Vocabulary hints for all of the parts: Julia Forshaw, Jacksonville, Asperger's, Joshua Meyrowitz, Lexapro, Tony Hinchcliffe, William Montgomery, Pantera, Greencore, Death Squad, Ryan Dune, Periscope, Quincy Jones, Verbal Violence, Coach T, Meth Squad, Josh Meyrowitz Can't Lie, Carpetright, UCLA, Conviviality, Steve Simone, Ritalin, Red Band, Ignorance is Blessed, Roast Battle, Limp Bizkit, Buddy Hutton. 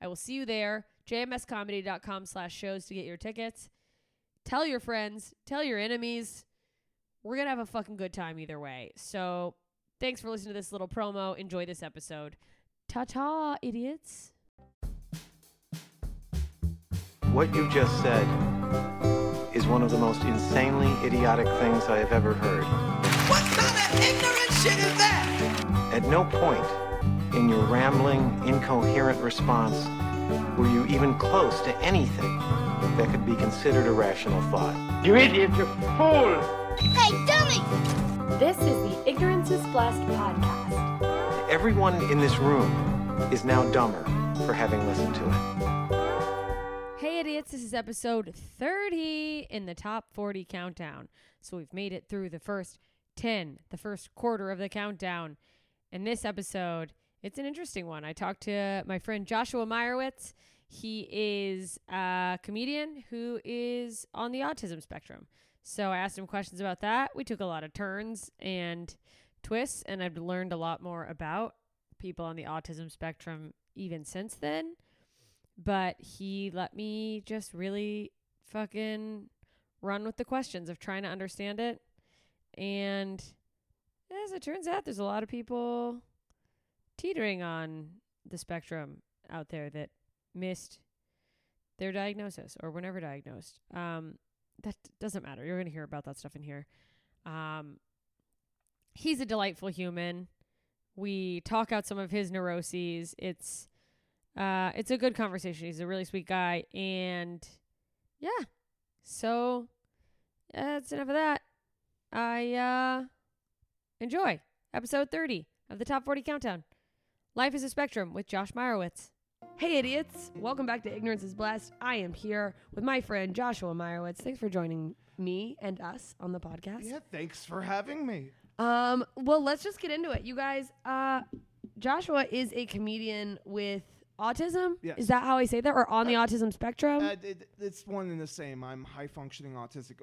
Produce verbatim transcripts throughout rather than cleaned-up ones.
I will see you there. jmscomedy.com slash shows to get your tickets. Tell your friends. Tell your enemies. We're going to have a fucking good time either way. So thanks for listening to this little promo. Enjoy this episode. Ta-ta, idiots. What you just said is one of the most insanely idiotic things I have ever heard. What kind of ignorant shit is that? At no point in your rambling, incoherent response were you even close to anything that could be considered a rational thought. You idiot, you fool! Hey, dummy! This is the Ignorance is Blast podcast. Everyone in this room is now dumber for having listened to it. Hey idiots, this is episode thirty in the top forty countdown. So we've made it through the first ten, the first quarter of the countdown. And this episode, it's an interesting one. I talked to my friend Joshua Meyrowitz. He is a comedian who is on the autism spectrum. So I asked him questions about that. We took a lot of turns and twists, and I've learned a lot more about people on the autism spectrum even since then. But he let me just really fucking run with the questions of trying to understand it. And as it turns out, there's a lot of people teetering on the spectrum out there that missed their diagnosis or were never diagnosed. Um, that doesn't matter. You're going to hear about that stuff in here. Um, he's a delightful human. We talk out some of his neuroses. It's uh, it's a good conversation. He's a really sweet guy. And yeah, so yeah, that's enough of that. I uh, enjoy episode thirty of the Top forty Countdown. Life is a Spectrum with Josh Meyrowitz. Hey, idiots. Welcome back to Ignorance is Blessed. I am here with my friend Joshua Meyrowitz. Thanks for joining me and us on the podcast. Yeah, thanks for having me. Um, well, let's just get into it. You guys, uh, Joshua is a comedian with autism. Yes. Is that how I say that? Or on uh, the autism spectrum? Uh, it, it's one and the same. I'm high-functioning autistic.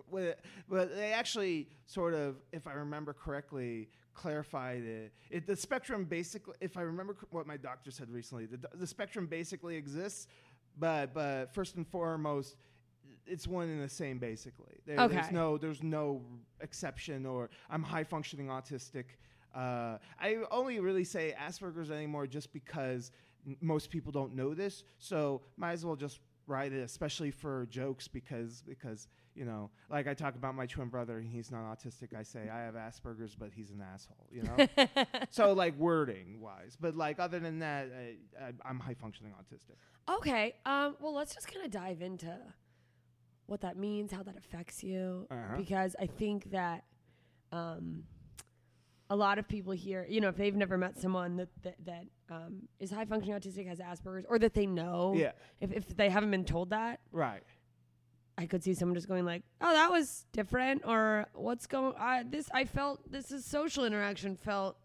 But they actually sort of, if I remember correctly, clarified it. it. The spectrum basically, if I remember cr- what my doctor said recently, the, the spectrum basically exists, but but first and foremost, it's one and the same basically. There, okay. There's no there's no exception or I'm high functioning autistic. Uh, I only really say Asperger's anymore just because n- most people don't know this, so might as well just ride it, especially for jokes because because. You know, like I talk about my twin brother, and he's not autistic. I say I have Asperger's, but he's an asshole, you know? So, like, wording-wise. But, like, other than that, I, I, I'm high-functioning autistic. Okay. Um, well, let's just kind of dive into what that means, how that affects you. Uh-huh. Because I think that um, a lot of people here, you know, if they've never met someone that, that, that um, is high-functioning autistic, has Asperger's, or that they know, yeah. if, if they haven't been told that. Right. I could see someone just going like, oh, that was different, or what's going on? This, I felt, this is social interaction felt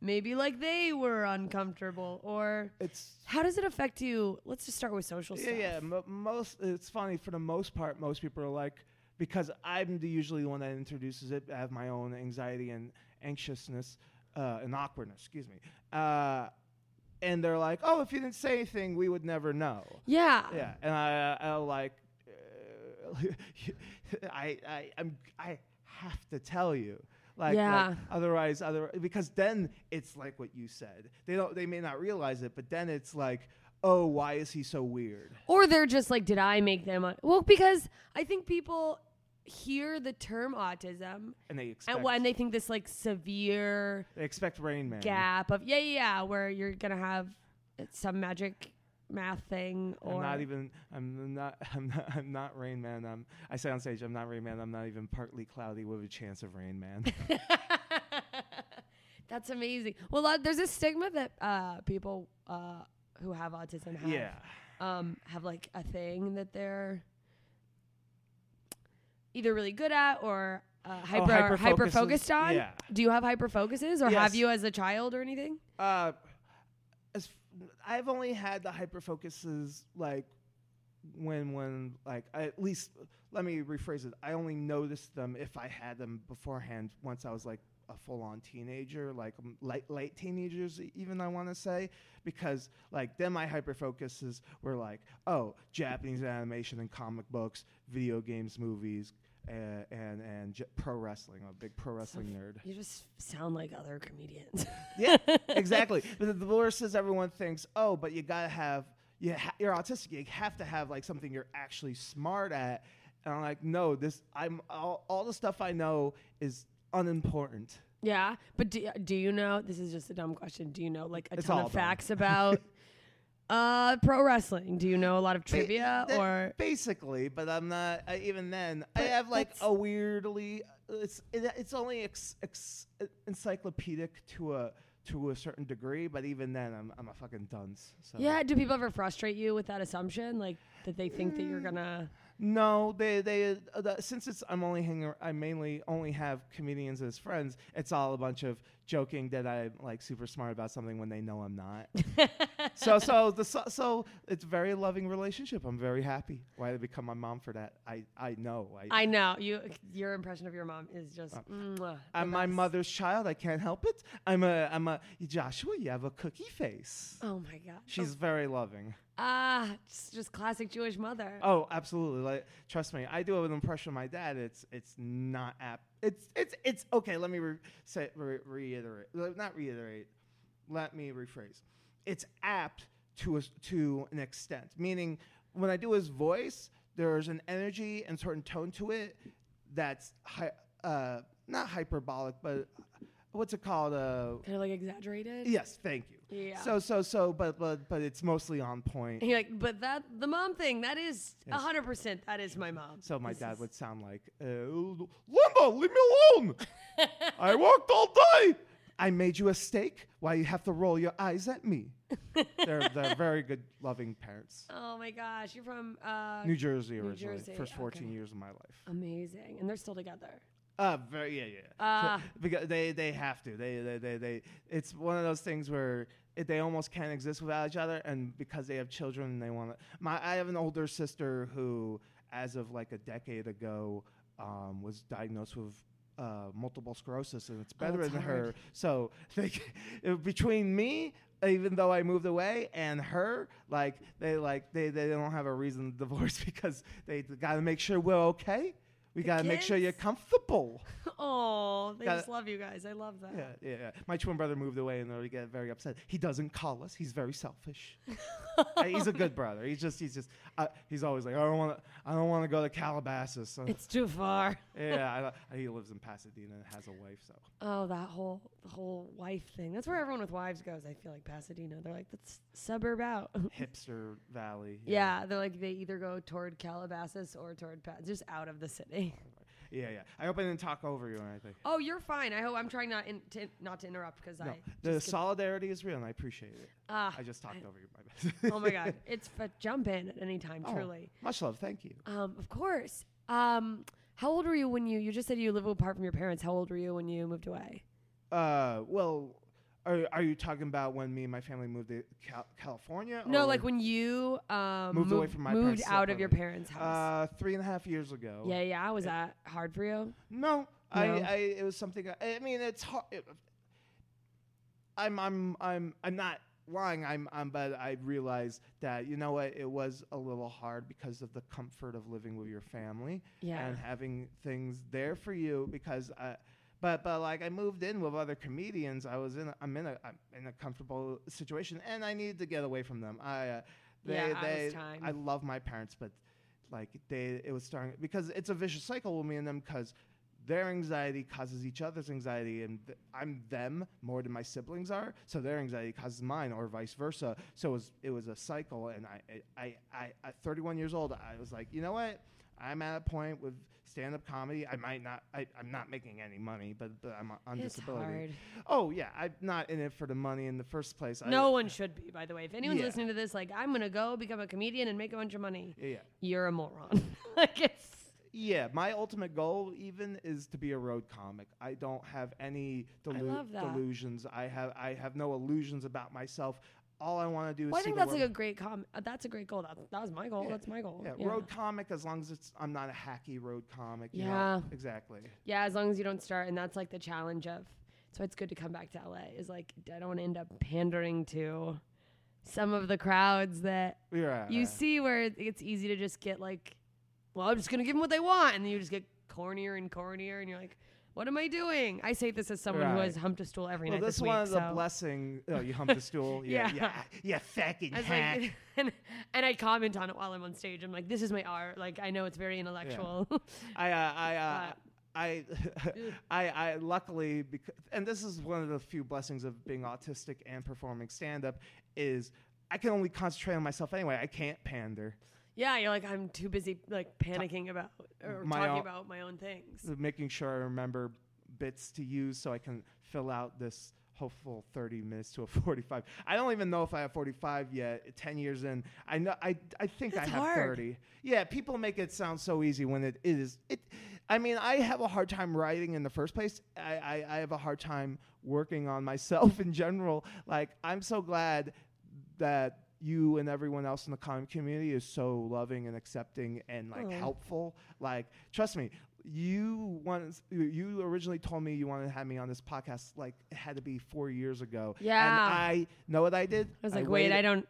maybe like they were uncomfortable, or it's how does it affect you? Let's just start with social yeah, stuff. Yeah, m- most, it's funny, for the most part, most people are like, because I'm the, usually the one that introduces it, I have my own anxiety and anxiousness, uh, and awkwardness, excuse me. Uh, and they're like, oh, if you didn't say anything, we would never know. Yeah. Yeah, and I, I, I like, I I I'm, I have to tell you, like, yeah. like otherwise, other because then it's like what you said. They don't, they may not realize it, but then it's like, oh, why is he so weird? Or they're just like, did I make them? Un-? Well, because I think people hear the term autism and they expect and, well, and they think this like severe they expect Rain Man gap of yeah yeah yeah where you're gonna have some magic math thing, or I'm not even. I'm not. I'm not. I'm not Rain Man. I'm. I say on stage, I'm not Rain Man. I'm not even partly cloudy with a chance of Rain Man. That's amazing. Well, uh, there's a stigma that uh, people uh, who have autism have. Yeah. Um, have like a thing that they're either really good at or uh, hyper oh, or hyper focused on. Yeah. Do you have hyper focuses, or yes. have you as a child or anything? Uh, as I've only had the hyperfocuses like when, when like I at least let me rephrase it. I only noticed them if I had them beforehand. Once I was like a full-on teenager, like um, late late teenagers, even I want to say, because like then my hyperfocuses were like, oh, Japanese animation and comic books, video games, movies. Uh, and and j- pro wrestling. I'm a big pro wrestling nerd. You just sound like other comedians. Yeah, exactly. But the worst is everyone thinks, oh, but you gotta have you ha- you're autistic. You have to have like something you're actually smart at. And I'm like, no, this I'm all, all the stuff I know is unimportant. Yeah, but do do you know? This is just a dumb question. Do you know like a it's ton of dumb. facts about? Uh, pro wrestling. Do you know a lot of trivia ba- or basically? But I'm not. Uh, even then, but I have like a weirdly. It's it, it's only ex, ex, encyclopedic to a to a certain degree. But even then, I'm I'm a fucking dunce. So. Yeah. Do people ever frustrate you with that assumption, like that they think mm. that you're gonna? No, they they uh, the, since it's I'm only hanging. I mainly only have comedians as friends. It's all a bunch of joking that I'm like super smart about something when they know I'm not. so so the so, so it's a very loving relationship. I'm very happy. Why did I become my mom for that? I I know. I, I know you. Your impression of your mom is just. Um, I'm my mother's child. I can't help it. I'm a I'm a Joshua. You have a cookie face. Oh my God. She's oh. very loving. Ah, uh, just, just classic Jewish mother. Oh, absolutely. Like, trust me, I do an impression of my dad. It's it's not apt. It's it's it's okay. Let me re- say re- reiterate. Not reiterate. Let me rephrase. It's apt to a, to an extent. Meaning, when I do his voice, there's an energy and certain tone to it that's hi- uh, not hyperbolic, but what's it called? Uh, kind of like exaggerated. Yes, thank you. Yeah. So so so, but but but it's mostly on point. And you're like, but that the mom thing that is a hundred percent. That is my mom. So my this dad would sound like, uh, Linda, leave me alone. I walked all day. I made you a steak. Why you have to roll your eyes at me? they're they're very good, loving parents. Oh my gosh, you're from uh, New Jersey originally. New Jersey. First fourteen okay. years of my life. Amazing, and they're still together. Uh, very, yeah, yeah. Uh, so, because they, they have to. They, they, they, they. It's one of those things where it, they almost can't exist without each other, and because they have children, they want to. My, I have an older sister who, as of like a decade ago, um, was diagnosed with uh, multiple sclerosis, and it's better oh, than her. So they, between me, even though I moved away, and her, like they, like they, they don't have a reason to divorce because they got to make sure we're okay. We got to make sure you're comfortable. Oh, they gotta just love you guys. I love that. Yeah, yeah, yeah. My twin brother moved away and they get very upset. He doesn't call us. He's very selfish. uh, he's a good brother. He's just, he's just, uh, he's always like, I don't want to, I don't want to go to Calabasas. So. It's too far. yeah, I, I, he lives in Pasadena and has a wife, so. Oh, that whole, the whole wife thing. That's where everyone with wives goes, I feel like, Pasadena. They're like, that's suburb out. Hipster valley. Yeah. yeah, they're like, they either go toward Calabasas or toward, pa- just out of the city. Yeah, yeah. I hope I didn't talk over you or anything. Oh, you're fine. I hope I'm trying not in to not to interrupt because no, I the solidarity is real and I appreciate it. Uh, I just talked I over you. My bad. Oh my God, it's a jump in at any time. Oh, truly, much love. Thank you. Um, of course. Um, how old were you when you you just said you live apart from your parents? How old were you when you moved away? Uh, well, are are you talking about when me and my family moved to Cal- California? No, like when you um, moved away from my moved out of your parents' house. Uh, three and a half years ago. Yeah, yeah. Was it that hard for you? No, no. I, I it was something. I, I mean, it's hard. It, I'm I'm I'm I'm not lying. I'm I'm but I realized that you know what, it was a little hard because of the comfort of living with your family yeah. and having things there for you because. I, But but like I moved in with other comedians. I was in a, I'm in a I'm in a comfortable situation, and I needed to get away from them. I uh, they yeah, they I, was time. I love my parents, but like they it was starting because it's a vicious cycle with me and them because their anxiety causes each other's anxiety, and th- I'm them more than my siblings are, so their anxiety causes mine, or vice versa. So it was it was a cycle, and I I I, I at thirty-one years old, I was like, you know what? I'm at a point with stand-up comedy. I might not. I, I'm not making any money, but, but I'm on it's disability. Hard. Oh yeah, I'm not in it for the money in the first place. No I, one I, should be, by the way. If anyone's yeah. listening to this, like I'm gonna go become a comedian and make a bunch of money. Yeah, you're a moron. like it's. Yeah, my ultimate goal even is to be a road comic. I don't have any delu- I love that. delusions. I have. I have no illusions about myself. All I want to do is well, see I think the that's world. Like a great com. Uh, that's a great goal. That, that was my goal. Yeah. That's my goal. Yeah. yeah, road comic. As long as it's, I'm not a hacky road comic. You yeah, know? Exactly. Yeah, as long as you don't start, and that's like the challenge of. So it's good to come back to L A. Is like I don't want to end up pandering to some of the crowds that yeah. you see, where it's easy to just get like, well, I'm just gonna give them what they want, and then you just get cornier and cornier, and you're like. What am I doing? I say this as someone right. who has humped a stool every well, night this week. Well, this one is so. A blessing. Oh, you humped a stool? Yeah. Yeah, yeah, fucking hack. Like, and, and I comment on it while I'm on stage. I'm like, this is my art. Like, I know it's very intellectual. Yeah. I, uh, I, uh, I, I, I, luckily, because, and this is one of the few blessings of being autistic and performing stand-up, is I can only concentrate on myself anyway. I can't pander. Yeah, you're like, I'm too busy like panicking Ta- about or talking own, about my own things. Making sure I remember bits to use so I can fill out this hopeful thirty minutes to a forty-five. I don't even know if I have forty-five yet, ten years in. I know I I think it's I have hard. thirty. Yeah, people make it sound so easy when it is. It I mean, I have a hard time writing in the first place. I, I, I have a hard time working on myself in general. Like, I'm so glad that you and everyone else in the comic community is so loving and accepting and like oh. helpful. Like, trust me, you once you originally told me you wanted to have me on this podcast. Like, it had to be four years ago. Yeah, and I know what I did. I was like, I wait, I don't.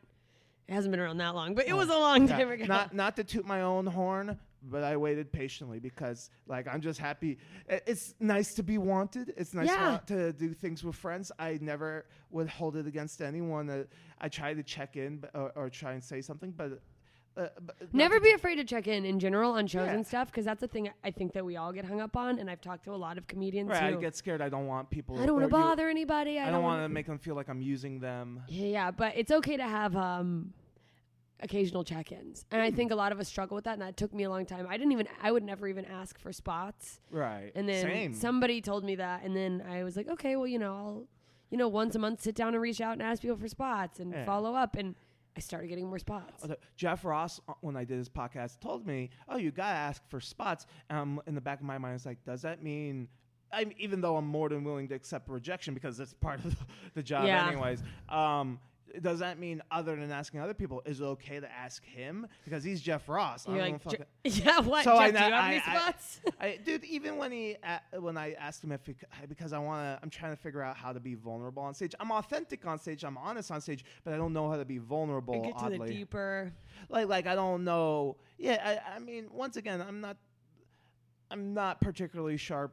It hasn't been around that long, but it oh, was a long yeah. time ago. Not not to toot my own horn, but I waited patiently because, like, I'm just happy. It's nice to be wanted. It's nice yeah. to do things with friends. I never would hold it against anyone. Uh, I try to check in or, or try and say something, but... Uh, but never be afraid to check in in general on shows yeah. and stuff, because that's the thing I think that we all get hung up on, and I've talked to a lot of comedians right, who... I get scared. I don't want people... I don't want to bother you, anybody. I, I don't, don't want to make them feel like I'm using them. Yeah, but it's okay to have... um. occasional check-ins, and I think a lot of us struggle with that, and that took me a long time. I didn't even I would never even ask for spots, right? And then Same. somebody told me that, and then I was like, okay, well, you know, I'll you know once a month sit down and reach out and ask people for spots and yeah. follow up, and I started getting more spots. Okay. Jeff Ross, uh, when I did his podcast, told me, oh, you gotta ask for spots. Um in the back of my mind, it's like, does that mean I'm even though I'm more than willing to accept rejection because that's part of the job yeah. anyways, um does that mean other than asking other people, is it okay to ask him? Because he's Jeff Ross. You're I don't like, Je- yeah, what? So Jeff, I, do you have I, any spots? I, I, dude, even when he uh, when I asked him if he, because I want to, I'm trying to figure out how to be vulnerable on stage. I'm authentic on stage. I'm honest on stage, but I don't know how to be vulnerable. I get to oddly. the deeper. Like, like I don't know. Yeah, I, I mean, once again, I'm not, I'm not particularly sharp.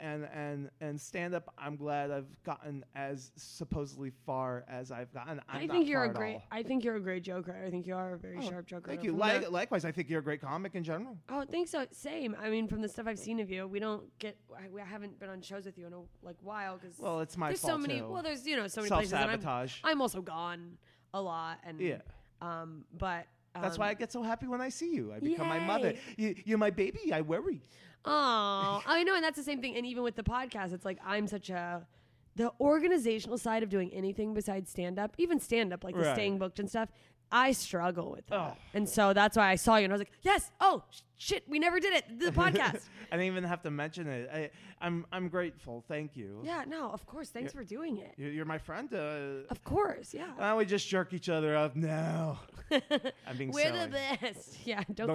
And and and stand up. I'm glad I've gotten as supposedly far as I've gotten. I'm I think you're a great. All. I think you're a great joker. I think you are a very oh, sharp joker. Thank you. Like, likewise, I think you're a great comic in general. Oh, thanks. So same. I mean, from the stuff I've seen of you, we don't get. I, we, I haven't been on shows with you in a like while because. Well, it's my there's fault so many. Too. Well, there's you know so many places. Self-sabotage. I'm, I'm also gone a lot, and yeah. Um, but um, that's why I get so happy when I see you. I become yay. my mother. You, you're my baby. I worry. Oh, I know. And that's the same thing. And even with the podcast, it's like I'm such a the organizational side of doing anything besides stand up, even stand up, like right. the staying booked and stuff. I struggle with that. Oh. And so that's why I saw you and I was like, yes. Oh, sh- shit. We never did it. The podcast. I didn't even have to mention it. I, I'm I'm grateful. Thank you. Yeah, no, of course. Thanks you're, for doing it. You're my friend. Uh, of course. Yeah. Why don't we just jerk each other up now? I'm being We're silly. the best. Yeah. Don't.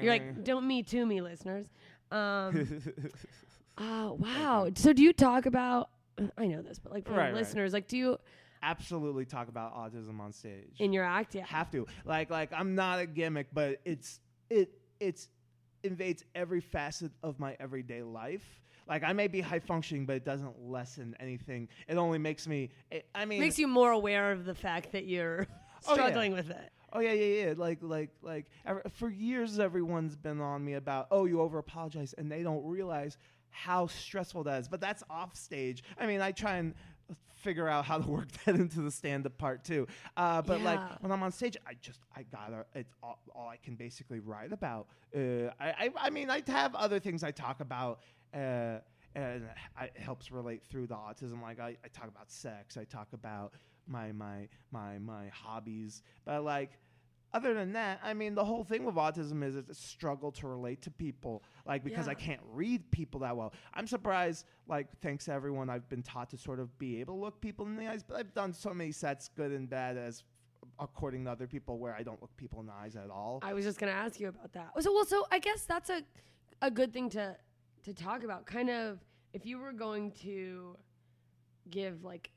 You're like, don't me to me, listeners. Um, oh, wow. Okay. So do you talk about, I know this, but like for right, listeners, right. like do you... Absolutely talk about autism on stage in your act? Yeah, have to. Like like I'm not a gimmick, but it's it it's invades every facet of my everyday life. Like, I may be high functioning, but it doesn't lessen anything. It only makes me it, I mean makes you more aware of the fact that you're oh struggling yeah. with it. Oh yeah yeah yeah like like like ever, for years everyone's been on me about, oh, you over apologize, and they don't realize how stressful that is. But that's off stage. I mean, I try and figure out how to work that into the stand-up part too. Uh, but yeah. like when I'm on stage, I just I gotta it's all, all I can basically write about. Uh, I, I I mean I have other things I talk about, uh, and I, it helps relate through the autism. Like I, I talk about sex, I talk about my my my my hobbies, but like. Other than that, I mean, the whole thing with autism is it's a struggle to relate to people, like, because yeah. I can't read people that well. I'm surprised, like, thanks to everyone, I've been taught to sort of be able to look people in the eyes, but I've done so many sets, good and bad, as according to other people, where I don't look people in the eyes at all. I was just going to ask you about that. So, well, so I guess that's a, a good thing to, to talk about. Kind of, if you were going to give, like,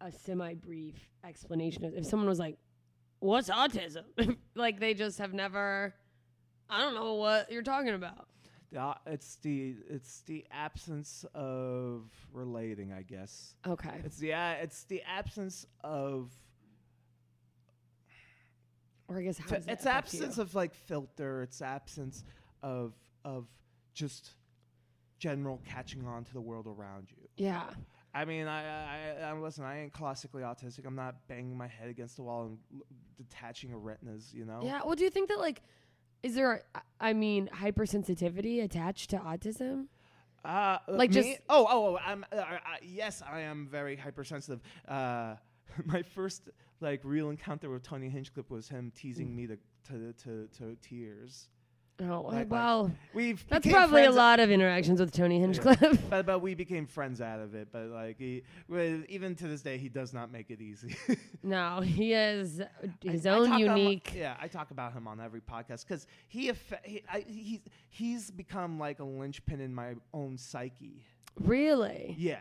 a semi-brief explanation, of if someone was like, what's autism? Like, they just have never, I don't know what you're talking about. Uh, it's the it's the absence of relating, I guess. Okay. It's the uh, it's the absence of, or I guess how does that it's absence you? of like filter. It's absence of of just general catching on to the world around you. Yeah. I mean, I, I, I listen. I ain't classically autistic. I'm not banging my head against the wall and l- detaching retinas, you know. Yeah. Well, do you think that like, is there? A, I mean, hypersensitivity attached to autism? Uh, like me? just oh oh, oh I'm uh, I, yes I am very hypersensitive. Uh, my first like real encounter with Tony Hinchcliffe was him teasing mm. me to to to, to tears. Oh like, well, like we've that's probably a lot of interactions with Tony Hinchcliffe. Yeah. but but we became friends out of it. But like he, even to this day, he does not make it easy. No, he is his I, own I unique. On, yeah, I talk about him on every podcast because he, he I, he's he's become like a linchpin in my own psyche. Really? Yeah.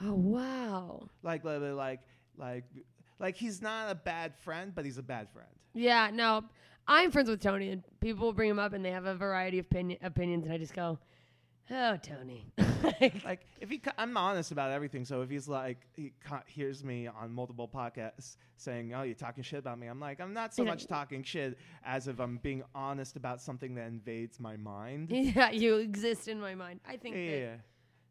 Oh wow. Like like like like like he's not a bad friend, but he's a bad friend. Yeah. No. I'm friends with Tony, and people bring him up, and they have a variety of opinion, opinions, and I just go, "Oh, Tony." like, like, if he, co- I'm honest about everything. So if he's like, he co- hears me on multiple podcasts saying, "Oh, you're talking shit about me," I'm like, "I'm not so yeah. much talking shit as if I'm being honest about something that invades my mind." Yeah, you exist in my mind. I think. Yeah.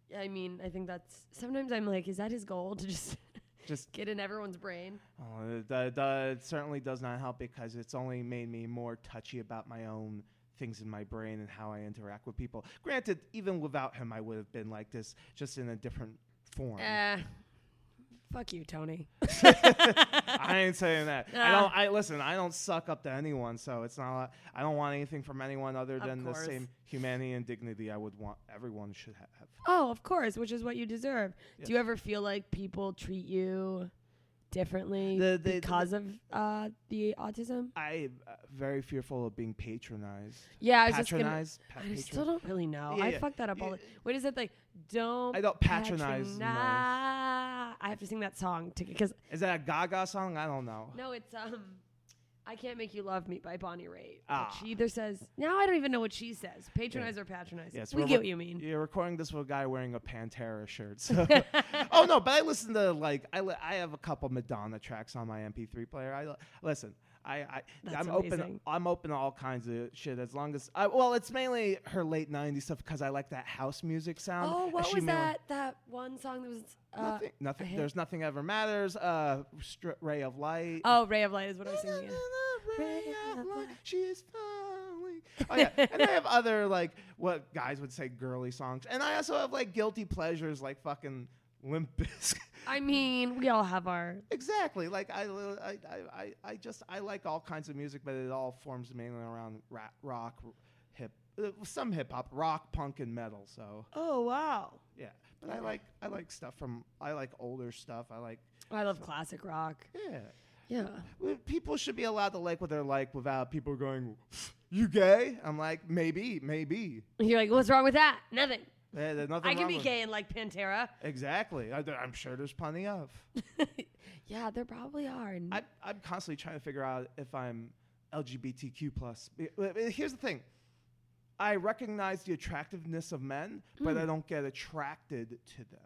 That, I mean, I think that's sometimes I'm like, is that his goal to just? Just get in everyone's brain. Oh, it, uh, d- it certainly does not help because it's only made me more touchy about my own things in my brain and how I interact with people. Granted, even without him, I would have been like this, just in a different form. Uh, fuck you, Tony. I ain't saying that. Uh, I don't. I listen. I don't suck up to anyone, so it's not. I don't want anything from anyone other than the same humanity and dignity I would want everyone should have. Oh, of course, which is what you deserve. Yes. Do you ever feel like people treat you differently the, the, because the, of uh, the autism? I'm uh, very fearful of being patronized. Yeah, I was patronized, just gonna, pa- I patron- still don't really know. Yeah, I yeah. fucked that up yeah. all the time. What is it like? Don't I don't patronize. patronize. I have to sing that song to because is that a Gaga song? I don't know. No, it's um. I Can't Make You Love Me by Bonnie Raitt. Ah. She either says, now I don't even know what she says. Patronize yeah. or patronize. Yes, we get re- what you mean. You're recording this with a guy wearing a Pantera shirt. So. Oh, no, but I listen to, like, I li- I have a couple Madonna tracks on my M P three player. I li- Listen, I, I, I'm amazing. open I'm open to all kinds of shit as long as, I, well, it's mainly her late nineties stuff because I like that house music sound. Oh, what she was that, that one song that was... Nothing. Uh, nothing. There's nothing ever matters. Uh, stri- ray of light. Oh, Ray of Light is what I was singing. Ray of light. She is falling. Oh yeah. And I have other like what guys would say girly songs, and I also have like guilty pleasures like fucking Limp Bizkit. I mean, we all have our exactly. Like I, I, I, I just I like all kinds of music, but it all forms mainly around rap, rock, hip, uh, some hip hop, rock, punk, and metal. So. Oh wow. Yeah. I like I like stuff from I like older stuff. I like I love classic rock. Yeah, yeah. Well, people should be allowed to like what they're like without people going, "You gay?" I'm like, maybe, maybe. You're like, what's wrong with that? Nothing. Yeah, nothing I can be gay and like Pantera. Exactly. I, I'm sure there's plenty of. Yeah, there probably are. I, I'm constantly trying to figure out if I'm L G B T Q plus. Here's the thing. I recognize the attractiveness of men, mm. but I don't get attracted to them.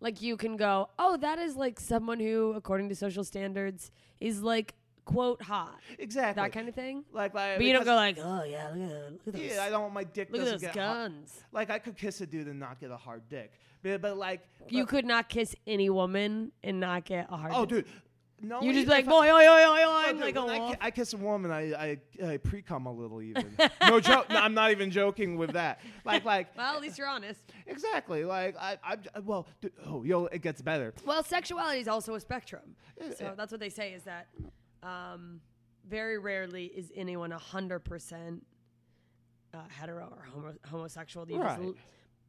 Like you can go, oh, that is like someone who, according to social standards, is like, quote, hot. Exactly. That kind of thing. Like, like But you don't go like, oh, yeah, look at, look at yeah, those. Yeah, I don't want my dick look doesn't get guns. Hot. Like I could kiss a dude and not get a hard dick. But, but like. You but could not kiss any woman and not get a hard oh, dick. Oh, dude. No, you just like, boy, oi, oi, oi, oi, I'm like a wolf. I kiss a woman, I I, I pre-cum a little even. No joke. No, I'm not even joking with that. Like, like. Well, at least you're honest. Exactly. Like, I, I well, d- oh, yo, it gets better. Well, sexuality is also a spectrum. It, so it, that's what they say is that um, very rarely is anyone one hundred percent uh, hetero or homo- homosexual. You right. Just,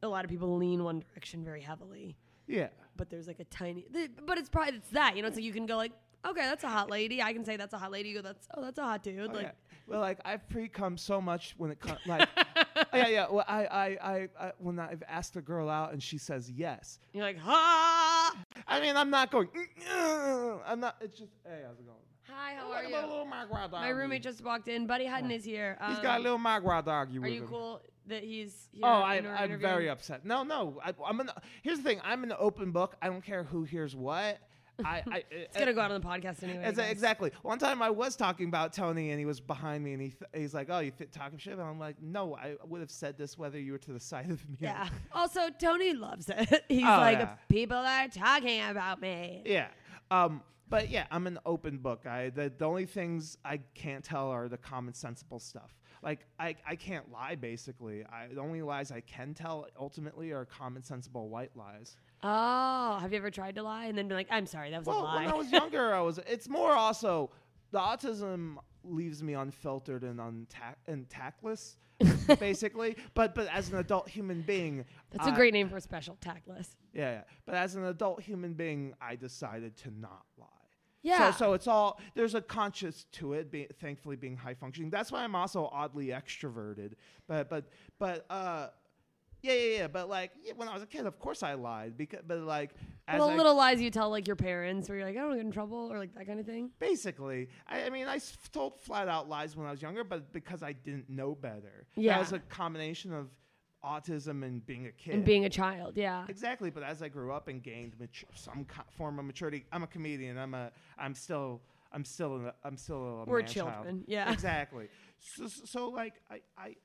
a lot of people lean one direction very heavily. Yeah. But there's like a tiny, th- but it's probably, it's that, you know, so you can go like, okay, that's a hot lady. I can say that's a hot lady. You go, that's, oh, that's a hot dude. Okay. Like, well, like I've pre-cum so much when it comes, like, oh, yeah, yeah. Well, I, I, I, I, when I've asked a girl out and she says yes. You're like, ha! I mean, I'm not going, mm-mm. I'm not, it's just, hey, how's it going? Hi, how are you? A little dog My roommate just walked in. Buddy Hutton yeah. is here. Um, he's got a little Magua dog. You are you him. Cool that he's here? Oh, I, I'm very upset. No, no. I, I'm an, Here's the thing. I'm an open book. I don't care who hears what. I, I, it's uh, going to go out on the podcast anyway. As, exactly. One time I was talking about Tony and he was behind me and he th- he's like, oh, you th- talking shit? And I'm like, no, I would have said this whether you were to the side of me. Yeah. Also, Tony loves it. He's oh, like, yeah. people are talking about me. Yeah. Um, but yeah, I'm an open book. I the, the only things I can't tell are the common sensible stuff. Like I, I can't lie. Basically, I, the only lies I can tell ultimately are common sensible white lies. Oh, have you ever tried to lie and then be like, I'm sorry, that was well, a lie? When I was younger, I was. It's more also the autism leaves me unfiltered and untac and tactless, basically. But but as an adult human being, that's I, a great name for a special, tactless. Yeah, yeah, but as an adult human being, I decided to not lie. Yeah. So, so it's all, there's a conscious to it, be, thankfully being high functioning. That's why I'm also oddly extroverted. But, but, but, uh, yeah, yeah, yeah. But like yeah, when I was a kid, of course I lied. Because, but like, as well, I, little lies you tell like your parents where you're like, I don't want to get in trouble or like that kind of thing. Basically. I, I mean, I told flat out lies when I was younger, but because I didn't know better. Yeah. That was a combination of autism and being a kid and being a child. Yeah, exactly. But as I grew up and gained mature, some form of maturity, I'm a comedian. I'm a. I'm still. I'm still. A, I'm still. A We're man children. Child. Yeah, exactly. So, so like I, I,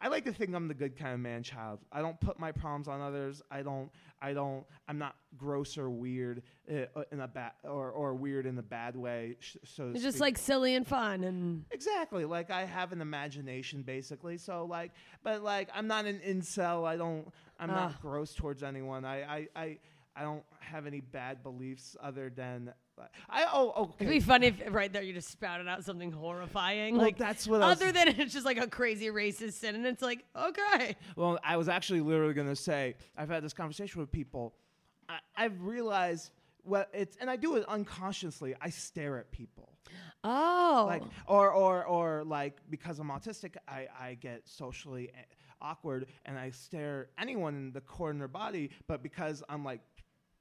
I like to think I'm the good kind of man child. I don't put my problems on others. I don't. I don't. I'm not gross or weird uh, in a bad or or weird in a bad way. Sh so it's just like silly and fun and exactly like I have an imagination basically. So like, but like I'm not an incel. I don't. I'm uh. not gross towards anyone. I I I I don't have any bad beliefs other than. I oh okay. It'd be funny if right there you just spouted out something horrifying. Well, like that's what. Other I was, than it's just like a crazy racist sin, and it's like okay. Well, I was actually literally gonna say I've had this conversation with people. I, I've realized what it's, and I do it unconsciously. I stare at people. Oh. Like or or or like because I'm autistic, I I get socially awkward, and I stare at anyone in the core of their body. But because I'm like,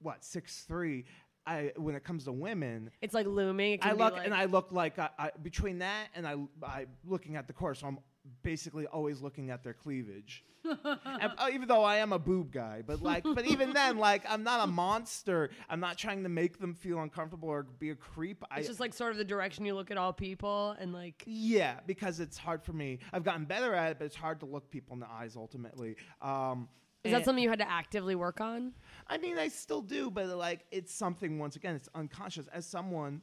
what six three. I, when it comes to women, it's like looming. It can I look like and I look like I, I, between that and I, I looking at the core, so I'm basically always looking at their cleavage. And, uh, even though I am a boob guy, but like, but even then, like, I'm not a monster. I'm not trying to make them feel uncomfortable or be a creep. It's I, just like sort of the direction you look at all people, and like yeah, because it's hard for me. I've gotten better at it, but it's hard to look people in the eyes ultimately. Um, Is that something you had to actively work on? I mean, I still do, but like it's something, once again, it's unconscious. As someone,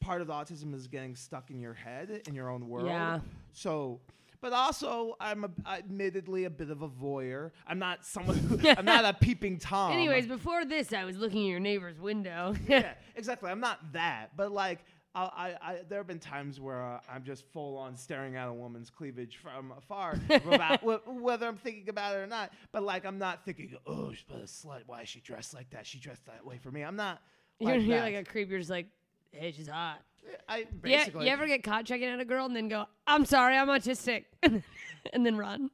part of the autism is getting stuck in your head, in your own world. Yeah. So, but also, I'm a, admittedly a bit of a voyeur. I'm not someone who, I'm not a peeping Tom. Anyways, before this, I was looking at your neighbor's window. Yeah, exactly. I'm not that, but like, I, I, there have been times where uh, I'm just full on staring at a woman's cleavage from afar, about wh whether I'm thinking about it or not. But like, I'm not thinking, oh, she's a slut. Why is she dressed like that? She dressed that way for me. I'm not. Like you're, you're like a creep. You're just like, hey, she's hot. I basically. Yeah, you ever get caught checking out a girl and then go, I'm sorry, I'm autistic, and then run.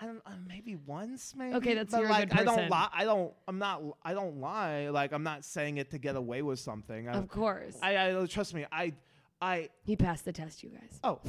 I don't. Uh, maybe once, maybe. Okay, that's but you're like, a good person. I don't lie. I don't. I'm not. I don't lie. Like I'm not saying it to get away with something. I'm, of course. I, I trust me. I. I. He passed the test, you guys. Oh,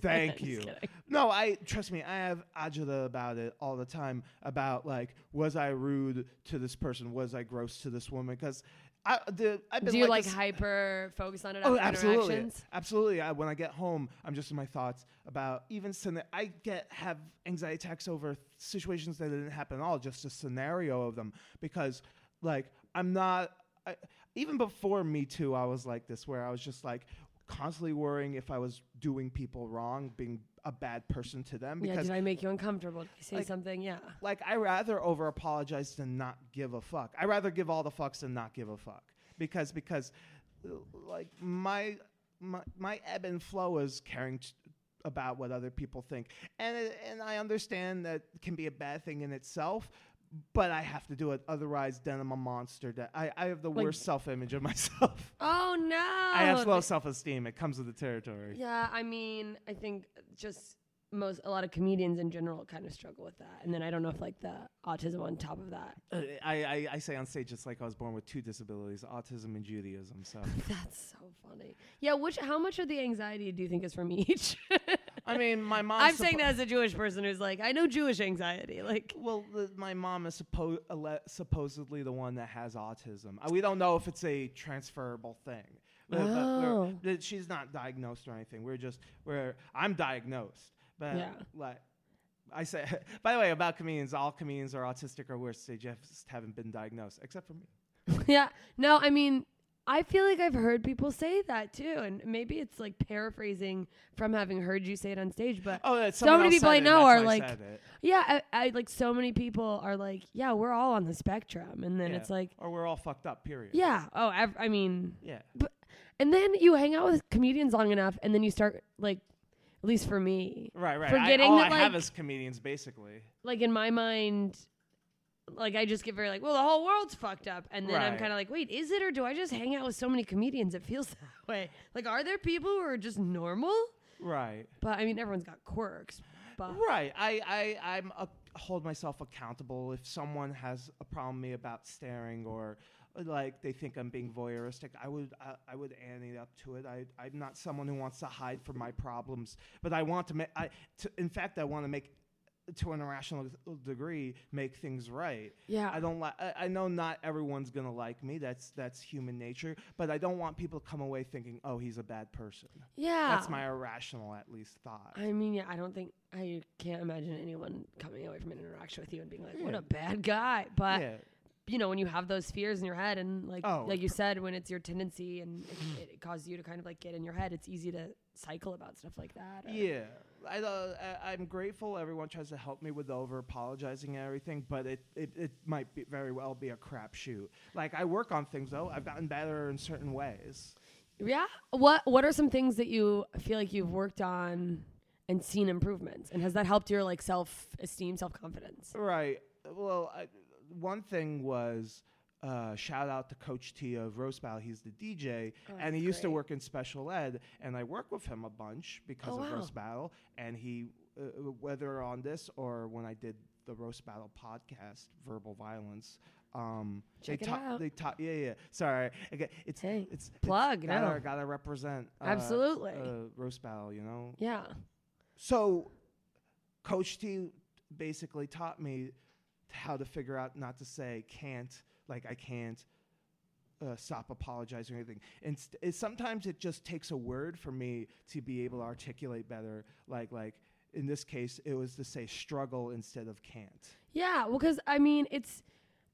thank you. Kidding. No, I trust me. I have agita about it all the time. About like, was I rude to this person? Was I gross to this woman? Because. I, the, I've been Do you like, like hyper focus on it? Oh, absolutely, absolutely. I, when I get home, I'm just in my thoughts about even I get have anxiety attacks over situations that didn't happen at all, just a scenario of them. Because, like, I'm not I, even before Me Too, I was like this, where I was just like constantly worrying if I was doing people wrong, being a bad person to them. Because yeah, did I make you uncomfortable? Did I say like, something? Yeah. Like, I rather over apologize than not give a fuck. I rather give all the fucks than not give a fuck. Because, because uh, like, my, my my ebb and flow is caring t about what other people think. And, it, and I understand that can be a bad thing in itself, but I have to do it. Otherwise, then I'm a monster. I, I have the like, worst self-image of myself. Oh, no. I have low self-esteem. It comes with the territory. Yeah, I mean, I think just most a lot of comedians in general kind of struggle with that. And then I don't know if, like, the autism on top of that. Uh, I, I, I say on stage it's like I was born with two disabilities, autism and Judaism. So that's so funny. Yeah, which how much of the anxiety do you think is from each? I mean, my mom. I'm saying that as a Jewish person who's like, I know Jewish anxiety. Like, well, the, my mom is suppo supposedly the one that has autism. Uh, we don't know if it's a transferable thing. Oh. Uh, but we're, she's not diagnosed or anything. We're just, we're. I'm diagnosed, but yeah. Like, I say. By the way, about comedians, all comedians are autistic or worse. They just haven't been diagnosed, except for me. Yeah. No, I mean, I feel like I've heard people say that too, and maybe it's like paraphrasing from having heard you say it on stage. But oh, so many people I know are like, yeah, I, I like so many people are like, yeah, we're all on the spectrum, and then yeah. it's like, or we're all fucked up. Period. Yeah. Oh, I, I mean, yeah. But, and then you hang out with comedians long enough, and then you start like, at least for me, right, right, forgetting I, all that I like, have is comedians basically. Like in my mind. Like, I just get very like, well, the whole world's fucked up. And then right. I'm kind of like, wait, is it? Or do I just hang out with so many comedians? It feels that way. Like, are there people who are just normal? Right. But, I mean, everyone's got quirks. But right. I, I I'm uh, hold myself accountable. If someone has a problem with me about staring or, like, they think I'm being voyeuristic, I would uh, I would ante up to it. I, I'm not someone who wants to hide from my problems. But I want to make... T- in fact, I want to make... to an irrational degree, make things right. Yeah, I don't like. I know not everyone's gonna like me. That's that's human nature. But I don't want people to come away thinking, "Oh, he's a bad person." Yeah, that's my irrational, at least, thought. I mean, yeah, I don't think I can't imagine anyone coming away from an interaction with you and being like, yeah. "What a bad guy." But yeah. you know, when you have those fears in your head, and like oh. like you said, when it's your tendency and it, it causes you to kind of like get in your head, it's easy to cycle about stuff like that. Yeah. I, uh, I'm grateful everyone tries to help me with over apologizing and everything, but it, it, it might be very well be a crapshoot. Like, I work on things, though. I've gotten better in certain ways. Yeah? What What are some things that you feel like you've worked on and seen improvements? And has that helped your, like, self-esteem, self-confidence? Right. Well, I, one thing was... Uh, shout out to Coach T of Roast Battle. He's the D J, oh, and he great. used to work in special ed, and I work with him a bunch because oh, of wow. Roast Battle. And he, uh, whether on this or when I did the Roast Battle podcast, Verbal Violence, um, check they it ta- out. They ta- yeah, yeah. Sorry, okay, it's hey, it's plug. It's gotta, no, gotta represent uh, absolutely uh, Roast Battle. You know. Yeah. So, Coach T basically taught me how to figure out not to say can't. Like, I can't uh, stop apologizing or anything. And st- it, sometimes it just takes a word for me to be able to articulate better. Like, like in this case, it was to say struggle instead of can't. Yeah, well, because, I mean, it's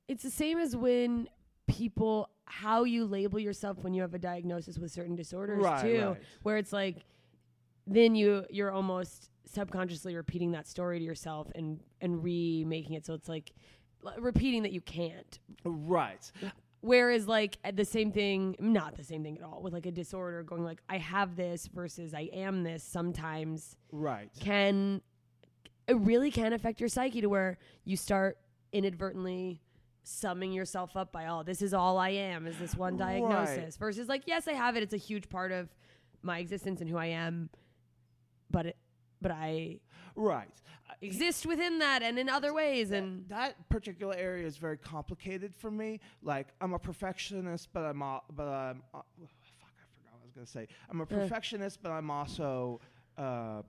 it's the same as when people, how you label yourself when you have a diagnosis with certain disorders, right, too. Right. Where it's like, then you, you're almost subconsciously repeating that story to yourself and, and remaking it. So it's like... L- repeating that you can't. Right. Whereas, like, the same thing, not the same thing at all, with, like, a disorder going, like, I have this versus I am this sometimes. Right. Can, it really can affect your psyche to where you start inadvertently summing yourself up by, oh, this is all I am, is this one diagnosis. Right. Versus, like, yes, I have it. It's a huge part of my existence and who I am. But it, but I... Right. Exist within that and in other ways. And that, that particular area is very complicated for me. Like, I'm a perfectionist, but I'm... A, but I'm a, fuck, I forgot what I was going to say. I'm a perfectionist, uh. but I'm also uh,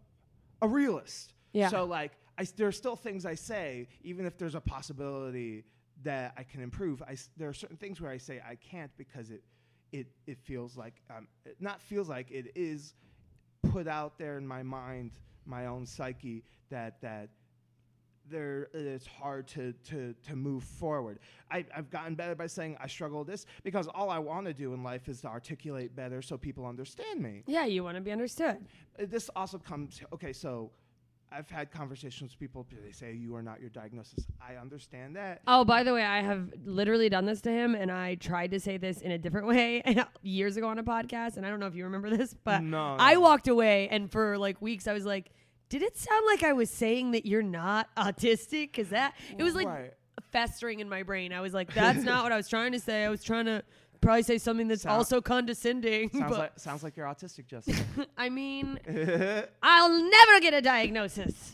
a realist. Yeah. So, like, I, there are still things I say, even if there's a possibility that I can improve. I, there are certain things where I say I can't because it, it, it feels like... Um, it not feels like, it is put out there in my mind... my own psyche that that there it's hard to to to move forward. I, I've gotten better by saying I struggle with this because all I want to do in life is to articulate better so people understand me. Yeah, you want to be understood. Uh, this also comes okay. So I've had conversations with people. They say you are not your diagnosis. I understand that. Oh, by the way, I have literally done this to him, and I tried to say this in a different way years ago on a podcast. And I don't know if you remember this, but no, no. I walked away, and for like weeks, I was like. Did it sound like I was saying that you're not autistic? Because that, it was like right. festering in my brain. I was like, that's not what I was trying to say. I was trying to probably say something that's Sound, also condescending. Sounds, but like, sounds like you're autistic, Justin. I mean, I'll never get a diagnosis.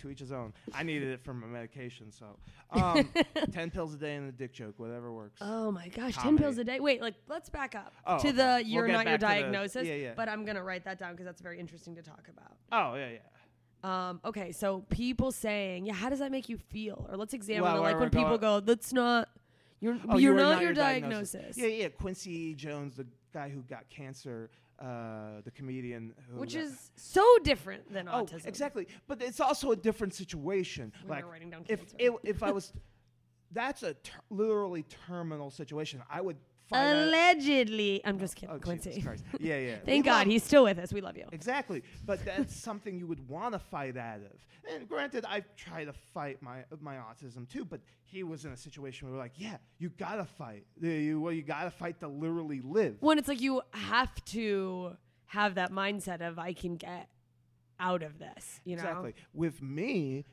To each his own. I needed it for my medication, so um, ten pills a day and a dick joke, whatever works. Oh my gosh, comedy. ten pills a day. Wait, like let's back up oh, to the okay. you're we'll not your diagnosis. The, yeah, yeah. But I'm gonna write that down because that's very interesting to talk about. Oh yeah, yeah. Um, okay, so people saying, yeah, how does that make you feel? Or let's examine well, it, like when people go, that's not you're oh, you're, you're not, not your diagnosis. diagnosis. Yeah, yeah. Quincy Jones, the guy who got cancer. Uh, the comedian who which is so different than oh, autism. Exactly. But it's also a different situation. We like writing down if it, if I was that's a ter- literally terminal situation. I would find allegedly I'm oh, just kidding, oh, Quincy. Yeah, yeah. Thank we God he's still with us. We love you. Exactly. But that's something you would want to fight out of. And granted, I try to fight my my autism too, but he was in a situation where we were like, yeah, you gotta fight. You, well, you gotta fight to literally live. When it's like you have to have that mindset of I can get out of this, you know? Exactly. With me,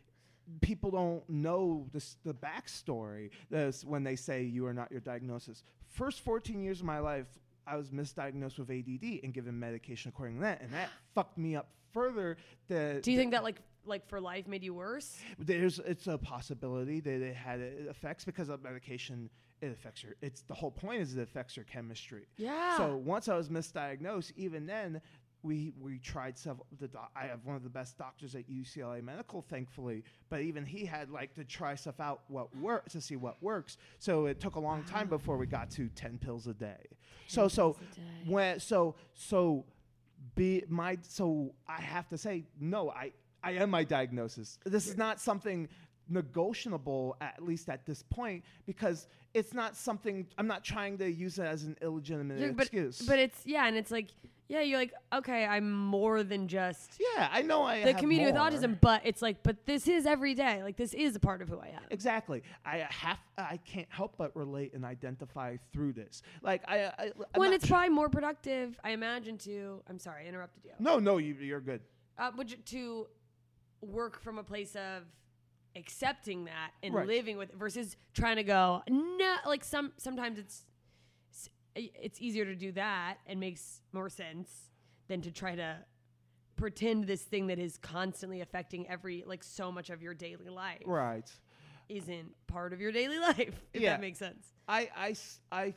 people don't know this, the backstory this, when they say you are not your diagnosis. First fourteen years of my life, I was misdiagnosed with A D D and given medication according to that, and that fucked me up further. The, Do you the think that, like, like for life made you worse? There's it's a possibility that it had it effects because of medication. It affects your. It's the whole point is it affects your chemistry. Yeah. So once I was misdiagnosed, even then we we tried several. The doc, I have one of the best doctors at U C L A Medical, thankfully, but even he had like to try stuff out what work to see what works. So it took a long wow. time before we got to ten pills a day. So so when so so be my so I have to say no I. I am my diagnosis. This is not something negotiable, at least at this point, because it's not something I'm not trying to use it as an illegitimate yeah, but, excuse. But it's yeah, and it's like yeah, you're like okay, I'm more than just yeah. I know I the comedian with autism, but it's like but this is every day. Like this is a part of who I am. Exactly. I have I can't help but relate and identify through this. Like I, I when it's probably more productive, I imagine to. I'm sorry, I interrupted you. No, no, you, you're good. Uh, would you, to work from a place of accepting that and right. living with it versus trying to go no like some sometimes it's it's easier to do that and makes more sense than to try to pretend this thing that is constantly affecting every like so much of your daily life right isn't part of your daily life if yeah. that makes sense. I I, I,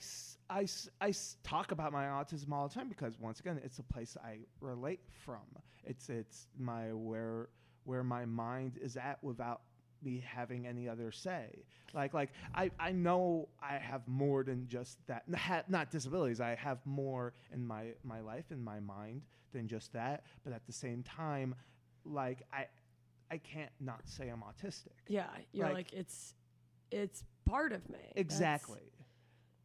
I, I talk about my autism all the time because once again it's a place I relate from. It's it's my where where my mind is at without me having any other say. Like, like I, I know I have more than just that, N- ha- not disabilities, I have more in my, my life, in my mind than just that, but at the same time, like, I I can't not say I'm autistic. Yeah, you're like, like it's it's part of me. Exactly. That's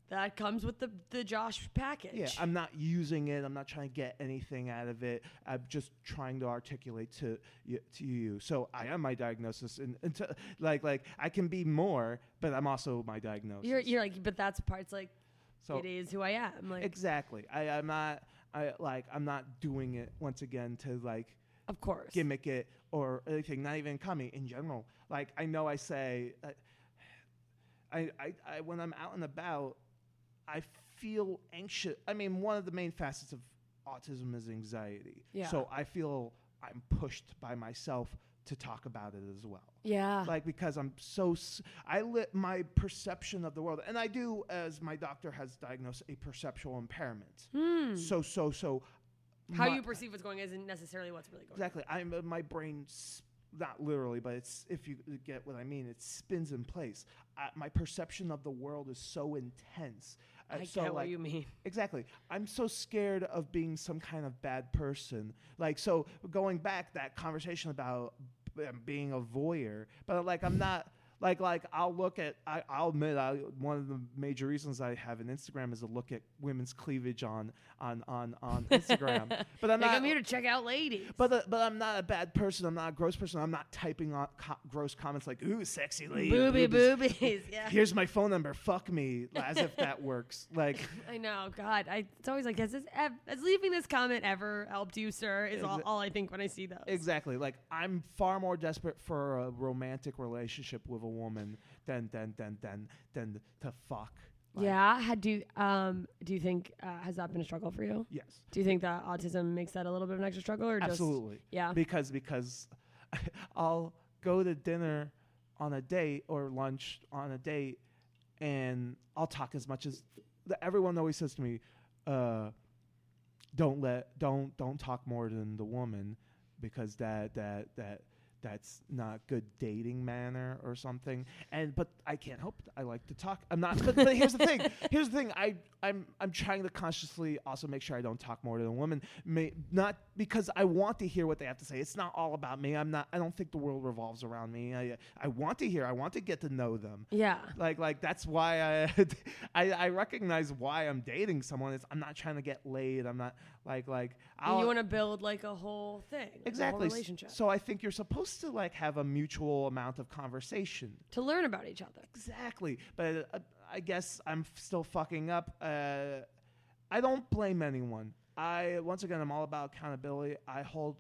That comes with the, the Josh package. Yeah, I'm not using it. I'm not trying to get anything out of it. I'm just trying to articulate to y- to you. So I am my diagnosis, and, and to, like like I can be more, but I'm also my diagnosis. You're you're like, but that's parts like, so it is who I am. Like exactly. I I'm not I like I'm not doing it once again to like, of course, gimmick it or anything. Not even comedy in general. Like I know I say, uh, I, I I when I'm out and about. I feel anxious. I mean, one of the main facets of autism is anxiety. Yeah. So I feel I'm pushed by myself to talk about it as well. Yeah. Like, because I'm so, s- I let my perception of the world, and I do, as my doctor has diagnosed, a perceptual impairment. Mm. So, so, so. How you perceive what's going on isn't necessarily what's really going on. Exactly. I'm, uh, my brain sp- Not literally, but it's, if you get what I mean, it spins in place. Uh, my perception of the world is so intense. Uh, I so get like, what you mean. Exactly. I'm so scared of being some kind of bad person. Like, so going back, that conversation about b- being a voyeur, but like, I'm not... Like, like I'll look at, I, I'll admit, I, one of the major reasons I have an Instagram is to look at women's cleavage on on, on, on Instagram. But I'm like not. I'm here to check out ladies. But uh, but I'm not a bad person. I'm not a gross person. I'm not typing on co- gross comments like, ooh, sexy lady. Boobie, boobies. boobies. Yeah. Here's my phone number. Fuck me. As if that works. Like. I know. God. I, it's always like, has, this ev- has leaving this comment ever helped you, sir? Is exa- all, all I think when I see those. Exactly. Like, I'm far more desperate for a romantic relationship with a woman than than than than than to fuck. Like. Yeah, had do um do you think uh, has that been a struggle for you? Yes. Do you think that autism makes that a little bit of an extra struggle, or absolutely? Just, yeah. Because because I'll go to dinner on a date or lunch on a date, and I'll talk as much as th- everyone always says to me, uh, don't let don't don't talk more than the woman, because that that that. that's not good dating manner or something. And but I can't help it. I like to talk. I'm not. But, but here's the thing. Here's the thing. I I'm I'm trying to consciously also make sure I don't talk more to the woman. May, not because I want to hear what they have to say. It's not all about me. I'm not. I don't think the world revolves around me. I I want to hear. I want to get to know them. Yeah. Like like that's why I I, I recognize why I'm dating someone. It's, I'm not trying to get laid. I'm not like like. I'll you want to build like a whole thing. Exactly. A whole relationship. So I think you're supposed to like have a mutual amount of conversation to learn about each other. Exactly. But uh, I guess I'm f- still fucking up. Uh, I don't blame anyone. I once again, I'm all about accountability. I hold.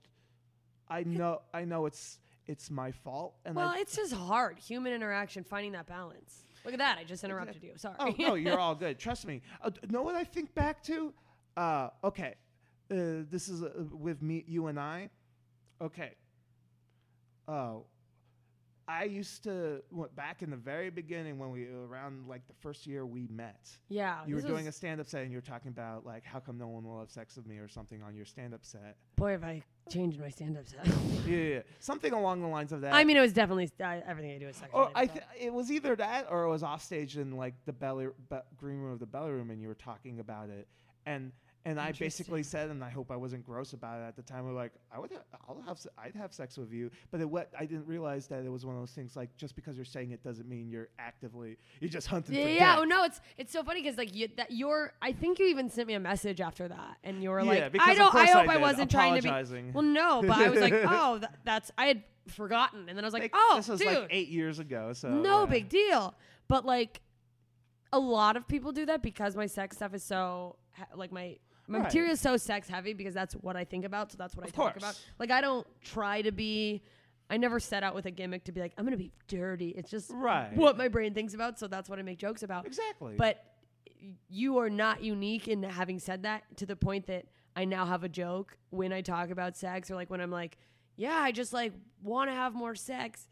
I know. I know it's it's my fault. And well, I, it's just hard human interaction, finding that balance. Look at that. I just interrupted exactly. you. Sorry. Oh no, you're all good. Trust me. Uh, d- know what I think back to? Uh, okay, uh, this is uh, with me, you and I. Okay. Oh, I used to went back in the very beginning when we around like the first year we met. Yeah, you were doing a stand-up set and you were talking about like how come no one will have sex with me or something on your stand-up set. Boy, have I changed my stand-up set. yeah, yeah, something along the lines of that. I mean, it was definitely st- everything I do is sexual. Oh, I th- it was either that or it was offstage in like the belly be- green room of the belly room, and you were talking about it and. And I basically said, and I hope I wasn't gross about it at the time. I'm like, I would, ha- I'll have, se- I'd have sex with you, but it w- I didn't realize that it was one of those things. Like, just because you're saying it doesn't mean you're actively, you're just hunting. Yeah, for yeah. Dick. Oh no, it's it's so funny because like you, that you're. I think you even sent me a message after that, and you were yeah, like, I don't. I hope I, I wasn't trying to be. Well, no, but I was like, oh, th- that's. I had forgotten, and then I was like, like oh, this was dude. like eight years ago, so no yeah. big deal. But like, a lot of people do that because my sex stuff is so ha- like my. My right. material is so sex heavy because that's what I think about, so that's what of I talk course. about. Like, I don't try to be, I never set out with a gimmick to be like, I'm going to be dirty. It's just right. what my brain thinks about, so that's what I make jokes about. Exactly. But you are not unique in having said that, to the point that I now have a joke when I talk about sex, or like when I'm like, yeah, I just like want to have more sex.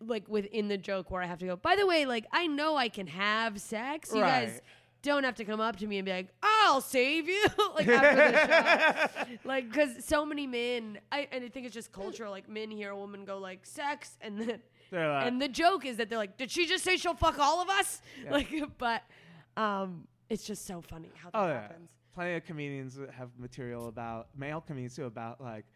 Like within the joke where I have to go, by the way, like I know I can have sex. You right. guys don't have to come up to me and be like, I'll save you. Like after the show. Like, because so many men, I, and I think it's just cultural, like men hear a woman go like sex, and then like, and the joke is that they're like, did she just say she'll fuck all of us? Yeah. Like, but um, it's just so funny how that oh, yeah. happens. Plenty of comedians have material about, male comedians too, about like,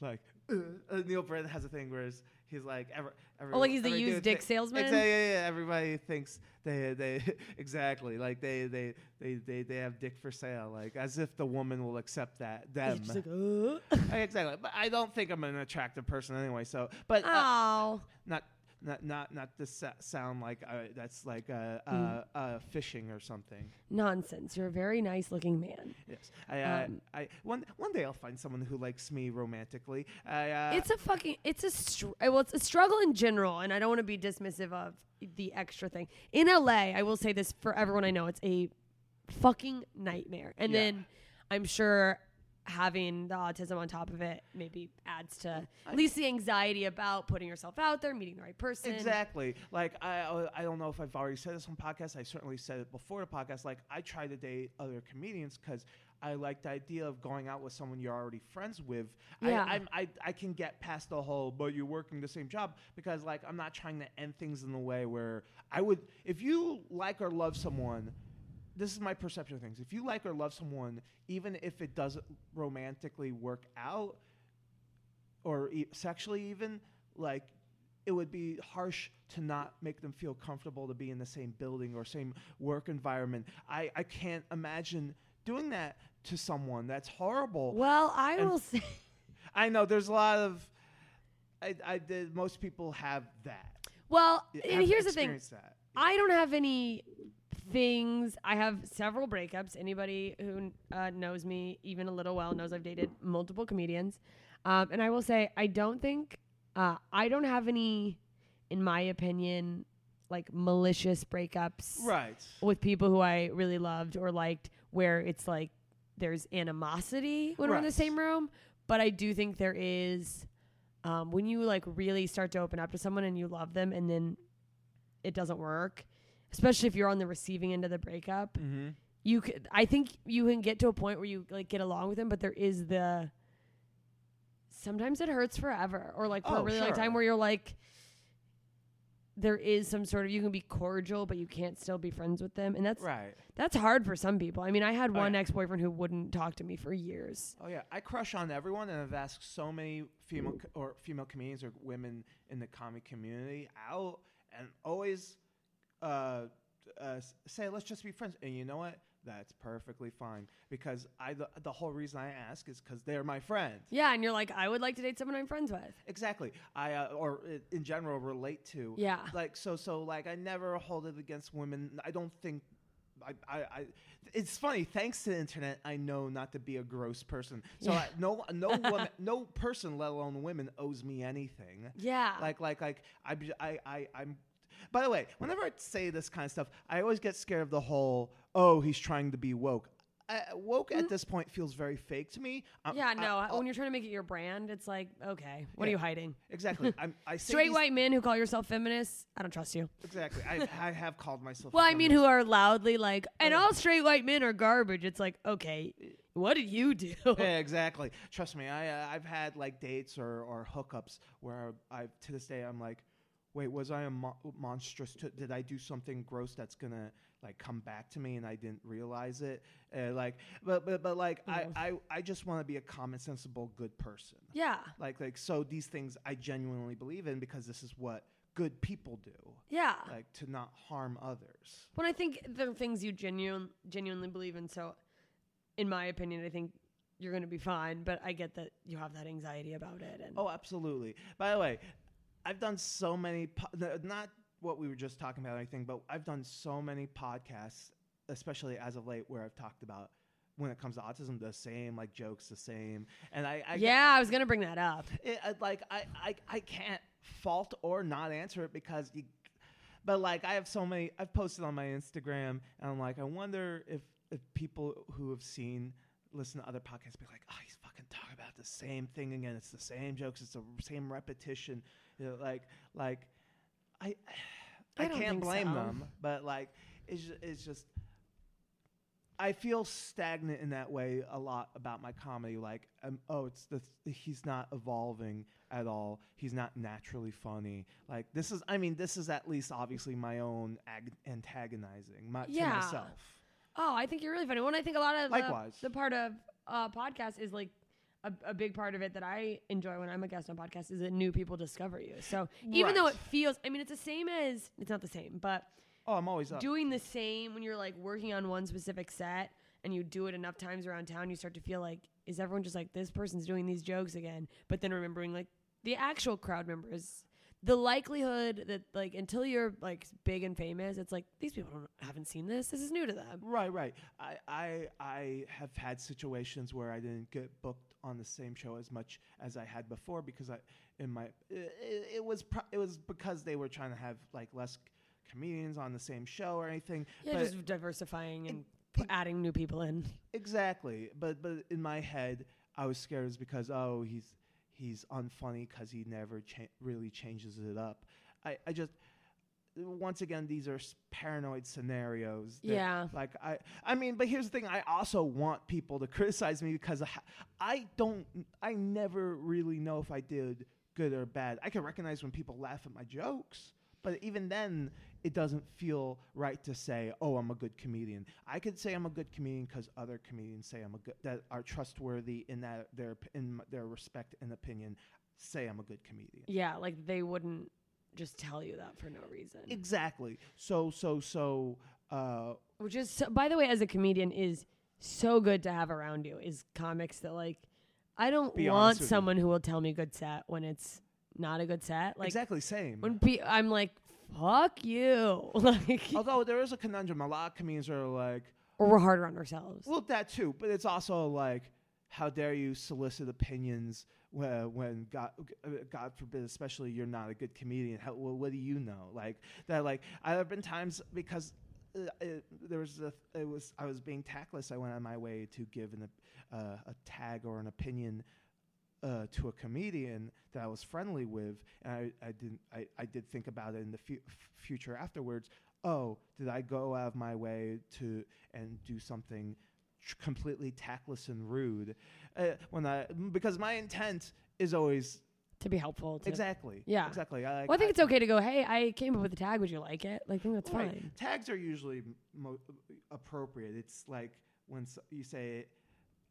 like uh, uh, Neil Brennan has a thing where it's, he's like, every, every, oh, like he's the used dick thi- salesman. Exa- yeah, yeah, everybody thinks they, they, exactly, like they, they, they, they, they have dick for sale, like as if the woman will accept that them. She's like, oh. Exactly, but I don't think I'm an attractive person anyway. So, but uh, oh, not, not, not, not to sa- sound like uh, that's like uh, uh, mm. uh, fishing or something. Nonsense. You're a very nice looking man. Yes, I, uh, um, I one one day I'll find someone who likes me romantically. I, uh, it's a fucking, it's a str- well, it's a struggle in general, and I don't want to be dismissive of the extra thing. In L A, I will say this for everyone I know, it's a fucking nightmare. And yeah. then I'm sure having the autism on top of it maybe adds to at least the anxiety about putting yourself out there, meeting the right person. Exactly. Like, I I don't know if I've already said this on podcasts. I certainly said it before the podcast. Like, I try to date other comedians because I like the idea of going out with someone you're already friends with. Yeah. I, I'm, I I can get past the whole, but you're working the same job, because like I'm not trying to end things in the way where I would. If you like or love someone, this is my perception of things. If you like or love someone, even if it doesn't romantically work out or e- sexually even, like it would be harsh to not make them feel comfortable to be in the same building or same work environment. I, I can't imagine doing that to someone. That's horrible. Well, I and will say. I know there's a lot of, I, I did, most people have that. Well, have and here's the thing. That. I don't have any things. I have several breakups. Anybody who uh, knows me even a little well knows I've dated multiple comedians. Um, and I will say, I don't think, uh, I don't have any, in my opinion, like malicious breakups right. with people who I really loved or liked, where it's like there's animosity when right. we're in the same room. But I do think there is, um, when you like really start to open up to someone and you love them and then it doesn't work, especially if you're on the receiving end of the breakup, mm-hmm. you could, I think you can get to a point where you like get along with them, but there is the, sometimes it hurts forever or like for oh, a really sure. long time where you're like, there is some sort of, you can be cordial, but you can't still be friends with them. And that's right. that's hard for some people. I mean, I had one oh, yeah. ex-boyfriend who wouldn't talk to me for years. Oh, yeah. I crush on everyone, and I've asked so many female co- or female comedians or women in the comic community out and always uh, uh, say, let's just be friends. And you know what? That's perfectly fine, because I the, the whole reason I ask is because they're my friends. Yeah, and you're like, I would like to date someone I'm friends with. Exactly. I uh, or uh, in general relate to. Yeah. Like so so like I never hold it against women. I don't think. I, I, I it's funny. Thanks to the internet, I know not to be a gross person. So yeah. I, no no woman, no person, let alone women, owes me anything. Yeah. Like like like I I, I I'm. By the way, whenever I say this kind of stuff, I always get scared of the whole, oh, he's trying to be woke. Uh, woke mm-hmm. at this point feels very fake to me. I'm, yeah, I'm, no. I'm, when you're trying to make it your brand, it's like, okay, what yeah, are you hiding? Exactly. I'm, I say straight white men who call yourself feminists, I don't trust you. Exactly. I, I have called myself well, a feminist. I mean, who are loudly like, and all straight white men are garbage. It's like, okay, what did you do? Yeah, exactly. Trust me, I, uh, I've had like dates or, or hookups where I, I to this day I'm like, wait, was I a mo- monstrous? T- did I do something gross that's gonna like come back to me and I didn't realize it? Uh, like, but but but like mm. I, I, I just want to be a common sensible good person. Yeah. Like like so these things I genuinely believe in, because this is what good people do. Yeah. Like to not harm others. Well, I think the things you genuine genuinely believe in. So, in my opinion, I think you're gonna be fine. But I get that you have that anxiety about it. And oh, absolutely. By the way, I've done so many, po- not what we were just talking about or anything, but I've done so many podcasts, especially as of late, where I've talked about, when it comes to autism, the same like jokes, the same. And I, I yeah, I was gonna bring that up. It, I, like I, I, I can't fault or not answer it, because you, but like I have so many. I've posted on my Instagram, and I'm like, I wonder if if people who have seen, listen to other podcasts, be like, oh, he's fucking talking about the same thing again. It's the same jokes. It's the same repetition. You know, like, like, I, I, I can't blame so. them, but like, it's just, it's just, I feel stagnant in that way a lot about my comedy. Like, um, oh, it's the th- he's not evolving at all. He's not naturally funny. Like, this is, I mean, this is at least obviously my own ag- antagonizing my, yeah. to myself. Oh, I think you're really funny. Well, I think a lot of Likewise. the, the part of uh, podcast is like. A, a big part of it that I enjoy when I'm a guest on podcasts is that new people discover you. So even right. though it feels, I mean, it's the same as, it's not the same, but oh, I'm always up. doing the same when you're like working on one specific set and you do it enough times around town, you start to feel like, is everyone just like, this person's doing these jokes again? But then remembering like the actual crowd members, the likelihood that like until you're like big and famous, it's like these people don't, haven't seen this. This is new to them. Right, right. I, I, I have had situations where I didn't get booked on the same show as much as I had before, because I, in my, it, it was pro- it was because they were trying to have like less c- comedians on the same show or anything. Yeah, but just diversifying and p- adding new people in. Exactly, but but in my head, I was scared it was because oh he's he's unfunny because he never cha- really changes it up. I I just once again, these are paranoid scenarios. That, yeah. Like, I, I mean, but here's the thing. I also want people to criticize me because I, I don't, I never really know if I did good or bad. I can recognize when people laugh at my jokes, but even then, it doesn't feel right to say, oh, I'm a good comedian. I could say I'm a good comedian because other comedians say I'm a good, that are trustworthy in that their, in their respect and opinion, say I'm a good comedian. Yeah. Like they wouldn't just tell you that for no reason. Exactly. So, so, so, uh, which is, so, by the way, as a comedian is so good to have around you is comics that like, I don't want someone you. who will tell me good set when it's not a good set. Like exactly. Same. When pe- I'm like, fuck you. Like, although there is a conundrum. A lot of comedians are like, or we're harder on ourselves. Well, that too, but it's also like, how dare you solicit opinions when, when God, God forbid, especially you're not a good comedian. How, well, what do you know? Like that, like there have been times because uh, it, there was a, it was I was being tactless. I went on my way to give an, uh, a tag or an opinion uh, to a comedian that I was friendly with, and I, I didn't. I, I did think about it in the fu- future afterwards. Oh, did I go out of my way to and do something completely tactless and rude uh, when I because my intent is always to be helpful to exactly yeah exactly I, like, well, I think I, it's okay to go, hey, I came up with a tag, would you like it? Like I think that's right. Fine, tags are usually mo- appropriate. It's like when so you say it,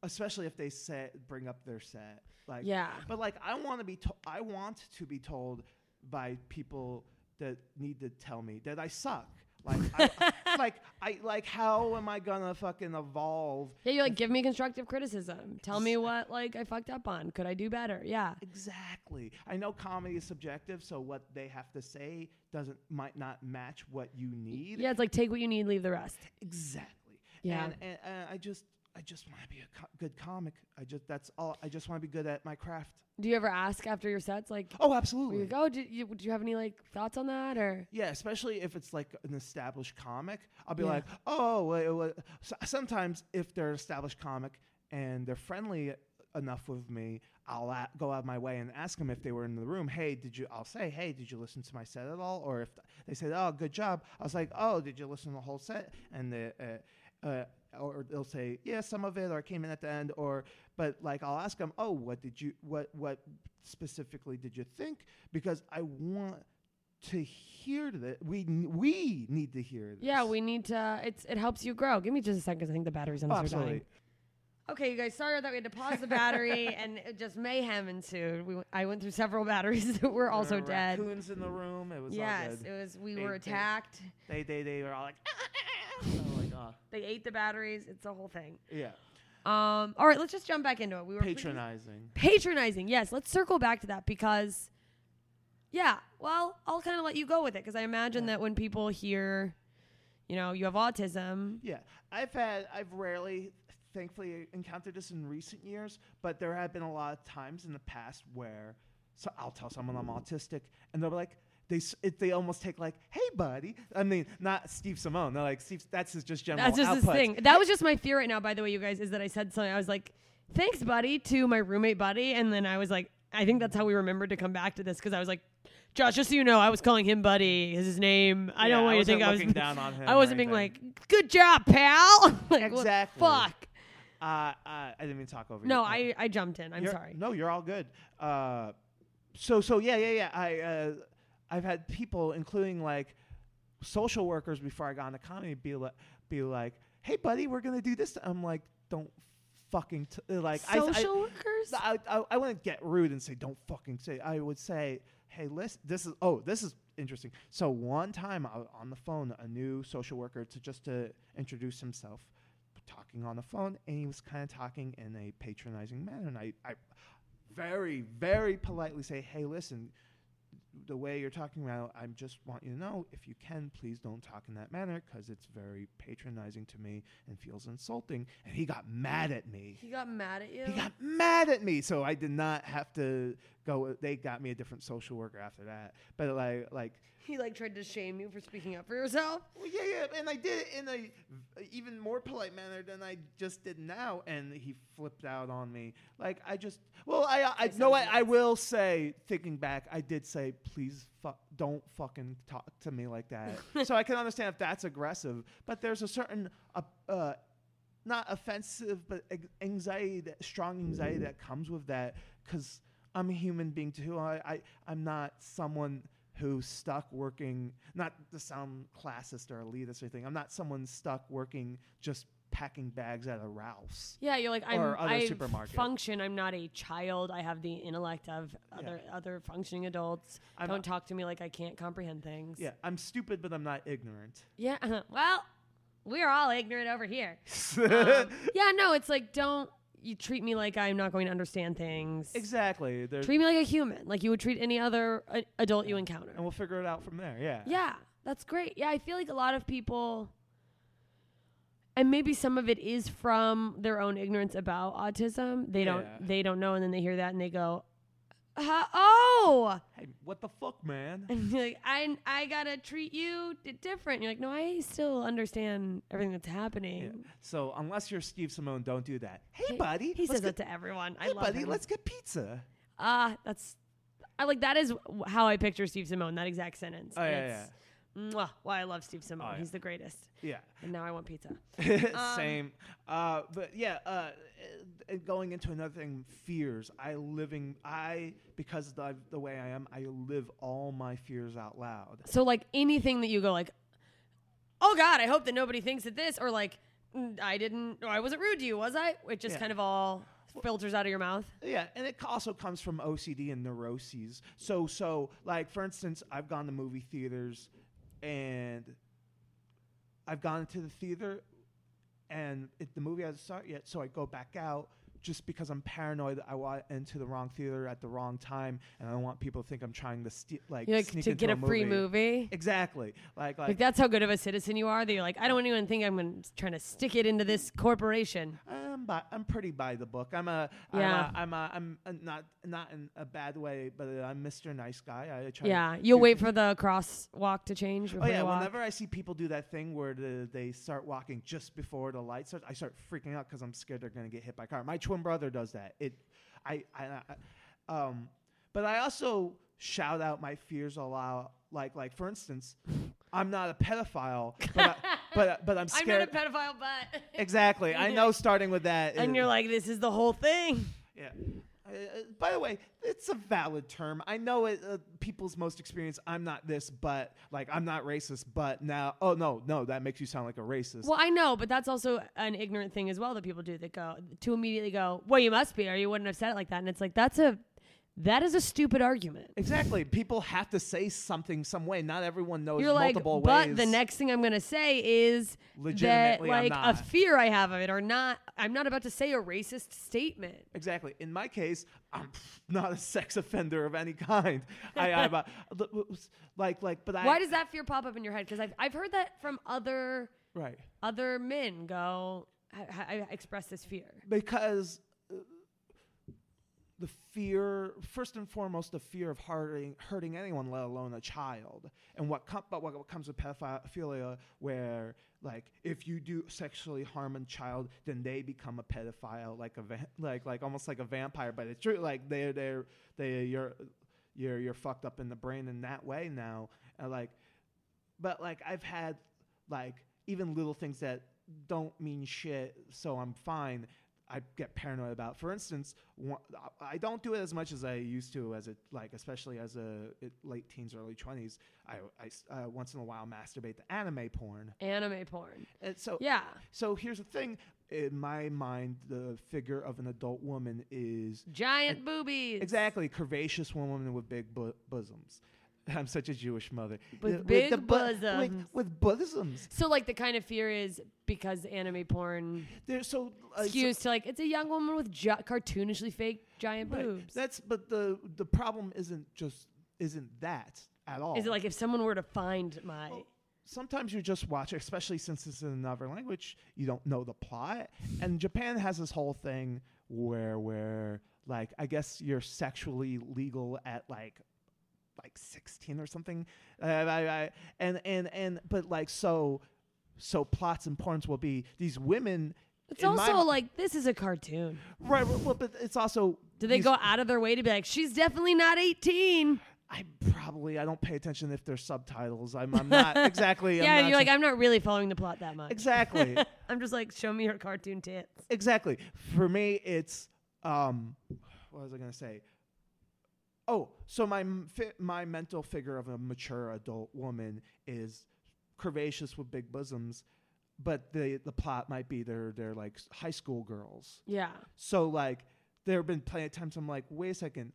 especially if they say bring up their set, like yeah but like I want to be to- I want to be told by people that need to tell me that I suck. Like, I, like, I, like, how am I gonna fucking evolve? Yeah, you like give me constructive criticism. Tell me what like I fucked up on. Could I do better? Yeah, exactly. I know comedy is subjective, so what they have to say doesn't might not match what you need. Yeah, it's like take what you need, leave the rest. Exactly. Yeah, and, and, and I just I just want to be a co- good comic. I just that's all. I just want to be good at my craft. Do you ever ask after your sets, like? Oh, absolutely. Like, oh, do you, do you have any like thoughts on that, or? Yeah, especially if it's like an established comic, I'll be yeah. like, oh. Well, well. So, sometimes if they're an established comic and they're friendly enough with me, I'll a- go out of my way and ask them if they were in the room. Hey, did you? I'll say, hey, did you listen to my set at all? Or if th- they said, oh, good job, I was like, oh, did you listen to the whole set? And the. Uh, uh, Or they'll say, yeah, some of it, or I came in at the end, or, but like I'll ask them, oh, what did you, what, what specifically did you think? Because I want to hear that. We, we need to hear this. Yeah, we need to, it's, it helps you grow. Give me just a second because I think the batteries on this oh, are absolutely. dying. Okay, you guys, sorry that we had to pause the battery and it just mayhem ensued. We w- I went through several batteries that were there also were dead. Raccoons in the room. It was yes, all good. Yes, it was, we they, were attacked. They, they, they, they were all like, they ate the batteries. It's the whole thing. Yeah. Um, all right, let's just jump back into it. We were patronizing. Patronizing. Yes. Let's circle back to that because, yeah. Well, I'll kind of let you go with it because I imagine yeah. that when people hear, you know, you have autism. Yeah, I've had. I've rarely, thankfully, encountered this in recent years, but there have been a lot of times in the past where, so I'll tell someone I'm autistic, and they'll be like. They s- it, they almost take like, hey, buddy. I mean, not Steve Simone. They're like, Steve, that's his just general output. That's just outputs. His thing. That was just my fear right now, by the way, you guys, is that I said something. I was like, thanks, buddy, to my roommate, buddy. And then I was like, I think that's how we remembered to come back to this because I was like, Josh, just so you know, I was calling him buddy. Is his name. I yeah, don't want you to think I was. Down on him I wasn't being like, good job, pal. Like, exactly. Well, fuck. Uh, uh, I didn't mean to talk over no, you. No, I, I jumped in. I'm you're, sorry. No, you're all good. Uh, so, so yeah, yeah, yeah. I. Uh, I've had people, including like social workers before I got into comedy, be like, be like, hey, buddy, we're going to do this. I'm like, don't fucking t-. like social I, I, workers. I, I, I wouldn't get rude and say, don't fucking say. I would say, hey, listen, this is oh, this is interesting. So one time I was on the phone, a new social worker to just to introduce himself talking on the phone. And he was kind of talking in a patronizing manner. And I, I very, very politely say, hey, listen, the way you're talking about, I just want you to know, if you can, please don't talk in that manner because it's very patronizing to me and feels insulting. And he got mad at me. He got mad at you? He got mad at me. So I did not have to go. They got me a different social worker after that. But like, like he like tried to shame you for speaking up for yourself? Well, yeah, yeah. And I did it in a v- even more polite manner than I just did now. And he flipped out on me. Like, I just, well, I, I no, I, I will say, thinking back, I did say, please fu- don't fucking talk to me like that. So I can understand if that's aggressive, but there's a certain, uh, uh not offensive, but anxiety, that strong anxiety that comes with that, because I'm a human being too. I, I, I'm not someone who's stuck working, not to sound classist or elitist or anything, I'm not someone stuck working just packing bags at a Ralph's. Yeah, you're like, I'm, or other I supermarket. function. I'm not a child. I have the intellect of other yeah. other functioning adults. I'm Don't talk to me like I can't comprehend things. Yeah, I'm stupid, but I'm not ignorant. Yeah, well, we're all ignorant over here. um, yeah, no, it's like, don't you treat me like I'm not going to understand things. Exactly. There's treat me like a human, like you would treat any other uh, adult yeah. you encounter. And we'll figure it out from there, yeah. Yeah, that's great. Yeah, I feel like a lot of people, and maybe some of it is from their own ignorance about autism. They yeah. don't they don't know, and then they hear that, and they go, oh! Hey, what the fuck, man? And you're like, I, I gotta treat you d- different. And you're like, no, I still understand everything that's happening. Yeah. So unless you're Steve Simone, don't do that. Hey, hey buddy. He says that to everyone. Hey, I love buddy, him. Let's get pizza. Ah, uh, that's... I like, that is w- how I picture Steve Simone, that exact sentence. Oh, yeah, yeah. Mwah, why I love Steve Simone. Oh, yeah. He's the greatest. Yeah. And now I want pizza. um, Same. Uh, but yeah, uh, going into another thing, fears. I living, I, because of the way I am, I live all my fears out loud. So like anything that you go like, oh God, I hope that nobody thinks of this, or like, I didn't, or I wasn't rude to you, was I? It just yeah. kind of all filters out of your mouth. Yeah, and it also comes from O C D and neuroses. So, so like, for instance, I've gone to movie theaters, and I've gone into the theater, and it, the movie hasn't started yet, so I go back out just because I'm paranoid that I walk into the wrong theater at the wrong time, and I don't want people to think I'm trying to sti- like, like sneak to into get a, a movie. Free movie. Exactly, like, like like that's how good of a citizen you are. That you're like, I don't want anyone to think I'm gonna, trying to stick it into this corporation. I'm by, I'm pretty by the book. I'm a yeah. I'm a, I'm, a, I'm a, not not in a bad way, but I'm Mister Nice Guy. I try. Yeah, you'll wait for the crosswalk to change. Oh yeah, whenever I see people do that thing where the, they start walking just before the light starts, I start freaking out because I'm scared they're gonna get hit by a car. My twin brother does that. It, I, I, I um, but I also shout out my fears aloud. Like, like for instance, I'm not a pedophile, but. I, But uh, but I'm scared. I'm not a pedophile, but exactly. I know. Starting with that, and you're like, this is the whole thing. Yeah. Uh, by the way, it's a valid term. I know it. Uh, people's most experience. I'm not this, but like I'm not racist, but now. Oh no, no, that makes you sound like a racist. Well, I know, but that's also an ignorant thing as well that people do. That go to immediately go, well, you must be, or you wouldn't have said it like that. And it's like that's a. That is a stupid argument. Exactly. People have to say something some way. Not everyone knows You're multiple like, ways. But the next thing I'm going to say is legitimately that, like, a fear I have of it or not. I'm not about to say a racist statement. Exactly. In my case, I'm not a sex offender of any kind. I, I'm a, like, like, but I, Why does that fear pop up in your head? Because I've, I've heard that from other, right. other men go, I, I express this fear. Because... The fear, first and foremost, the fear of hurting, hurting anyone, let alone a child. And what, com- but what, what comes with pedophilia, where like if you do sexually harm a child, then they become a pedophile, like a va- like like almost like a vampire. But it's true, like they're they're they you're you're you're fucked up in the brain in that way now. And like, but like I've had like even little things that don't mean shit, so I'm fine. I get paranoid about. For instance, wha- I don't do it as much as I used to, as it like, especially as a it, late teens, early twenties. I, I uh, once in a while masturbate to anime porn. Anime porn. And so yeah. So here's the thing: in my mind, the figure of an adult woman is giant an, boobies. Exactly, curvaceous woman with big bo- bosoms. I'm such a Jewish mother. With uh, big with bu- bosoms. Like, with bosoms. So, like, the kind of fear is because anime porn there's so uh, skews so to, like, it's a young woman with ju- cartoonishly fake giant right. boobs. That's, but the the problem isn't just, isn't that at all. Is it like if someone were to find my... Well, sometimes you just watch, especially since this is another language, you don't know the plot. And Japan has this whole thing where, where, like, I guess you're sexually legal at, like, like sixteen or something, uh, I, I, and and and but like so, so plots and porns will be these women It's in also my, like, this is a cartoon. Right, well, but it's also... Do they go out of their way to be like, she's definitely not eighteen? I probably, I don't pay attention if there's subtitles. I'm, I'm not exactly... yeah, not you're like, I'm not really following the plot that much. Exactly. I'm just like, show me her cartoon tits. Exactly. For me, it's... Um, what was I going to say? Oh, so my fi- my mental figure of a mature adult woman is curvaceous with big bosoms, but the the plot might be they're they're like high school girls. Yeah. So like there have been plenty of times I'm like, wait a second,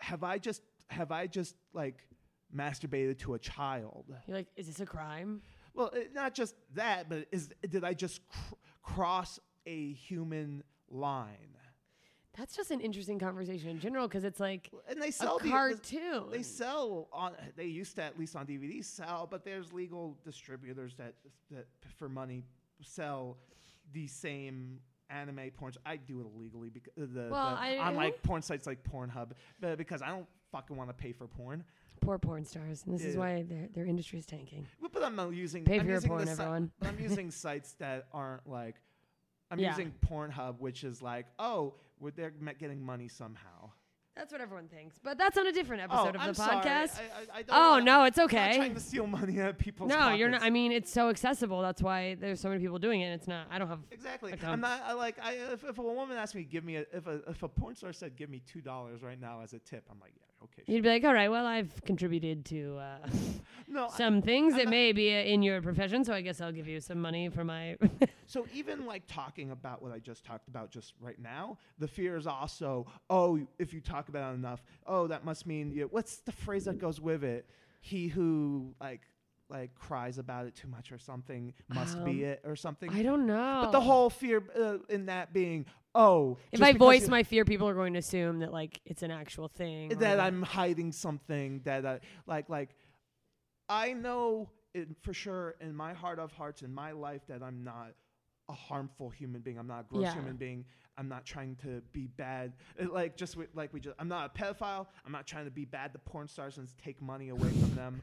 have I just have I just like masturbated to a child? You're like, is this a crime? Well, it, not just that, but is did I just cr- cross a human line? That's just an interesting conversation in general because it's like and they sell a cartoon. They sell on. They used to at least on D V D sell, but there's legal distributors that that for money sell the same anime porn. I do it illegally because the, well, the on like porn sites like Pornhub, but because I don't fucking want to pay for porn. Poor porn stars, and this yeah. is why their their industry is tanking. Well, but I'm using pay I'm for using your porn, si- everyone. I'm using sites that aren't like. I'm yeah. using Pornhub, which is like, oh, we're they're getting money somehow. That's what everyone thinks, but that's on a different episode oh, of I'm the sorry. podcast. I, I, I don't oh wanna, no, it's okay. I'm not trying to steal money out of people's no, pockets. You're not. I mean, it's so accessible. That's why there's so many people doing it. And it's not. I don't have exactly. Accounts. I'm not I like. I if, if a woman asked me, give me a, if a if a porn star said, give me two dollars right now as a tip, I'm like, yeah, okay. You'd sure. be like, all right, well, I've contributed to uh, no, some I, things I'm that may be uh, in your profession, so I guess I'll give you some money for my. So even like talking about what I just talked about just right now, the fear is also, oh, if you talk about it enough, oh, that must mean you know, what's the phrase that goes with it? He who like like cries about it too much or something must um, be it or something. I don't know. But the whole fear uh, in that being, oh, if I voice my fear, people are going to assume that like it's an actual thing, that, that I'm hiding something that I, like like I know it for sure in my heart of hearts in my life that I'm not a harmful human being. I'm not a gross yeah. human being. I'm not trying to be bad. It, like just w- like we just. I'm not a pedophile. I'm not trying to be bad to porn stars and take money away from them.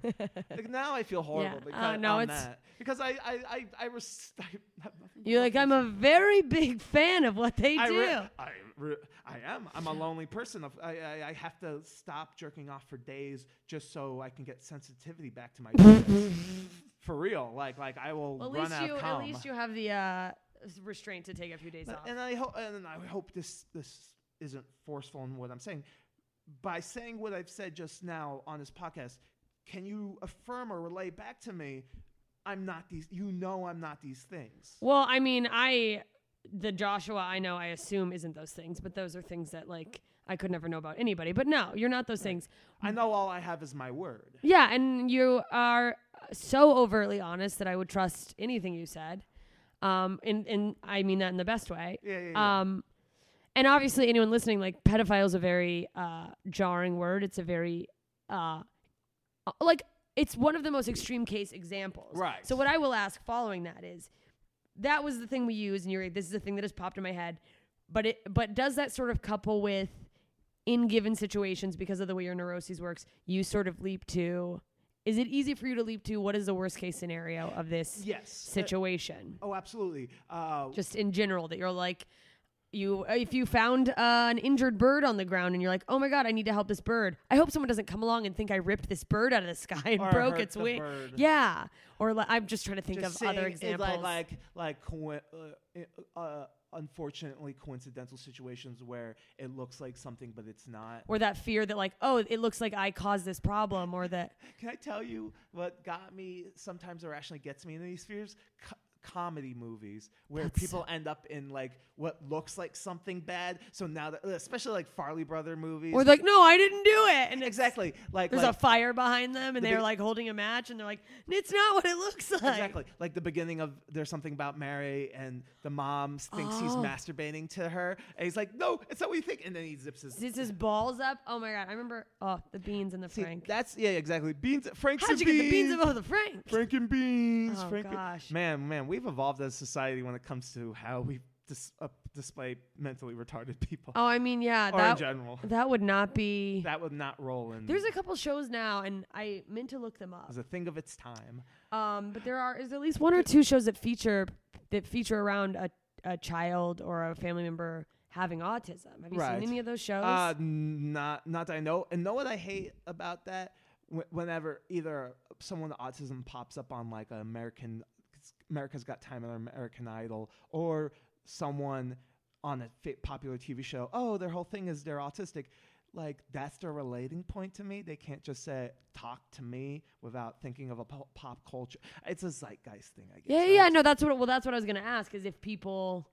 Like now I feel horrible yeah. because uh, no, on that because I I I I, res- I have nothing. You're like I'm a very big fan of what they I do. Re- I re- I am. I'm a lonely person. Of, I, I I have to stop jerking off for days just so I can get sensitivity back to my. For real, like like I will well, run out of calm. At least you have the uh, restraint to take a few days but off. And I hope, and I hope this this isn't forceful in what I'm saying. By saying what I've said just now on this podcast, can you affirm or relay back to me? I'm not these. You know, I'm not these things. Well, I mean, I the Joshua I know I assume isn't those things, but those are things that like. I could never know about anybody, but no, you're not those things. I know all I have is my word. Yeah, and you are so overtly honest that I would trust anything you said. Um, and, and I mean that in the best way. Yeah, yeah, yeah. Um, and obviously anyone listening, like pedophile is a very uh, jarring word. It's a very, uh, like, it's one of the most extreme case examples. Right. So what I will ask following that is, that was the thing we used, and you're like, this is the thing that has popped in my head. But it, but does that sort of couple with, in given situations, because of the way your neuroses works, you sort of leap to, is it easy for you to leap to what is the worst case scenario of this yes. situation? Uh, oh, absolutely. Uh, Just in general, that you're like, you uh, if you found uh, an injured bird on the ground and you're like, oh my God, I need to help this bird. I hope someone doesn't come along and think I ripped this bird out of the sky and or broke its wing. Bird. Yeah. Or li- I'm just trying to think just of other examples. Like, like, like co- uh, uh, unfortunately coincidental situations where it looks like something, but it's not. Or that fear that like, oh, it looks like I caused this problem or that. Can I tell you what got me sometimes or actually gets me into these fears? Co- comedy movies where That's people end up in like what looks like something bad. So now that, especially like Farley Brother movies. Or like, no, I didn't do it. And exactly. Like there's like a fire behind them and the they're be- like holding a match and they're like, it's not what it looks like. Exactly. Like the beginning of There's Something About Mary and the mom thinks oh. he's masturbating to her. And he's like, no, it's not what you think. And then he zips his, zips his balls up. Oh my God. I remember oh the beans and the See, Frank. That's yeah, exactly. Beans. Frank's How'd and you beans. Get the beans above the Frank? Frank and beans. Oh Frank gosh. And, man, man. We've evolved as a society when it comes to how we dis- uh, display mentally retarded people. Oh, I mean, yeah. Or that in general. W- that would not be... That would not roll in. There's a couple shows now, and I meant to look them up. It's a thing of its time. Um, but there are is at least one or two shows that feature that feature around a, a child or a family member having autism. Have you right. seen any of those shows? Uh, not, not that I know. And know what I hate about that? Whenever either someone with autism pops up on like an American, America's Got Time or American Idol, or someone on a popular T V show, oh, their whole thing is they're autistic. Like, that's their relating point to me. They can't just say, talk to me without thinking of a po- pop culture. It's a zeitgeist thing, I guess. Yeah, right? yeah, no, that's what, well, that's what I was going to ask, is if people,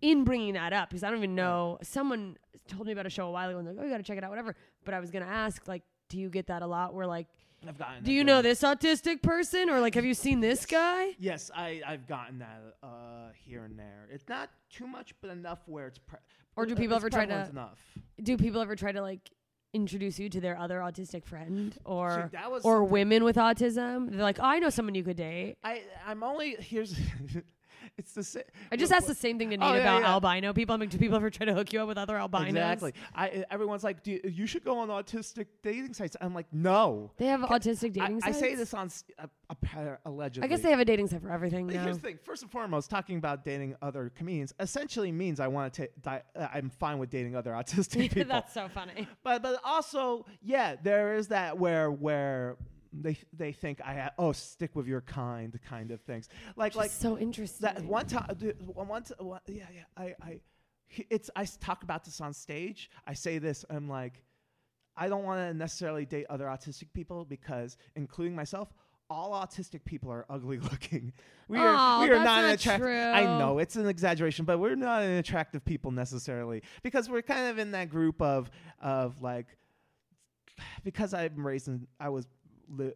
in bringing that up, because I don't even know, someone told me about a show a while ago, and they're like, oh, you got to check it out, whatever. But I was going to ask, like, do you get that a lot? Where, like, I've gotten do you know this autistic person? Or, like, have you seen this yes. guy? Yes, I, I've gotten that uh, here and there. It's not too much, but enough where it's... Pre- Or do people it's ever try to? Enough. Do people ever try to like introduce you to their other autistic friend or so or women with autism? They're like, oh, I know someone you could date. I I'm only here's. It's the same. I just asked the same thing to Nate oh, yeah, about yeah. albino people. I'm like, do people ever try to hook you up with other albinos? Exactly. I, everyone's like, do you, you should go on autistic dating sites. I'm like, no. They have autistic dating I, sites? I say this on uh, allegedly. I guess they have a dating site for everything now. Here's the thing. First and foremost, talking about dating other comedians essentially means I want to. Di- I'm fine with dating other autistic people. That's so funny. But but also, yeah, there is that where where. They they think I ha- oh stick with your kind kind of things like Which like so interesting. That one time, one t- one, yeah yeah I I it's I talk about this on stage. I say this. I'm like, I don't want to necessarily date other autistic people because, including myself, all autistic people are ugly looking. We oh, are we are not an attractive. I know it's an exaggeration, but we're not an attractive people necessarily because we're kind of in that group of of like because I'm raised in I was. Li-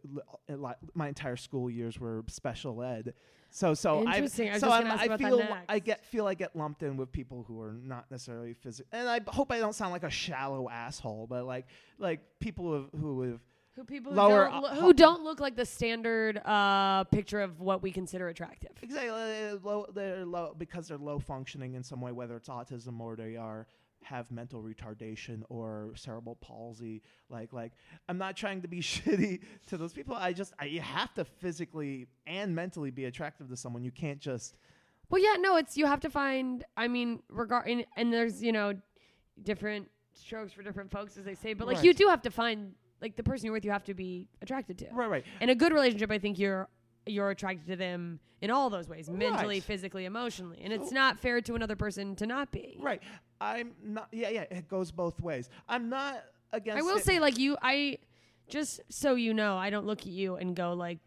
li- my entire school years were special ed, so so I so I, I feel I get feel I get lumped in with people who are not necessarily physical. And I b- hope I don't sound like a shallow asshole, but like like people who who have who people lower who don't, lo- who don't look like the standard uh, picture of what we consider attractive. Exactly, uh, low, they're low because they're low functioning in some way, whether it's autism or they are. Have mental retardation or cerebral palsy. Like, like I'm not trying to be shitty to those people. I just, I, you have to physically and mentally be attractive to someone. You can't just. Well, yeah, no, it's, you have to find, I mean, regard, and, and there's, you know, different strokes for different folks, as they say, but like right. you do have to find, like the person you're with, you have to be attracted to. Right, right. And a good relationship, I think you're, you're attracted to them in all those ways, right. mentally, physically, emotionally. And so it's not fair to another person to not be. Right. I'm not, yeah, yeah, it goes both ways. I'm not against I will it. say, like, you, I, just so you know, I don't look at you and go, like,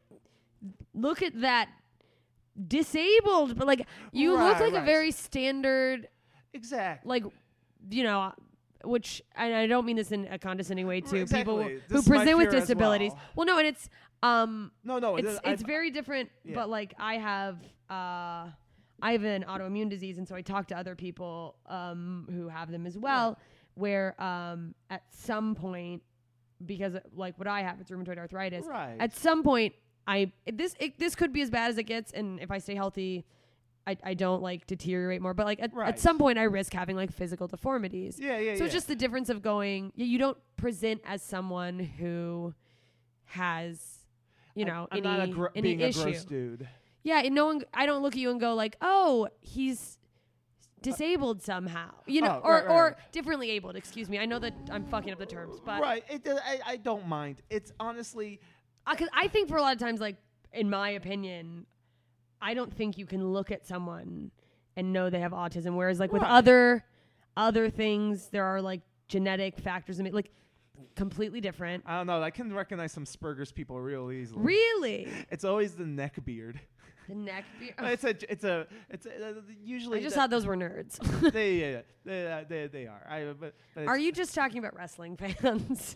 look at that disabled, but, like, you right, look like right. a very standard. Exactly. Like, you know, which, and I don't mean this in a condescending way to exactly. people this who present with disabilities. Well. well, no, and it's, Um, no, no, it's, it's very different, yeah. but like I have, uh, I have an autoimmune disease. And so I talk to other people, um, who have them as well, yeah. where, um, at some point, because like what I have, it's rheumatoid arthritis. Right. At some point I, it, this, it, this could be as bad as it gets. And if I stay healthy, I, I don't like deteriorate more, but like at, right. at some point I risk having like physical deformities. Yeah, yeah, so yeah. it's just the difference of going, you don't present as someone who has. You know, I'm any, not a gr- any being issue. a gross dude. Yeah, and no one. I don't look at you and go like, "Oh, he's disabled uh, somehow." You know, oh, or, right, right, or right. differently abled. Excuse me. I know that I'm fucking up the terms, but right. It, I, I don't mind. It's honestly, because I, I think for a lot of times, like in my opinion, I don't think you can look at someone and know they have autism. Whereas, like right. with other other things, there are like genetic factors. I mean, like. Completely different. I don't know. I can recognize some Asperger's people real easily. Really? It's always the neck beard. The neck beard. it's a. It's a. It's a, uh, usually. I just thought those were nerds. they, yeah, they, uh, they, they are. I, but, but are you just talking about wrestling fans?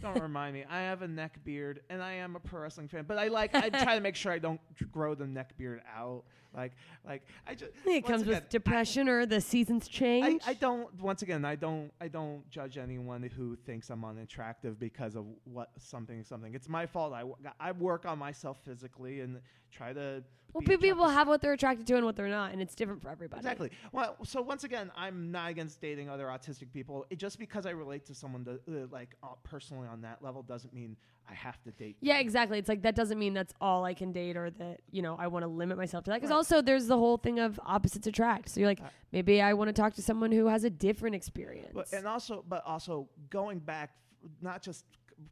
Don't remind me. I have a neck beard, and I am a pro wrestling fan. But I like. I try to make sure I don't grow the neck beard out. Like, like I just. It comes again, with depression I, or the seasons change. I, I don't. Once again, I don't. I don't judge anyone who thinks I'm unattractive because of what something something. It's my fault. I, I work on myself physically and try to Well, people have what they're attracted to and what they're not, and it's different for everybody. Exactly. Well, so once again, I'm not against dating other autistic people. It, just because I relate to someone to, uh, like uh, personally on that level doesn't mean I have to date. Yeah, exactly. It's like that doesn't mean that's all I can date, or that, you know, I want to limit myself to that. Because right. also there's the whole thing of opposites attract. So you're like, uh, maybe I want to talk to someone who has a different experience. But, and also, but also going back, f- not just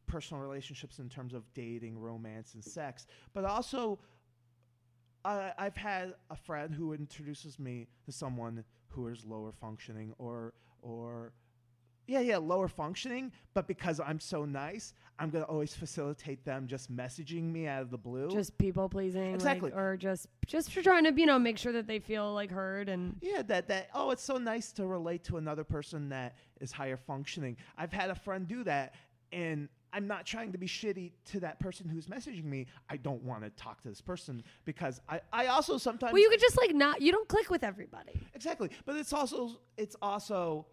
personal relationships in terms of dating, romance, and sex, but also. Uh, I've had a friend who introduces me to someone who is lower functioning or, or yeah, yeah, lower functioning. But because I'm so nice, I'm going to always facilitate them just messaging me out of the blue. Just people pleasing. Exactly. Like, or just, just for trying to, you know, make sure that they feel like heard and. Yeah. That, that, oh, it's so nice to relate to another person that is higher functioning. I've had a friend do that, and I'm not trying to be shitty to that person who's messaging me. I don't want to talk to this person because I, I also sometimes. Well, you could just like not, you don't click with everybody. Exactly. But it's also, it's also,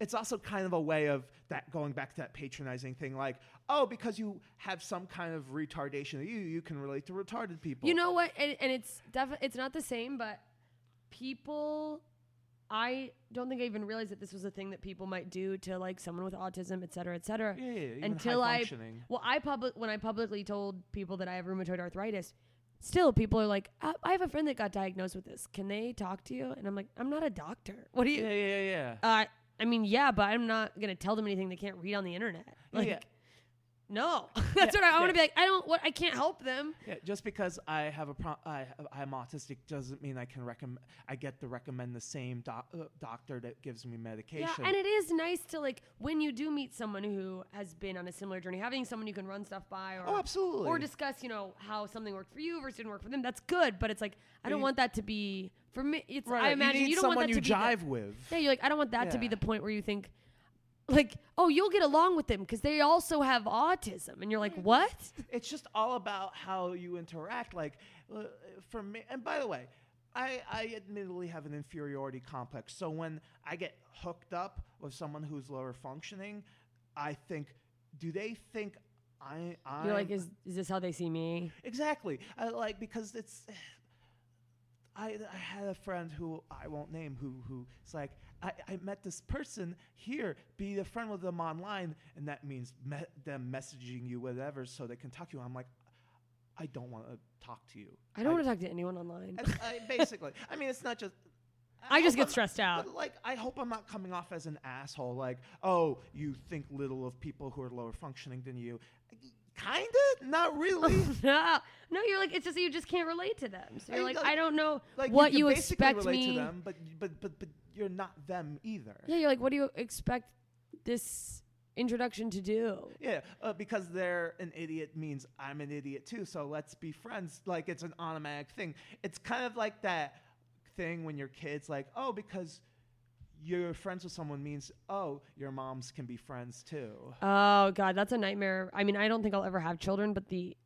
it's also kind of a way of that going back to that patronizing thing. Like, oh, because you have some kind of retardation, you, you can relate to retarded people. You know what? And, and it's definitely, it's not the same, but people, I don't think I even realized that this was a thing that people might do to like someone with autism, et cetera, et cetera. Yeah, yeah, yeah. Until I, well, I public when I publicly told people that I have rheumatoid arthritis, still people are like, I, I have a friend that got diagnosed with this. Can they talk to you? And I'm like, I'm not a doctor. What do you? Yeah, yeah, yeah. Uh, I mean, yeah, but I'm not gonna tell them anything they can't read on the internet. Like, yeah. No, that's yeah, what I, I yeah. want to be like. I don't. What I can't help them. Yeah, just because I have a pro, I I'm autistic doesn't mean I can recommend. I get to recommend the same doc, uh, doctor that gives me medication. Yeah, and it is nice to like when you do meet someone who has been on a similar journey, having someone you can run stuff by, or oh, absolutely, or discuss, you know, how something worked for you versus didn't work for them. That's good, but it's like I don't you want that to be for me. It's right, I imagine you, you don't want that you to be someone you jive the, with. Yeah, you're like I don't want that yeah. to be the point where you think. Like, oh, you'll get along with them because they also have autism. And you're like, what? It's just all about how you interact. Like, uh, for me, and by the way, I, I admittedly have an inferiority complex. So when I get hooked up with someone who's lower functioning, I think, do they think I... I'm you're like, is is this how they see me? Exactly. I, like, because it's... I, I had a friend who I won't name who who's like, I, I met this person here, be a friend with them online, and that means me- them messaging you whatever so they can talk to you. I'm like, I don't want to talk to you. I don't want to talk to anyone online. I, I basically. I mean, it's not just... I, I just get I'm stressed not, out. Like, I hope I'm not coming off as an asshole. Like, oh, you think little of people who are lower functioning than you. Kind of? Not really. no. No, you're like, it's just that you just can't relate to them. So you're like, like, I don't know like what you, you expect relate me. To them, but, but, but, but you're not them either. Yeah, you're like, what do you expect this introduction to do? Yeah, uh, because they're an idiot means I'm an idiot too, so let's be friends. Like, it's an automatic thing. It's kind of like that thing when your kid's like, oh, because... you're friends with someone means, oh, your moms can be friends too. Oh, God, that's a nightmare. I mean, I don't think I'll ever have children, but the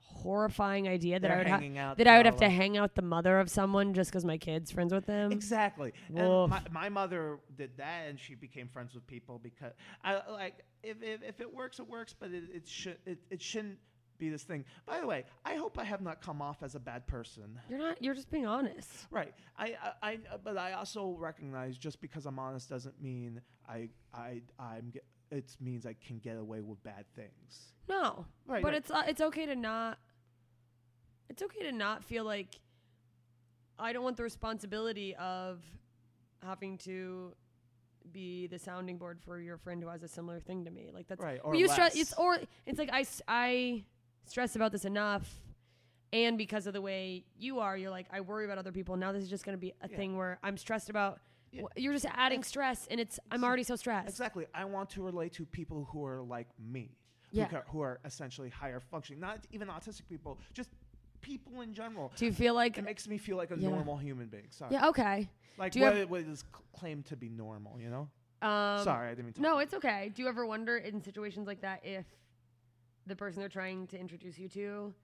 horrifying idea that, I would, ha- that I would have to hang out the mother of someone just because my kid's friends with them. Exactly. And my, my mother did that, and she became friends with people because, I, like, if, if if it works, it works, but it, it, should, it, it shouldn't be this thing. By the way, I hope I have not come off as a bad person. You're not. You're just being honest. Right. I. I. I but I also recognize just because I'm honest doesn't mean I. I. I'm. Ge- it means I can get away with bad things. No. Right. But right. it's. Uh, it's okay to not. It's okay to not feel like. I don't want the responsibility of having to be the sounding board for your friend who has a similar thing to me. Like that's right. Or you stress. It's or it's like I. I stress about this enough, and because of the way you are, you're like, I worry about other people. Now this is just going to be a yeah. thing where I'm stressed about, yeah. wh- you're just adding it's stress, and it's, I'm already so stressed. Exactly. I want to relate to people who are like me, yeah. who, ca- who are essentially higher functioning, not even autistic people, just people in general. Do you feel like... It makes me feel like a yeah. normal human being. Sorry. Yeah, okay. Like what, it, what is claimed to be normal, you know? Um, Sorry, I didn't mean to. No, it's okay. Do you ever wonder in situations like that if the person they're trying to introduce you to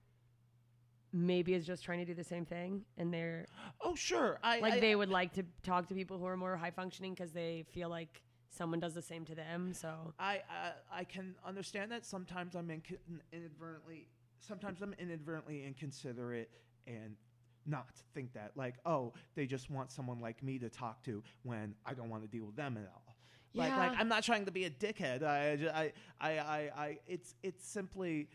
maybe is just trying to do the same thing, and they're oh sure, I like I, they I, would I, like to talk to people who are more high functioning because they feel like someone does the same to them. So I I, I can understand that sometimes I'm inc- inadvertently sometimes I'm inadvertently inconsiderate and not think that, like, oh, they just want someone like me to talk to when I don't want to deal with them at all. Yeah. Like, like I'm not trying to be a dickhead. I, I, I, I, I it's, it's simply,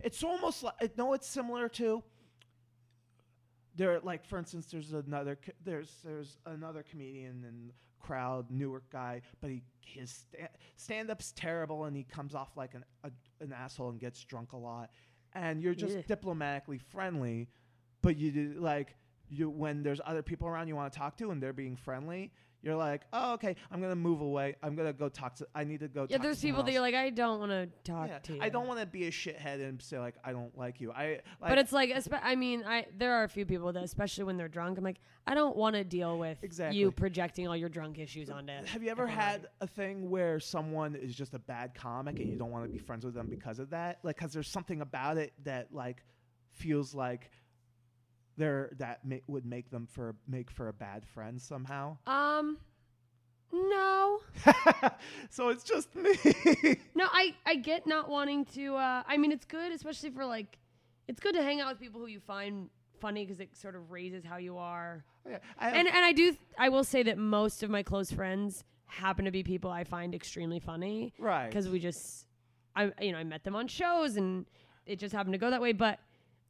it's almost like, no, it's similar to there. Like, for instance, there's another, there's, there's another comedian in crowd, Newark guy, but he, his sta- stand up's terrible. And he comes off like an, a, an asshole and gets drunk a lot. And you're just yeah. diplomatically friendly, but you do, like you when there's other people around you want to talk to and they're being friendly, you're like, oh, okay, I'm going to move away. I'm going to go talk to, I need to go yeah, talk to Yeah, there's people else. That you're like, I don't want to talk yeah, to you. I don't want to be a shithead and say, like, I don't like you. I. Like, but it's like, I mean, I there are a few people that, especially when they're drunk, I'm like, I don't want to deal with exactly. you projecting all your drunk issues onto everybody. Have you ever had a thing where someone is just a bad comic and you don't want to be friends with them because of that? Like, because there's something about it that, like, feels like, There that ma- would make them for make for a bad friend somehow. Um, no. So it's just me. No, I, I get not wanting to. Uh, I mean, it's good, especially for like, it's good to hang out with people who you find funny because it sort of raises how you are. Oh, yeah. I and and I do. Th- I will say that most of my close friends happen to be people I find extremely funny. Right. Because we just, I you know I met them on shows and it just happened to go that way, but.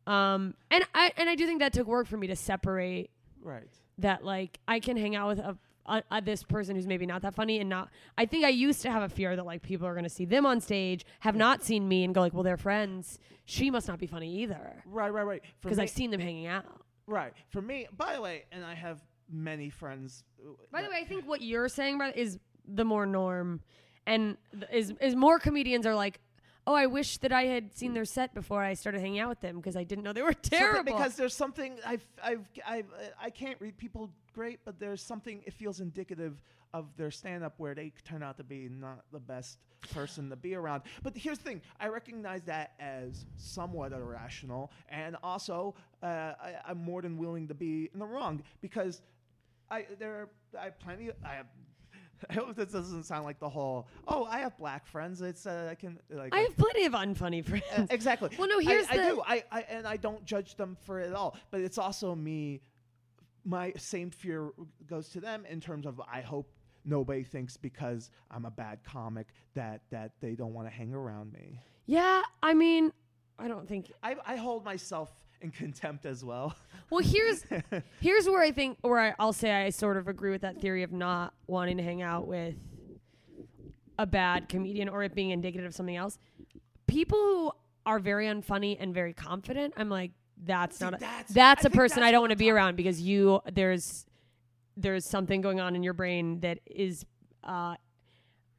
Um, and I and I do think that took work for me to separate right. that, like, I can hang out with a, a, a this person who's maybe not that funny and not, I think I used to have a fear that, like, people are going to see them on stage, have yeah. not seen me and go like, well, they're friends. She must not be funny either. Right, right, right. Because I've seen them hanging out. Right. For me, by the way, and I have many friends. By the way, I think what you're saying about is the more norm and th- is is more comedians are like, oh, I wish that I had seen their set before I started hanging out with them because I didn't know they were terrible. Something because there's something, I've, I've, I've, I can't read people great, but there's something, it feels indicative of their stand-up where they turn out to be not the best person to be around. But here's the thing, I recognize that as somewhat irrational, and also uh, I, I'm more than willing to be in the wrong because I there are, I have plenty, of, I have I hope this doesn't sound like the whole, oh, I have black friends. It's uh, I can like I have plenty of unfunny friends. Uh, exactly. Well, no, here's I, the I do. I, I and I don't judge them for it at all. But it's also me. My same fear goes to them in terms of I hope nobody thinks because I'm a bad comic that that they don't want to hang around me. Yeah, I mean, I don't think I I hold myself in contempt as well. Well, here's here's where I think, or I, I'll say I sort of agree with that theory of not wanting to hang out with a bad comedian or it being indicative of something else. People who are very unfunny and very confident, I'm like, that's See, not a, that's, that's a person that's I don't want to be around because you there's there's something going on in your brain that is. Uh,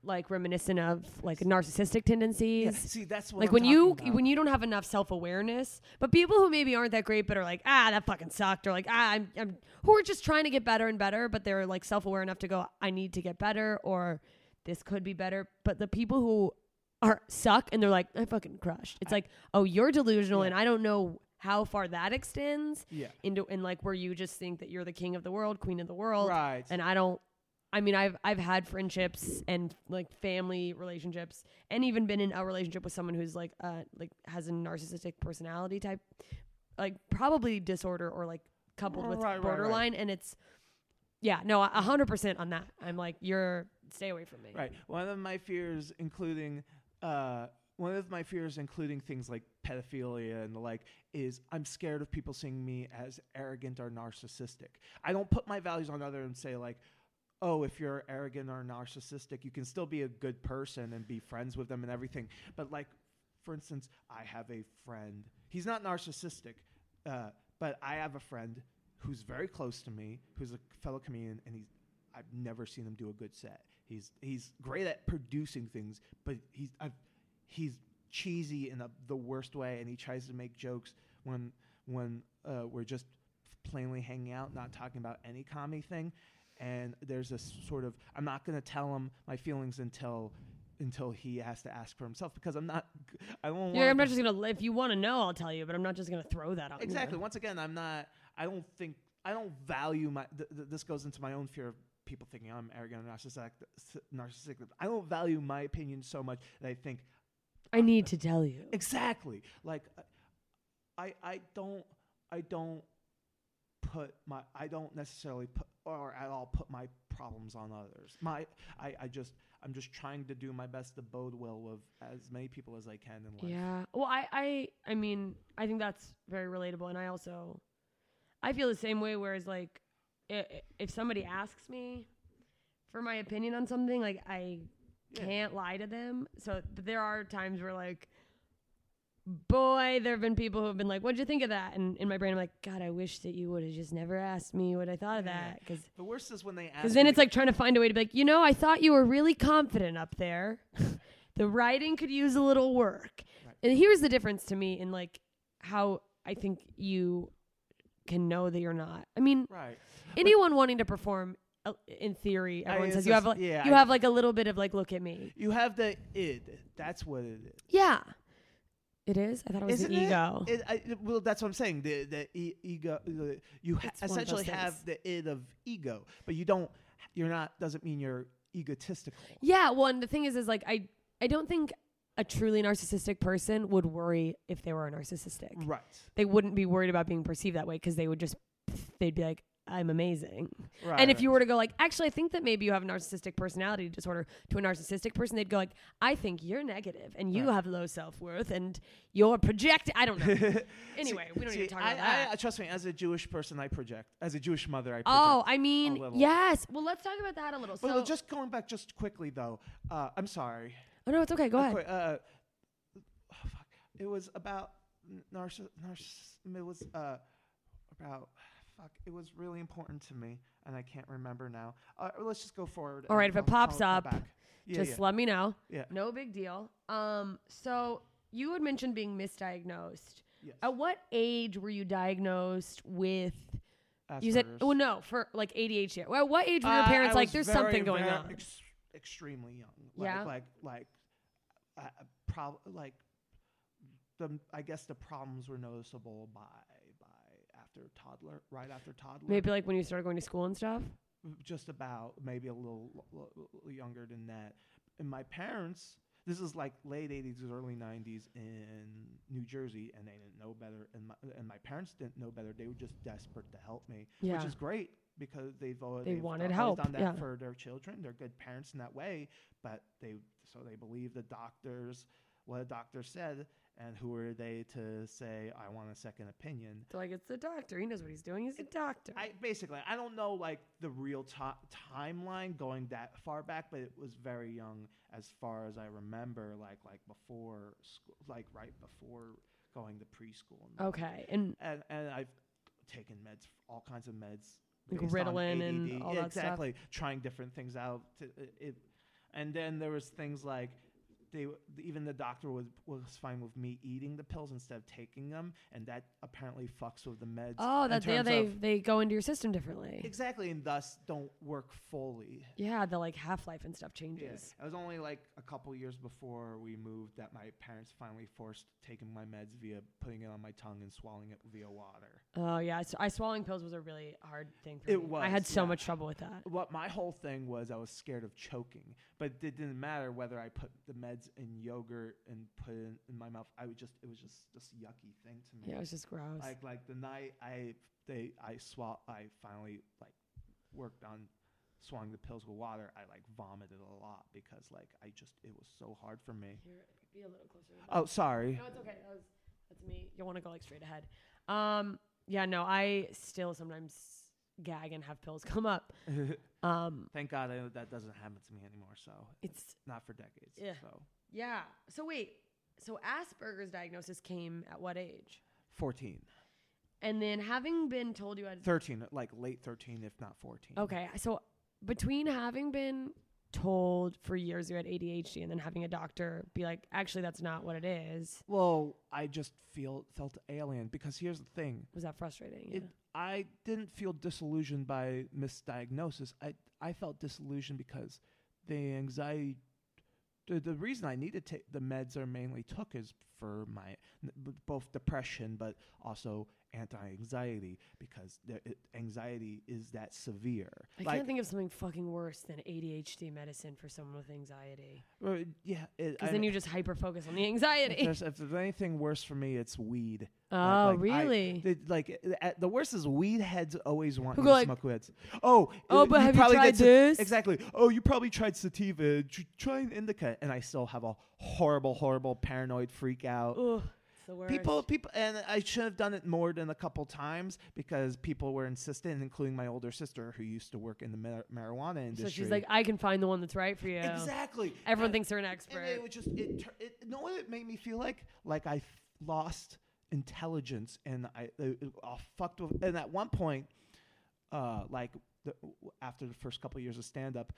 like reminiscent of like narcissistic tendencies. Yeah. See, that's what like I'm when you about. when you don't have enough self-awareness, but people who maybe aren't that great, but are like, ah, that fucking sucked. Or like, ah, I'm, I'm who are just trying to get better and better, but they're like self-aware enough to go, I need to get better or this could be better. But the people who are suck and they're like, I fucking crushed. It's I, like, oh, you're delusional. Yeah. And I don't know how far that extends yeah. into, and like where you just think that you're the king of the world, queen of the world. Right. And I don't, I mean, I've I've had friendships and like family relationships, and even been in a relationship with someone who's like uh like has a narcissistic personality type, like probably disorder or like coupled right, with right, borderline, right. And it's yeah no a hundred percent on that. I'm like, you're stay away from me. Right. One of my fears, including uh one of my fears, including things like pedophilia and the like, is I'm scared of people seeing me as arrogant or narcissistic. I don't put my values on other and say like, oh, if you're arrogant or narcissistic, you can still be a good person and be friends with them and everything. But like, for instance, I have a friend. He's not narcissistic, uh, but I have a friend who's very close to me, who's a fellow comedian, and he's I've never seen him do a good set. He's he's great at producing things, but he's I've, he's cheesy in a, the worst way, and he tries to make jokes when when uh, we're just plainly hanging out, not talking about any comedy thing. And there's a sort of, I'm not going to tell him my feelings until until he has to ask for himself because I'm not, I don't want Yeah, I'm not just going to, if you want to know, I'll tell you, but I'm not just going to throw that out. Exactly. There. Once again, I'm not, I don't think, I don't value my, th- th- this goes into my own fear of people thinking I'm arrogant and narcissistic, narcissistic. I don't value my opinion so much that I think. I need uh, to tell you. Exactly. Like, I, I don't, I don't put my, I don't necessarily put, or at all put my problems on others. My, I, I just, I'm just trying to do my best to bode well with as many people as I can in life. Yeah. Well, I, I, I mean, I think that's very relatable. And I also, I feel the same way, whereas like, if somebody asks me for my opinion on something, like I yeah. can't lie to them. So there are times where like, boy, there have been people who have been like, what'd you think of that? And in my brain, I'm like, God, I wish that you would have just never asked me what I thought of yeah. that. Because the worst is when they ask. Because then it's like trying to find a way to be like, you know, I thought you were really confident up there. The writing could use a little work. Right. And here's the difference to me in like how I think you can know that you're not. I mean, right. anyone but wanting to perform uh, in theory, everyone I, says you have, like, yeah, you I, have like a little bit of like, look at me. You have the id. That's what it is. Yeah. It is? I thought it was Isn't the ego. It, it, I, well, that's what I'm saying. The, the e- ego, the, you ha- essentially have the id of ego, but you don't, you're not, doesn't mean you're egotistical. Yeah. Well, and the thing is, is like, I, I don't think a truly narcissistic person would worry if they were a narcissistic. Right. They wouldn't be worried about being perceived that way because they would just, they'd be like, I'm amazing. Right, and if right. you were to go like, actually, I think that maybe you have a narcissistic personality disorder to a narcissistic person, they'd go like, I think you're negative and you right. have low self-worth and you're project. I don't know. Anyway, see, we don't see, need to talk I, about that. I, I, trust me, as a Jewish person, I project. As a Jewish mother, I project. Oh, I mean, yes. Well, let's talk about that a little. Well, so just going back just quickly, though. Uh, I'm sorry. Oh, no, it's okay. Go oh, ahead. Quick, uh, oh, fuck. It was about narciss. Narciss- it was uh, about... Fuck, it was really important to me, and I can't remember now. Uh, let's just go forward. All right, if it pops up, yeah, just yeah. let me know. Yeah. No big deal. Um, so you had mentioned being misdiagnosed. Yes. At what age were you diagnosed with? Asperger's. You said, oh, no, for like A D H D. Well, at what age were your parents uh, like, there's very, something going on? Ex- extremely young. Like, yeah. Like, like, uh, prob- like the, I guess the problems were noticeable by. toddler right after toddler maybe like when you started going to school and stuff, just about maybe a little, little, little younger than that. And my parents, this is like late eighties, early nineties in New Jersey, and they didn't know better, and my, and my parents didn't know better. They were just desperate to help me, yeah. which is great because they've always, they they've wanted help done that yeah. for their children. They're good parents in that way, but they so they believe the doctors, what a doctor said. And who are they to say, I want a second opinion? So like, it's the doctor. He knows what he's doing. He's it, a doctor. I, basically, I don't know, like, the real to- timeline going that far back, but it was very young as far as I remember, like, like before school, like, right before going to preschool. And okay. And, and and I've taken meds, all kinds of meds. Like Ritalin and all that exactly, stuff. Exactly. Trying different things out. To, it, it, and then there was things like, They w- even the doctor was was fine with me eating the pills instead of taking them, and that apparently fucks with the meds. Oh, that they they, they go into your system differently. Exactly, and thus don't work fully. Yeah, the like half-life and stuff changes. Yeah. It was only like a couple years before we moved that my parents finally forced taking my meds via putting it on my tongue and swallowing it via water. Oh yeah, so I swallowing pills was a really hard thing for it me. It was. I had so yeah. much trouble with that. What my whole thing was, I was scared of choking, but it didn't matter whether I put the meds and yogurt and put it in, in my mouth. I would just, it was just this yucky thing to me. Yeah, it was just gross. Like, like the night I, they, I swall, I finally like worked on swallowing the pills with water. I like vomited a lot because like I just, it was so hard for me. Here, be a little closer. Oh, sorry. No, it's okay. That was, that's me. You'll want to go like straight ahead. Um, yeah, no, I still sometimes gag and have pills come up. Um, Thank God I, that doesn't happen to me anymore. So it's not for decades. Yeah. So. Yeah. So wait. So Asperger's diagnosis came at what age? fourteen. And then having been told you had thirteen, like late thirteen, if not fourteen. Okay. So between having been told for years you had A D H D and then having a doctor be like, actually, that's not what it is. Well, I just feel felt alien because here's the thing. Was that frustrating? It, yeah. I didn't feel disillusioned by misdiagnosis. I I felt disillusioned because the anxiety, the, the reason I needed to take the meds I mainly took is for my n- b- both depression, but also anti-anxiety because the, it, anxiety is that severe. I like, can't think of something fucking worse than A D H D medicine for someone with anxiety. Well, yeah. Because then you just hyper-focus on the anxiety. If there's, if there's anything worse for me, it's weed. Oh, like, like, really? I, they, like, at the worst is weed heads always want to like, smoke weeds. Oh, oh, it, but you have you tried this? Sat- exactly. Oh, you probably tried sativa. Tr- try an indica. And I still have a horrible, horrible paranoid freak out. Ugh. People, people, and I should have done it more than a couple times because people were insistent, including my older sister who used to work in the mar- marijuana industry. So she's like, "I can find the one that's right for you." Exactly. Everyone and, thinks they're an expert. And it would just, it, it, you know what it made me feel like? Like I f- lost intelligence, and I, I, I fucked with. And at one point, uh, like the, after the first couple of years of stand-up,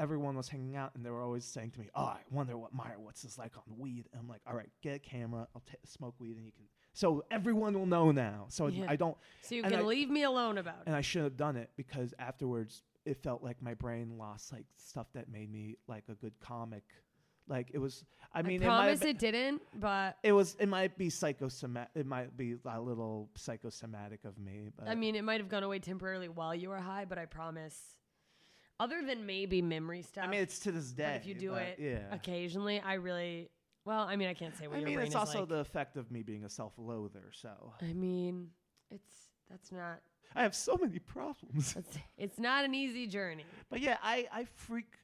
everyone was hanging out, and they were always saying to me, "Oh, I wonder what Meyrowitz is like on weed." And I'm like, "All right, get a camera. I'll t- smoke weed, and you can." So everyone will know now. So yeah. I don't. So you can I, leave me alone about it. And I should have done it because afterwards, it felt like my brain lost like stuff that made me like a good comic. Like it was. I mean, I promise it, it didn't. But it was. It might be psychosomatic. It might be a little psychosomatic of me. But I mean, it might have gone away temporarily while you were high. But I promise. Other than maybe memory stuff. I mean, it's to this day. If you do it yeah. occasionally, I really... Well, I mean, I can't say what I your mean, brain is like. I mean, it's also the effect of me being a self-loather, so... I mean, it's... That's not... I have so many problems. It's, it's not an easy journey. But yeah, I, I freak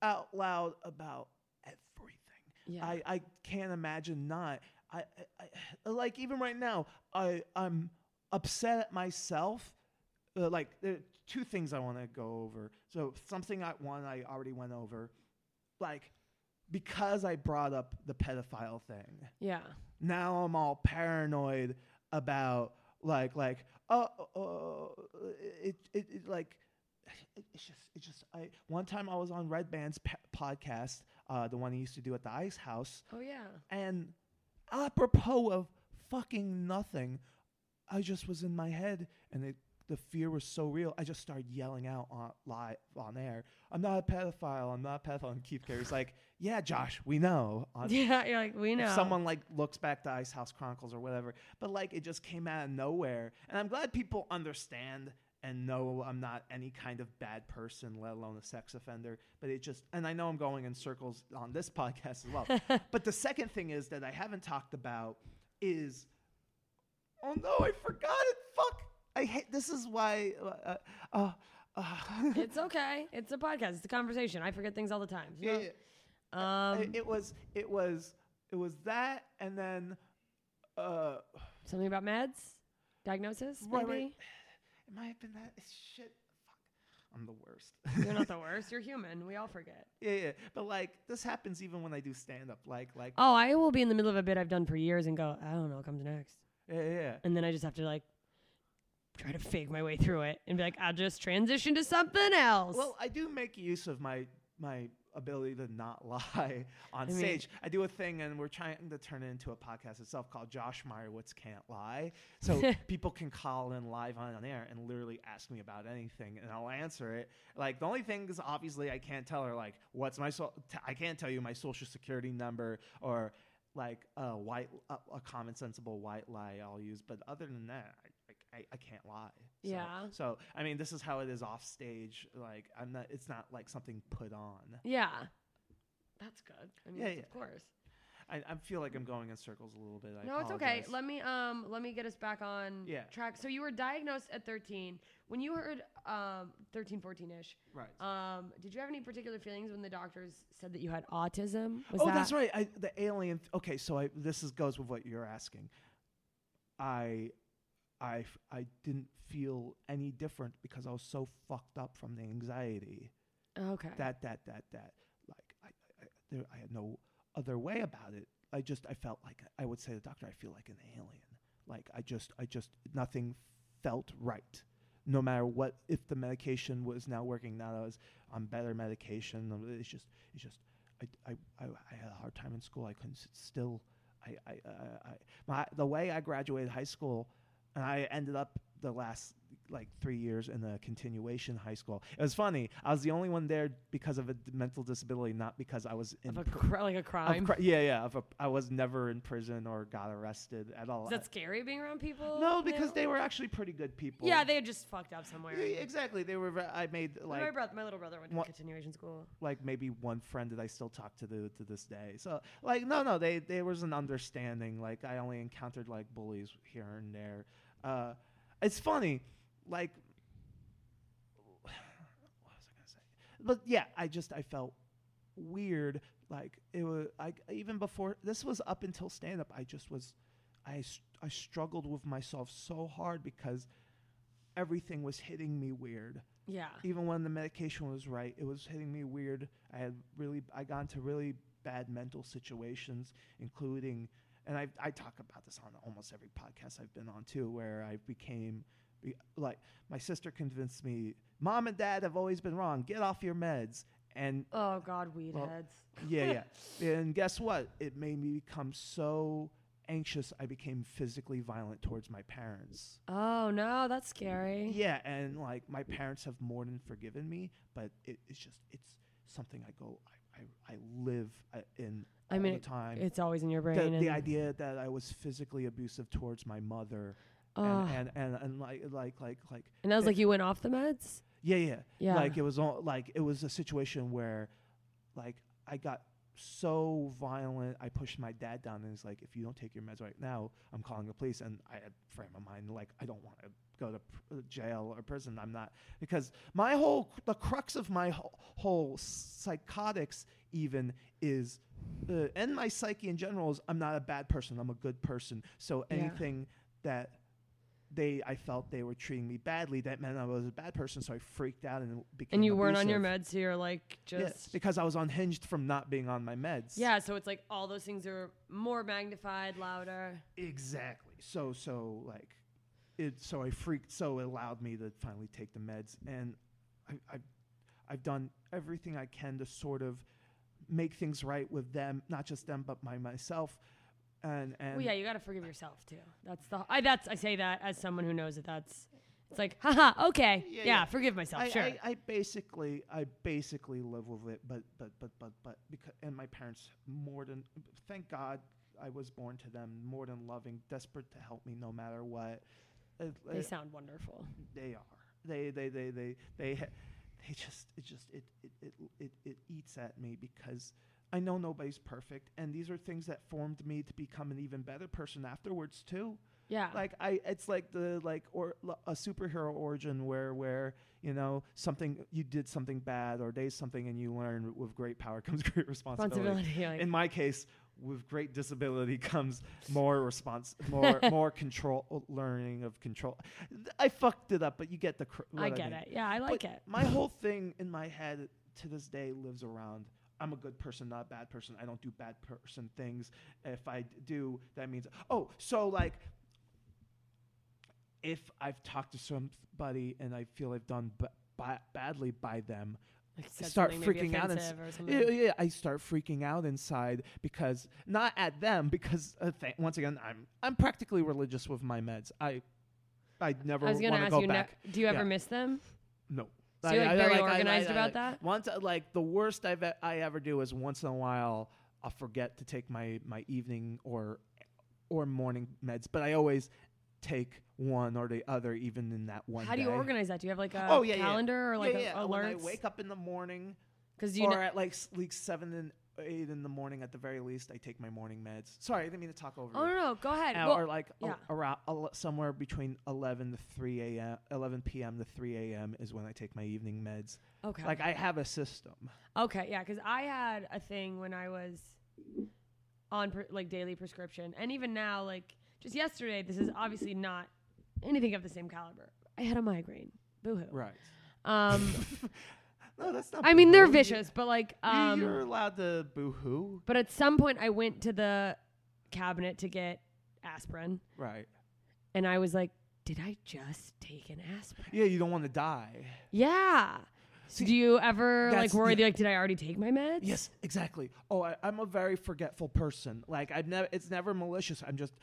out loud about everything. Yeah. I, I can't imagine not... I, I, I Like, even right now, I, I'm upset at myself. Uh, like... Uh, Two things I want to go over. So something I one I already went over, like because I brought up the pedophile thing. Yeah. Now I'm all paranoid about like like oh, oh it, it it like it's just it's just I one time I was on Red Band's pe- podcast, uh, the one he used to do at the Ice House. Oh yeah. And apropos of fucking nothing, I just was in my head and it. The fear was so real. I just started yelling out on live on air. I'm not a pedophile. I'm not a pedophile. And Keith Carey's like, "Yeah, Josh, we know." On yeah, you're like, we know. If someone like looks back to Ice House Chronicles or whatever, but like it just came out of nowhere. And I'm glad people understand and know I'm not any kind of bad person, let alone a sex offender. But it just, and I know I'm going in circles on this podcast as well. But the second thing is that I haven't talked about is, oh no, I forgot it. Fuck. I hate, this is why uh, uh, uh, it's okay. It's a podcast. It's a conversation. I forget things all the time. You know? Yeah, yeah. Um, I, it was it was it was that and then uh, something about meds? Diagnosis? Right, maybe? Right. It might have been that shit. Fuck. I'm the worst. You're not the worst. You're human. We all forget. Yeah, yeah. But like this happens even when I do stand up. Like like Oh, I will be in the middle of a bit I've done for years and go, I don't know what comes next. Yeah, yeah. And then I just have to like try to fake my way through it and be like, I'll just transition to something else. Well, I do make use of my my ability to not lie on I stage. Mean, I do a thing, and we're trying to turn it into a podcast itself called Josh Meyrowitz Can't Lie. So people can call in live on, on air and literally ask me about anything, and I'll answer it. Like, the only things, obviously, I can't tell her, like, what's my... So- t- I can't tell you my social security number or, like, a, white, a, a common sensible white lie I'll use. But other than that... I I, I can't lie. So, yeah. So, I mean, this is how it is off stage. Like, I'm not, it's not like something put on. Yeah. That's good. I mean, yeah, yeah. Of course. I, I feel like I'm going in circles a little bit. I no, apologize. It's okay. Let me, um, let me get us back on yeah. track. So you were diagnosed at thirteen. When you heard, um, thirteen, fourteen-ish. Right. Um, did you have any particular feelings when the doctors said that you had autism? Was oh, that that's right. I, the alien. Th- okay. So I, this is, goes with what you're asking. I, I, f- I didn't feel any different because I was so fucked up from the anxiety. Okay. That, that, that, that. Like, I I, there, I had no other way about it. I just, I felt like, I would say to the doctor, I feel like an alien. Like, I just, I just, nothing felt right. No matter what, if the medication was now working, now I was on better medication. It's just, it's just, I, I, I, I had a hard time in school. I couldn't sit still. I, I, I, I my, the way I graduated high school, and I ended up the last like three years in a continuation high school. It was funny. I was the only one there because of a d- mental disability, not because I was in of a pr- cr- like a crime. Cri- yeah, yeah. Of a, I was never in prison or got arrested at all. Is that I, scary being around people? No, because now? They were actually pretty good people. Yeah, they had just fucked up somewhere. Yeah, exactly. They were. I made like my, brother, my little brother went to one, continuation school. Like maybe one friend that I still talk to the, to this day. So like no, no. They there was an understanding. Like I only encountered like bullies here and there. Uh, it's funny. Like, what was I gonna say? But yeah, I just I felt weird. Like it was like even before this was up until stand up. I just was, I I struggled with myself so hard because everything was hitting me weird. Yeah. Even when the medication was right, it was hitting me weird. I had really I got into really bad mental situations, including, and I I talk about this on almost every podcast I've been on too, where I became. Be, like my sister convinced me, mom and dad have always been wrong. Get off your meds. And oh god, weed well, heads. Yeah, yeah. And guess what? It made me become so anxious. I became physically violent towards my parents. Oh no, that's scary. Yeah, and like my parents have more than forgiven me, but it, it's just it's something I go I I, I live in. I all mean, the time. It's always in your brain. The, the idea that I was physically abusive towards my mother. Oh. And, and, and, and like, like, like, like, and that was it, like, you went off the meds? Yeah, yeah. Yeah. Like it was all like, it was a situation where like I got so violent. I pushed my dad down and he's like, if you don't take your meds right now, I'm calling the police. And I had a frame of mind. Like, I don't want to go to pr- jail or prison. I'm not, because my whole, the crux of my whole, whole psychotics even is, uh, and my psyche in general is I'm not a bad person. I'm a good person. So anything yeah. that, They, I felt they were treating me badly. That meant I was a bad person, so I freaked out and became. And you abusive. Weren't on your meds, so you're like just yes, because I was unhinged from not being on my meds. Yeah, so it's like all those things are more magnified, louder. Exactly. So, so like, it. So I freaked. So it allowed me to finally take the meds, and I, I I've done everything I can to sort of make things right with them, not just them, but my myself. And, and well, yeah, you got to forgive yourself too. That's the I that's I say that as someone who knows that that's it's like haha okay yeah, yeah, yeah. forgive myself I, sure. I, I basically I basically live with it, but but but but but because and my parents more than thank God I was born to them more than loving, desperate to help me no matter what. It, they it, sound wonderful. They are. They they they they they they, they just it just it it, it it it eats at me because. I know nobody's perfect, and these are things that formed me to become an even better person afterwards too. Yeah, like I, it's like the like or a superhero origin where where you know something you did something bad or did something, and you learn with great power comes great responsibility. responsibility like. In my case, with great disability comes more response, more more control, learning of control. I fucked it up, but you get the. Cr- I get I mean. it. Yeah, I like but it. My whole thing in my head to this day lives around. I'm a good person, not a bad person. I don't do bad person things. If I do, that means... Oh, so, like, if I've talked to somebody and I feel I've done b- b- badly by them, I start freaking out. And, yeah, yeah, I start freaking out inside because... Not at them, because, uh, th- once again, I'm I'm practically religious with my meds. I I never want to go back. I was going to ask you, ne- do you ever yeah. miss them? No. So I, you're like I, very I, like, organized I, I, I, about that? Once, like the worst I've, I ever do is once in a while I'll forget to take my, my evening or or morning meds, but I always take one or the other even in that one How day. How do you organize that? Do you have like a oh, yeah, calendar yeah. or like yeah, a, yeah. alerts? When I wake up in the morning Cause you or kn- at like like seven and eight in the morning at the very least, I take my morning meds. Sorry, I didn't mean to talk over you. Oh, no, no, go ahead. Uh, well, or like yeah. a, around a, somewhere between eleven to three a.m., eleven p.m. to three a.m. is when I take my evening meds. Okay. Like I have a system. Okay, yeah, because I had a thing when I was on pre- like daily prescription. And even now, like just yesterday, this is obviously not anything of the same caliber. I had a migraine. Boo-hoo. Right. Um No, that's not I boo-hoo. Mean, they're vicious, but like... Um, You're allowed to boo-hoo. But at some point, I went to the cabinet to get aspirin. Right. And I was like, did I just take an aspirin? Yeah, you don't want to die. Yeah. So do you ever like worry, yeah. like, did I already take my meds? Yes, exactly. Oh, I, I'm a very forgetful person. Like, I've never. It's never malicious. I'm just...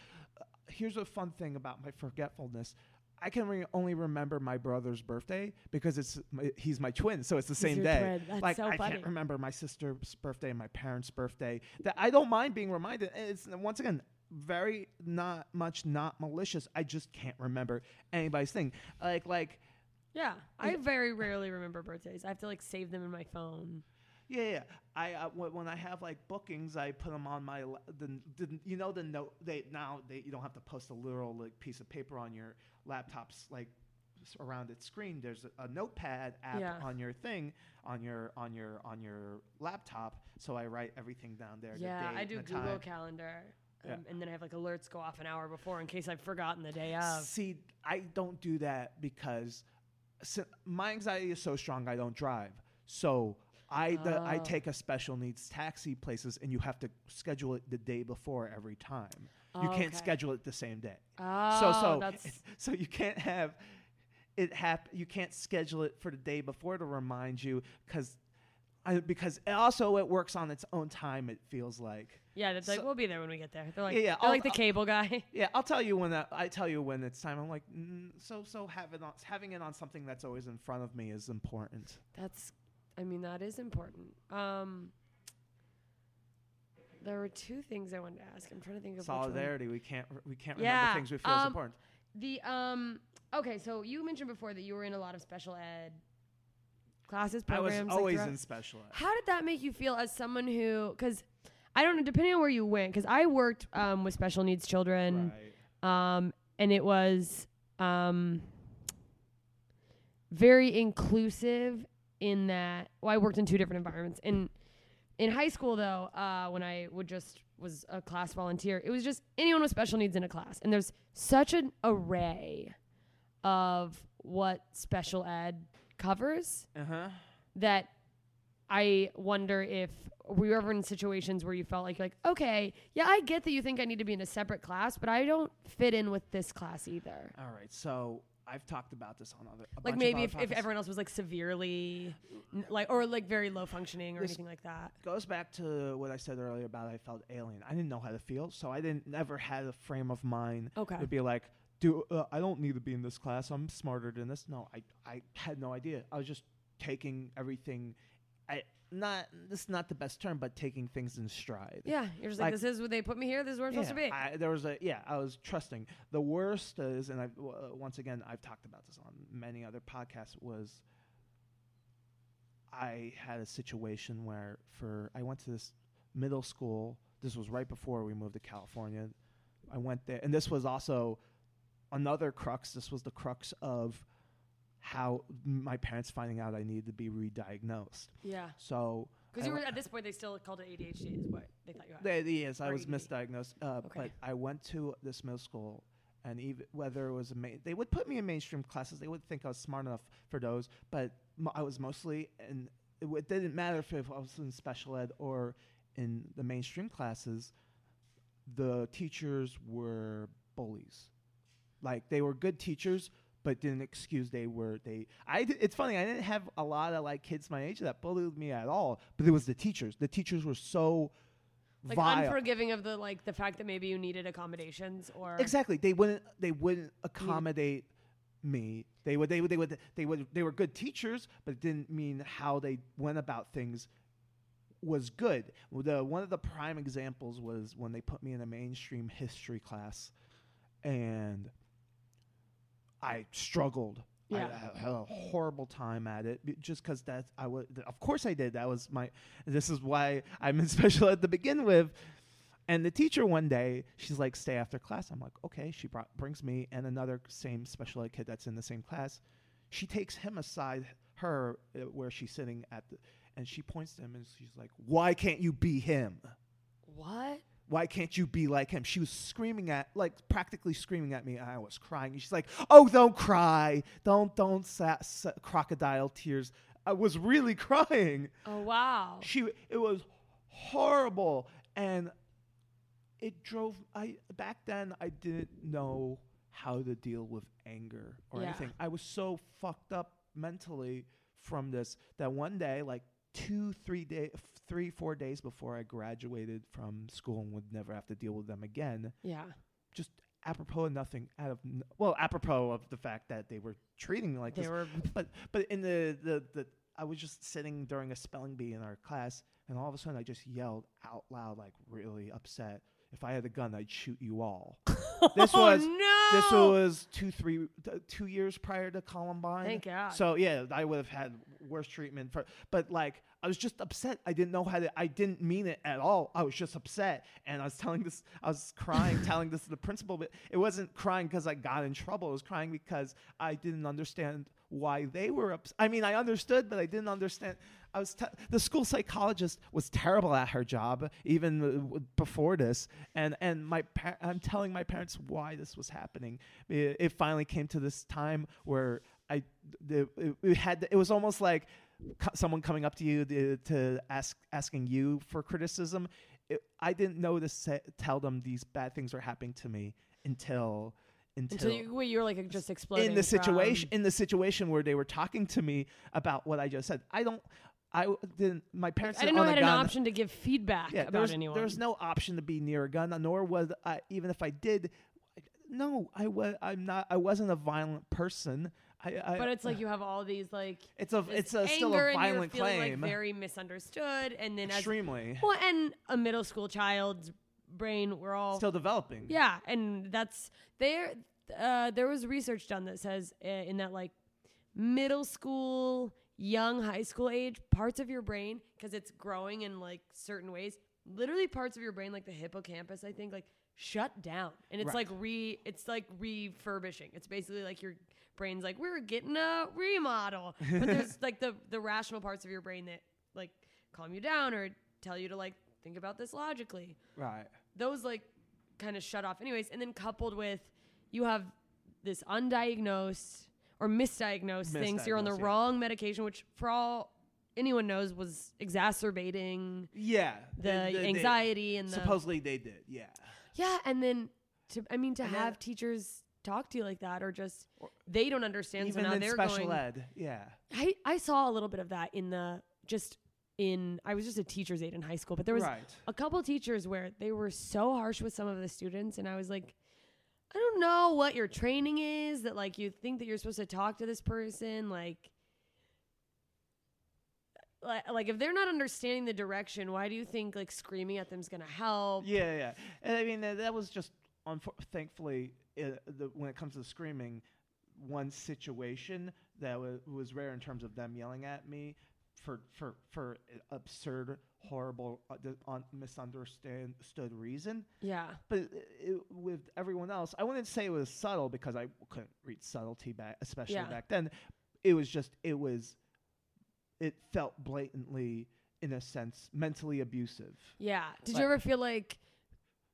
Uh, here's a fun thing about my forgetfulness. I can re- only remember my brother's birthday because it's my, he's my twin, so it's the he's same day. That's like so I funny. Can't remember my sister's birthday, my parents' birthday. That I don't mind being reminded. It's once again very not much not malicious. I just can't remember anybody's thing. Like like yeah, I very rarely remember birthdays. I have to like save them in my phone. Yeah, yeah. I uh, w- when I have like bookings, I put them on my la- the, the you know the note they now they you don't have to post a literal like piece of paper on your laptop's like around its screen. There's a, a notepad app yeah. on your thing on your on your on your laptop. So I write everything down there. Yeah, the date I do and the Google time. Calendar. Um, yeah. And then I have like alerts go off an hour before in case I've forgotten the day of. See, I don't do that because so my anxiety is so strong. I don't drive. So. I oh. the, I take a special needs taxi places, and you have to schedule it the day before every time. Oh, you can't okay. schedule it the same day. Oh, so so that's so you can't have it hap- You can't schedule it for the day before to remind you because I because it also it works on its own time. It feels like yeah, that's so, like we'll be there when we get there. They're like yeah, yeah, they're I'll, like the I'll, cable guy. Yeah, I'll tell you when I, I tell you when it's time. I'm like mm, so so have it on, having it on something that's always in front of me is important. That's. I mean, that is important. Um, there were two things I wanted to ask. I'm trying to think of solidarity. We can't we can't yeah. remember things we feel um, is important. The um okay, so you mentioned before that you were in a lot of special ed classes, programs. I was always like in special ed. How did that make you feel as someone who? Because I don't know. Depending on where you went, because I worked um, with special needs children, right. um, and it was um, very inclusive. In that, well, I worked in two different environments. In in high school, though, uh, when I would just was a class volunteer, it was just anyone with special needs in a class. And there's such an array of what special ed covers uh-huh. that I wonder if we were ever in situations where you felt like, like, okay, yeah, I get that you think I need to be in a separate class, but I don't fit in with this class either. All right, so... I've talked about this on other a like bunch maybe of other if, if everyone else was like severely n- like or like very low functioning or this anything like that. Goes back to what I said earlier about I felt alien. I didn't know how to feel, so I didn't never had a frame of mind okay. to be like, do uh, I don't need to be in this class. I'm smarter than this. No, I I had no idea. I was just taking everything. I not this is not the best term, but taking things in stride. Yeah, you're just like, like this is what they put me here. This is where I'm yeah, supposed to be. I, there was a yeah, I was trusting. The worst is, and I uh, once again I've talked about this on many other podcasts. Was I had a situation where for I went to this middle school. This was right before we moved to California. I went there, and this was also another crux. This was the crux of. How my parents finding out I needed to be re-diagnosed. Yeah. So because you were at this point, they still called it A D H D, is what they thought you had. They, yes, or I was A D D. Misdiagnosed. Uh, okay. But I went to this middle school, and even whether it was a main, they would put me in mainstream classes. They would think I was smart enough for those, but m- I was mostly, and it, w- it didn't matter if, if I was in special ed or in the mainstream classes. The teachers were bullies, like they were good teachers. But didn't excuse they were they. I d- it's funny I didn't have a lot of like kids my age that bullied me at all. But it was the teachers. The teachers were so like vile. Unforgiving of the like the fact that maybe you needed accommodations or exactly they wouldn't they wouldn't accommodate yeah. me. They would they would they would they would they were good teachers, but it didn't mean how they went about things was good. The one of the prime examples was when they put me in a mainstream history class, and. I struggled. Yeah. I, I had a horrible time at it, just because that I would. Th- of course, I did. That was my. This is why I'm in special ed to begin with. And the teacher one day, she's like, "Stay after class." I'm like, "Okay." She brought, brings me and another same special ed kid that's in the same class. She takes him aside, her uh, where she's sitting at, the, and she points to him and she's like, "Why can't you be him? What?" Why can't you be like him? She was screaming at, like, practically screaming at me. And I was crying. And she's like, "Oh, don't cry. Don't, don't, sa- sa- crocodile tears." I was really crying. Oh, wow. She, it was horrible. And it drove, I, back then, I didn't know how to deal with anger or yeah. anything. I was so fucked up mentally from this that one day, like, Two, three day, f- three, four days before I graduated from school and would never have to deal with them again. Yeah, just apropos of nothing, out of well, apropos of the fact that they were treating me like they this. Were but but in the, the the I was just sitting during a spelling bee in our class, and all of a sudden I just yelled out loud, like really upset. If I had a gun, I'd shoot you all. This oh, was no! this was two three th- two years prior to Columbine. Thank God. So yeah, I would have had worse treatment for. But like, I was just upset. I didn't know how to. I didn't mean it at all. I was just upset, and I was telling this. I was crying, telling this to the principal. But it wasn't crying because I got in trouble. I was crying because I didn't understand why they were upset. I mean, I understood, but I didn't understand. I was te- the school psychologist was terrible at her job even w- before this, and and my par- I'm telling my parents why this was happening. It, it finally came to this time where I the, it, it had to, it was almost like co- someone coming up to you to, to ask asking you for criticism. It, I didn't know to say, tell them these bad things were happening to me until. Until, Until you, well, you were like just exploding in the situation. In the situation where they were talking to me about what I just said, I don't. I didn't. My parents. I didn't know I had an option to give feedback yeah, about there was, anyone. There's no option to be near a gun, nor was I. Even if I did, no, I was. I'm not. I wasn't a violent person. I, I, but it's like you have all these like it's a it's a, still a violent and claim. Like very misunderstood, and then extremely. As, well, and a middle school child's brain, we're all still developing. Yeah, and that's there. Uh, there was research done that says uh, in that like middle school, young high school age, parts of your brain, because it's growing in like certain ways. Literally, parts of your brain, like the hippocampus, I think, like shut down, and it's right. like re, it's like refurbishing. It's basically like your brain's like we're getting a remodel, but there's like the the rational parts of your brain that like calm you down or tell you to like. Think about this logically. Right. Those like kind of shut off anyways. And then coupled with you have this undiagnosed or misdiagnosed, misdiagnosed things. So you're on the yeah. wrong medication, which for all anyone knows was exacerbating yeah, the, the anxiety. They, and the supposedly they did. Yeah. Yeah. And then to, I mean, to and have teachers talk to you like that or just or they don't understand. Even so now in they're special going, ed. Yeah. I, I saw a little bit of that in the just in I was just a teacher's aide in high school, but there was right. a couple teachers where they were so harsh with some of the students, and I was like, I don't know what your training is that like you think that you're supposed to talk to this person like li- like if they're not understanding the direction, why do you think like screaming at them is gonna help? Yeah, yeah. And I mean uh, that was just on unfor- thankfully uh, the, when it comes to screaming, one situation that w- was rare in terms of them yelling at me for for for absurd, horrible, uh, d- un- misunderstood reason. Yeah. But it, it, with everyone else, I wouldn't say it was subtle because I couldn't read subtlety back, especially yeah. back then. It was just, it was, it felt blatantly, in a sense, mentally abusive. Yeah. Did like you ever feel like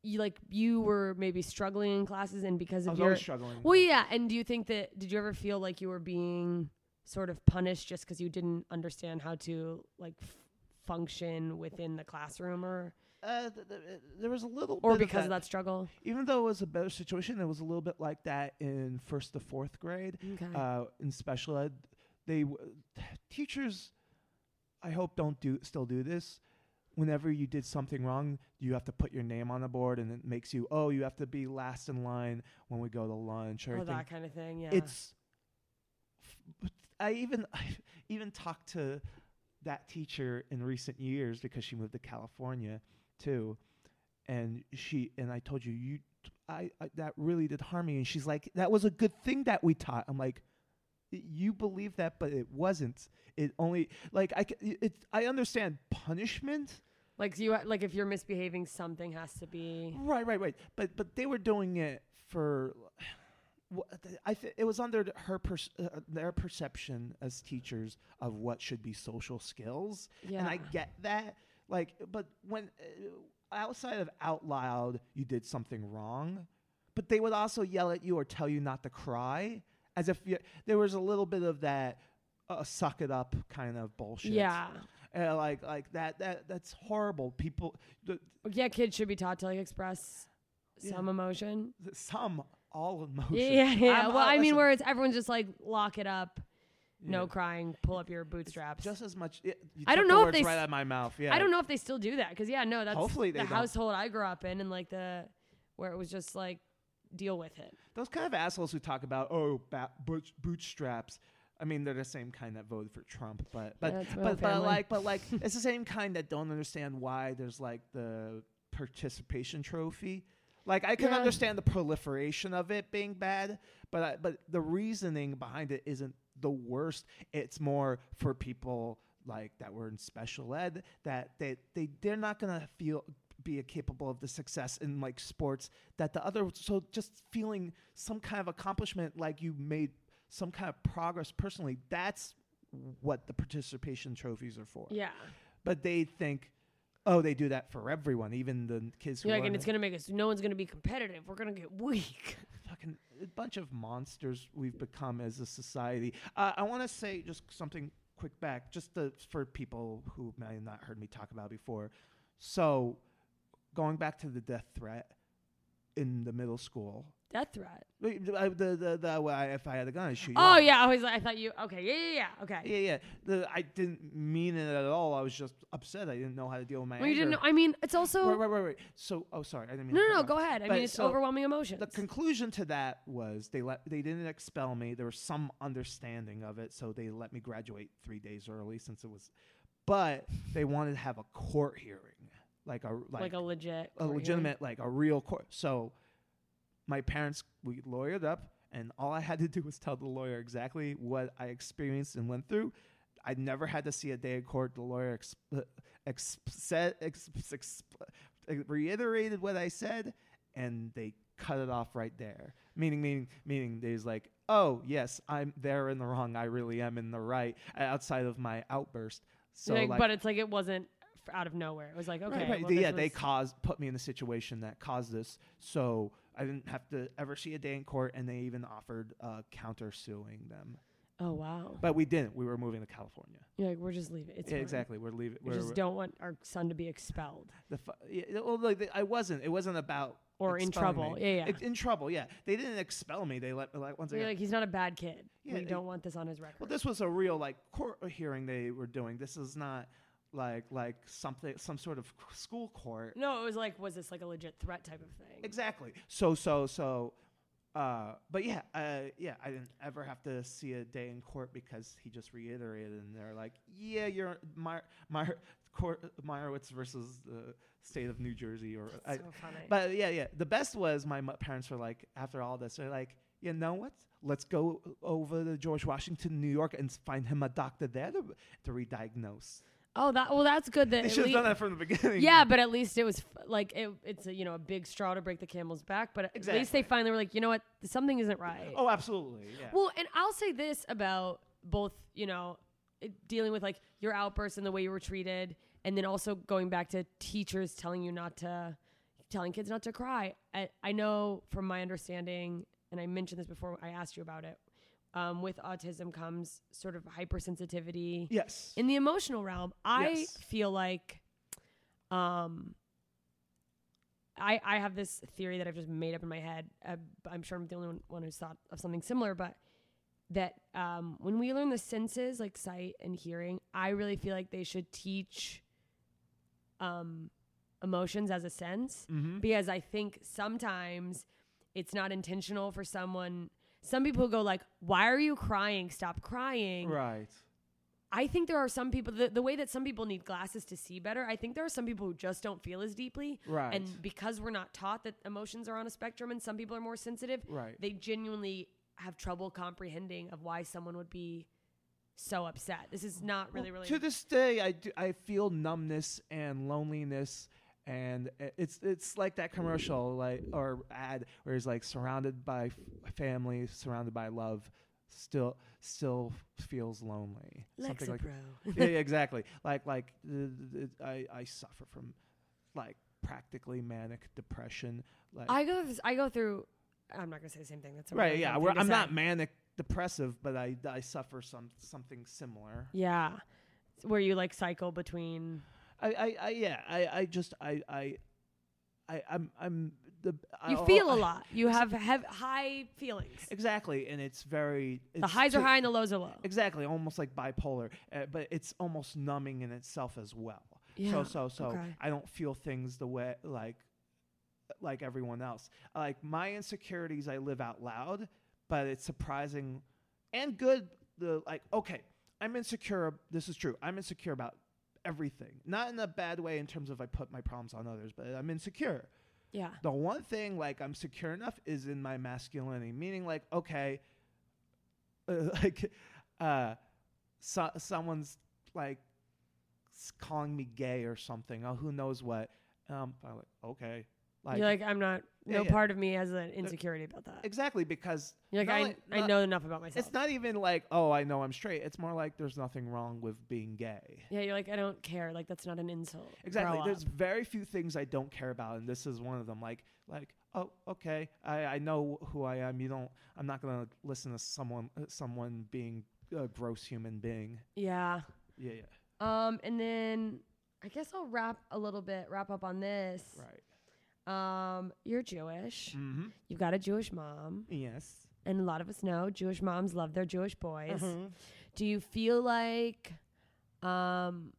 you like you were maybe struggling in classes and because of your... I was your always struggling. Well, yeah. And do you think that, did you ever feel like you were being... sort of punished just because you didn't understand how to like f- function within the classroom, or uh, th- th- there was a little, or bit because of that. of that struggle. Even though it was a better situation, it was a little bit like that in first to fourth grade. Okay. Uh, in special ed, they w- teachers, I hope don't do still do this. Whenever you did something wrong, you have to put your name on the board, and it makes you oh you have to be last in line when we go to lunch or oh, that kind of thing. Yeah, it's. F- I even I even talked to that teacher in recent years because she moved to California too, and she and I told you you I, I that really did harm me, and she's like that was a good thing that we taught. I'm like, you believe that, but it wasn't. It only like I c- it I understand punishment. Like you like if you're misbehaving, something has to be right, right, right. But but they were doing it for. I th- it was under her pers- uh, their perception as teachers of what should be social skills, yeah. and I get that. Like, but when uh, outside of out loud, you did something wrong, but they would also yell at you or tell you not to cry, as if you, there was a little bit of that uh, "suck it up" kind of bullshit. Yeah. Uh, like like that that that's horrible. People. Th- yeah, kids should be taught to like express yeah. some emotion. Th- some. All emotion. Yeah, yeah. I'm well, I mean, where it's everyone's just like lock it up, yeah. no crying, pull up your bootstraps. Just as much. It, you I don't know the if they right s- out of my mouth. Yeah. I don't know if they still do that because yeah, no, that's hopefully the don't. Household I grew up in, and like the where it was just like deal with it. Those kind of assholes who talk about, oh, bat, boot, bootstraps. I mean, they're the same kind that voted for Trump, but but yeah, but, but like but like it's the same kind that don't understand why there's like the participation trophy. Like I can yeah. understand the proliferation of it being bad, but I, but the reasoning behind it isn't the worst. It's more for people like that were in special ed that they they they're not gonna feel be capable of the success in like sports that the other. So just feeling some kind of accomplishment, like you made some kind of progress personally, that's what the participation trophies are for. Yeah, but they think, oh, they do that for everyone, even the kids who. Yeah, and it's gonna make us. No one's gonna be competitive. We're gonna get weak. Fucking a bunch of monsters we've become as a society. Uh, I want to say just something quick back, just to, for people who may have not heard me talk about before. So, going back to the death threat in the middle school. Death threat. The, the, the, the, if I had a gun, I'd shoot you. Oh, up. Yeah. I was like, I thought you. Okay. Yeah, yeah, yeah. Okay. Yeah, yeah. The, I didn't mean it at all. I was just upset. I didn't know how to deal with my well, anger. You didn't know, I mean, it's also. Wait, wait, wait, wait. So, oh, sorry. I didn't mean. No, no, no. Go ahead. I but mean, it's so overwhelming emotions. The conclusion to that was they let they didn't expel me. There was some understanding of it, so they let me graduate three days early since it was. But they wanted to have a court hearing, like a like, like a legit, a legitimate, hearing. Like a real court. So. My parents, we lawyered up, and all I had to do was tell the lawyer exactly what I experienced and went through. I never had to see a day in court. The lawyer exp- exp- said, exp- exp- reiterated what I said, and they cut it off right there. Meaning, meaning, meaning, they was like, oh, yes, I'm there in the wrong. I really am in the right outside of my outburst. So, like, like, but it's like it wasn't out of nowhere. It was like, okay. Right, right. Well, yeah, they caused put me in a situation that caused this. So I didn't have to ever see a day in court, and they even offered uh, counter-suing them. Oh, wow. But we didn't. We were moving to California. Yeah, like, we're just leaving. It's yeah, exactly. We're leaving. We we're just we're don't want our son to be expelled. The fu- yeah, well, like, the, I wasn't. It wasn't about Or in trouble. Me. Yeah, yeah. It, in trouble, yeah. They didn't expel me. They let, like, once again. Like, he's not a bad kid. Yeah, we it, don't want this on his record. Well, this was a real, like, court hearing they were doing. This is not... Like, like something, some sort of school court. No, it was like, was this like a legit threat type of thing? Exactly. So, so, so, uh, but yeah, uh, yeah, I didn't ever have to see a day in court because he just reiterated, and they're like, yeah, you're my, my court, Meyrowitz versus the state of New Jersey, or. That's I, so funny. But yeah, yeah, the best was my m- parents were like, after all this, they're like, you know what? Let's go over to George Washington, New York, and find him a doctor there to, to rediagnose. Oh, that well, that's good. That they should have done that from the beginning. Yeah, but at least it was f- like it, it's a, you know, a big straw to break the camel's back. But at exactly. least they finally were like, you know what, something isn't right. Oh, absolutely. Yeah. Well, and I'll say this about both, you know, it, dealing with like your outbursts and the way you were treated, and then also going back to teachers telling you not to, telling kids not to cry. I, I know from my understanding, and I mentioned this before I asked you about it. Um, with autism comes sort of hypersensitivity. Yes. In the emotional realm, I yes. feel like um, I I have this theory that I've just made up in my head. Uh, I'm sure I'm the only one, one who's thought of something similar, but that um, when we learn the senses, like sight and hearing, I really feel like they should teach um, emotions as a sense, mm-hmm. because I think sometimes it's not intentional for someone... Some people go like, why are you crying? Stop crying. Right. I think there are some people, the, the way that some people need glasses to see better, I think there are some people who just don't feel as deeply. Right. And because we're not taught that emotions are on a spectrum and some people are more sensitive, right. they genuinely have trouble comprehending of why someone would be so upset. This is not really, well, really... To this day, I, do, I feel numbness and loneliness. And it's it's like that commercial like or ad where he's like surrounded by f- family, surrounded by love, still still feels lonely. Lexapro. Something like that. Yeah, exactly. Like like th- th- I I suffer from like practically manic depression. Like I go th- I go through. I'm not gonna say the same thing. That's right. Yeah, I'm not manic depressive, but I I suffer some something similar. Yeah, where you like cycle between. I, I, yeah, I, I just, I, I, I, I'm, I'm the. You I, feel I, a lot. You have, have high feelings. Exactly, and it's very. It's the highs too, are high and the lows are low. Exactly, almost like bipolar, uh, but it's almost numbing in itself as well. Yeah. So, so, so okay. I don't feel things the way like like everyone else. Like, my insecurities I live out loud, but it's surprising and good. The like, okay, I'm insecure. This is true. I'm insecure about everything. Not in a bad way in terms of I put my problems on others, but I'm insecure. Yeah. The one thing, like, I'm secure enough is in my masculinity, meaning like, okay, uh, like uh, so- someone's like calling me gay or something. Oh, who knows what? Um, I'm like, okay. Like, you're like, I'm not, yeah, no yeah. part of me has an insecurity about that. Exactly, because... You're like, I, like not, I know enough about myself. It's not even like, oh, I know I'm straight. It's more like there's nothing wrong with being gay. Yeah, you're like, I don't care. Like, that's not an insult. Exactly. Grow there's up. Very few things I don't care about, and this is one of them. Like, like oh, okay, I, I know who I am. You don't... I'm not going to listen to someone someone being a gross human being. Yeah. Yeah, yeah. Um, and then I guess I'll wrap a little bit, wrap up on this. Right. Um, you're Jewish. Mm-hmm. You've got a Jewish mom. Yes. And a lot of us know Jewish moms love their Jewish boys. Mm-hmm. Do you feel like, um,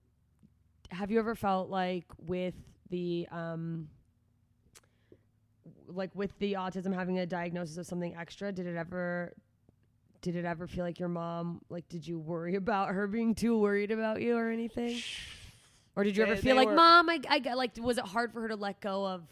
have you ever felt like with the, um, like with the autism, having a diagnosis of something extra, did it ever, did it ever feel like your mom, like, did you worry about her being too worried about you or anything? Or did you ever they, feel they like, were, mom, I, I like, was it hard for her to let go of,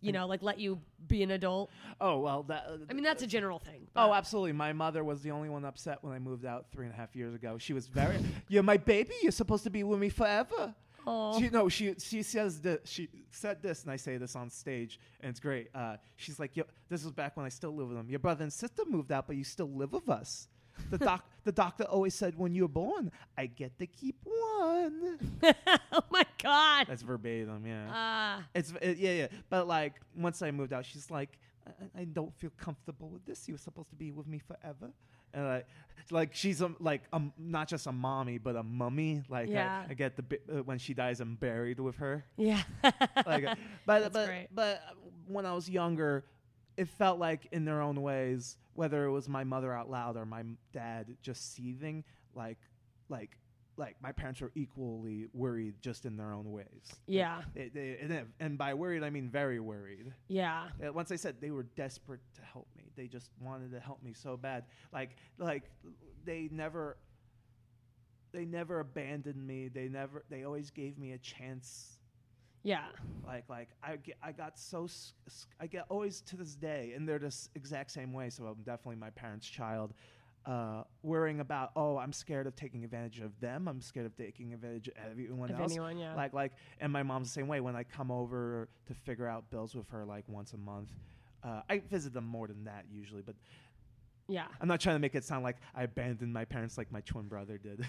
you know, like, let you be an adult? Oh, well, that, uh, I mean, that's a general thing. But. Oh, absolutely. My mother was the only one upset when I moved out three and a half years ago. She was very, you're my baby. You're supposed to be with me forever. Oh, she, no, she, she says that she said this, and I say this on stage, and it's great. Uh, she's like, yo, this was back when I still live with them. Your brother and sister moved out, but you still live with us. The doc, the doctor always said, when you're born, I get to keep one. Oh my God, that's verbatim, yeah. Uh, it's it, yeah, yeah. But like, once I moved out, she's like, I, I don't feel comfortable with this. You were supposed to be with me forever, and like, like she's a, like um not just a mommy, but a mummy. Like, yeah. I, I get the uh, when she dies, I'm buried with her. Yeah, like, but that's but great. But when I was younger, it felt like in their own ways, whether it was my mother out loud or my dad just seething, like, like, like my parents were equally worried just in their own ways. Yeah. Like, they, they, and by worried, I mean very worried. Yeah. Once I said they were desperate to help me. They just wanted to help me so bad. Like, like they never, they never abandoned me. They never, they always gave me a chance. Yeah. Like, like I, get, I got so, I get always to this day, and they're the exact same way, so I'm definitely my parents' child, uh, worrying about, oh, I'm scared of taking advantage of them. I'm scared of taking advantage of everyone of else. Anyone, yeah. Like, like, and my mom's the same way. When I come over to figure out bills with her, like, once a month, uh, I visit them more than that usually, but... Yeah, I'm not trying to make it sound like I abandoned my parents like my twin brother did.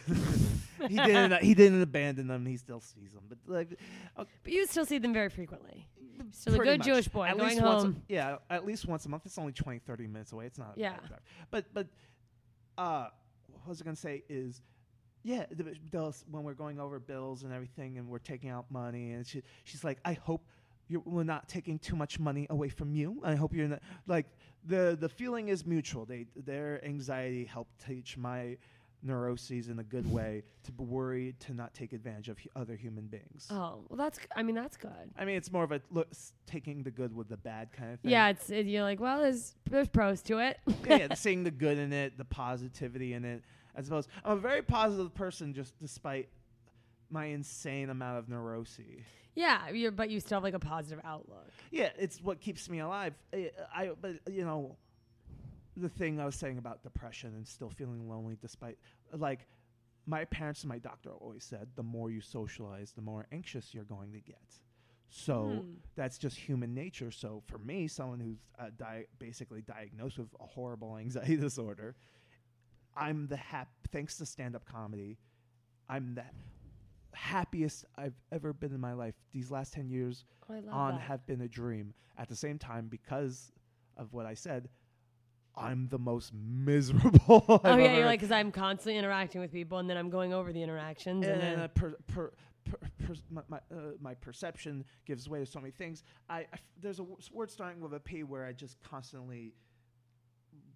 He didn't. He didn't abandon them. He still sees them, but like, okay. But you still see them very frequently. So the good much. Jewish boy at going home. A, yeah, at least once a month. It's only twenty, thirty minutes away. It's not. Yeah. Bad. But but uh, what I was gonna say is, yeah, the, the, when we're going over bills and everything, and we're taking out money, and she she's like, I hope. You're, we're not taking too much money away from you. I hope you're not like the the feeling is mutual. They their anxiety helped teach my neuroses in a good way to be worried, to not take advantage of hu- other human beings. Oh well, that's I mean that's good. I mean it's more of a look, taking the good with the bad kind of thing. Yeah, it's it, you're like well there's there's pros to it. yeah, yeah, seeing the good in it, the positivity in it. I suppose I'm a very positive person, just despite. My insane amount of neuroses. Yeah, you're, but you still have like a positive outlook. Yeah, it's what keeps me alive. I, I, but you know, the thing I was saying about depression and still feeling lonely, despite like my parents and my doctor always said, the more you socialize, the more anxious you're going to get. So mm. that's just human nature. So for me, someone who's uh, di- basically diagnosed with a horrible anxiety disorder, I'm the hap- thanks to stand-up comedy, I'm that. happiest I've ever been in my life. These last ten years oh, on that. Have been a dream. At the same time, because of what I said, I'm the most miserable. oh I've yeah, ever you're like because I'm constantly interacting with people, and then I'm going over the interactions, and, and then uh, per, per, per, per, my my, uh, my perception gives way to so many things. I, I f- there's a w- word starting with a P where I just constantly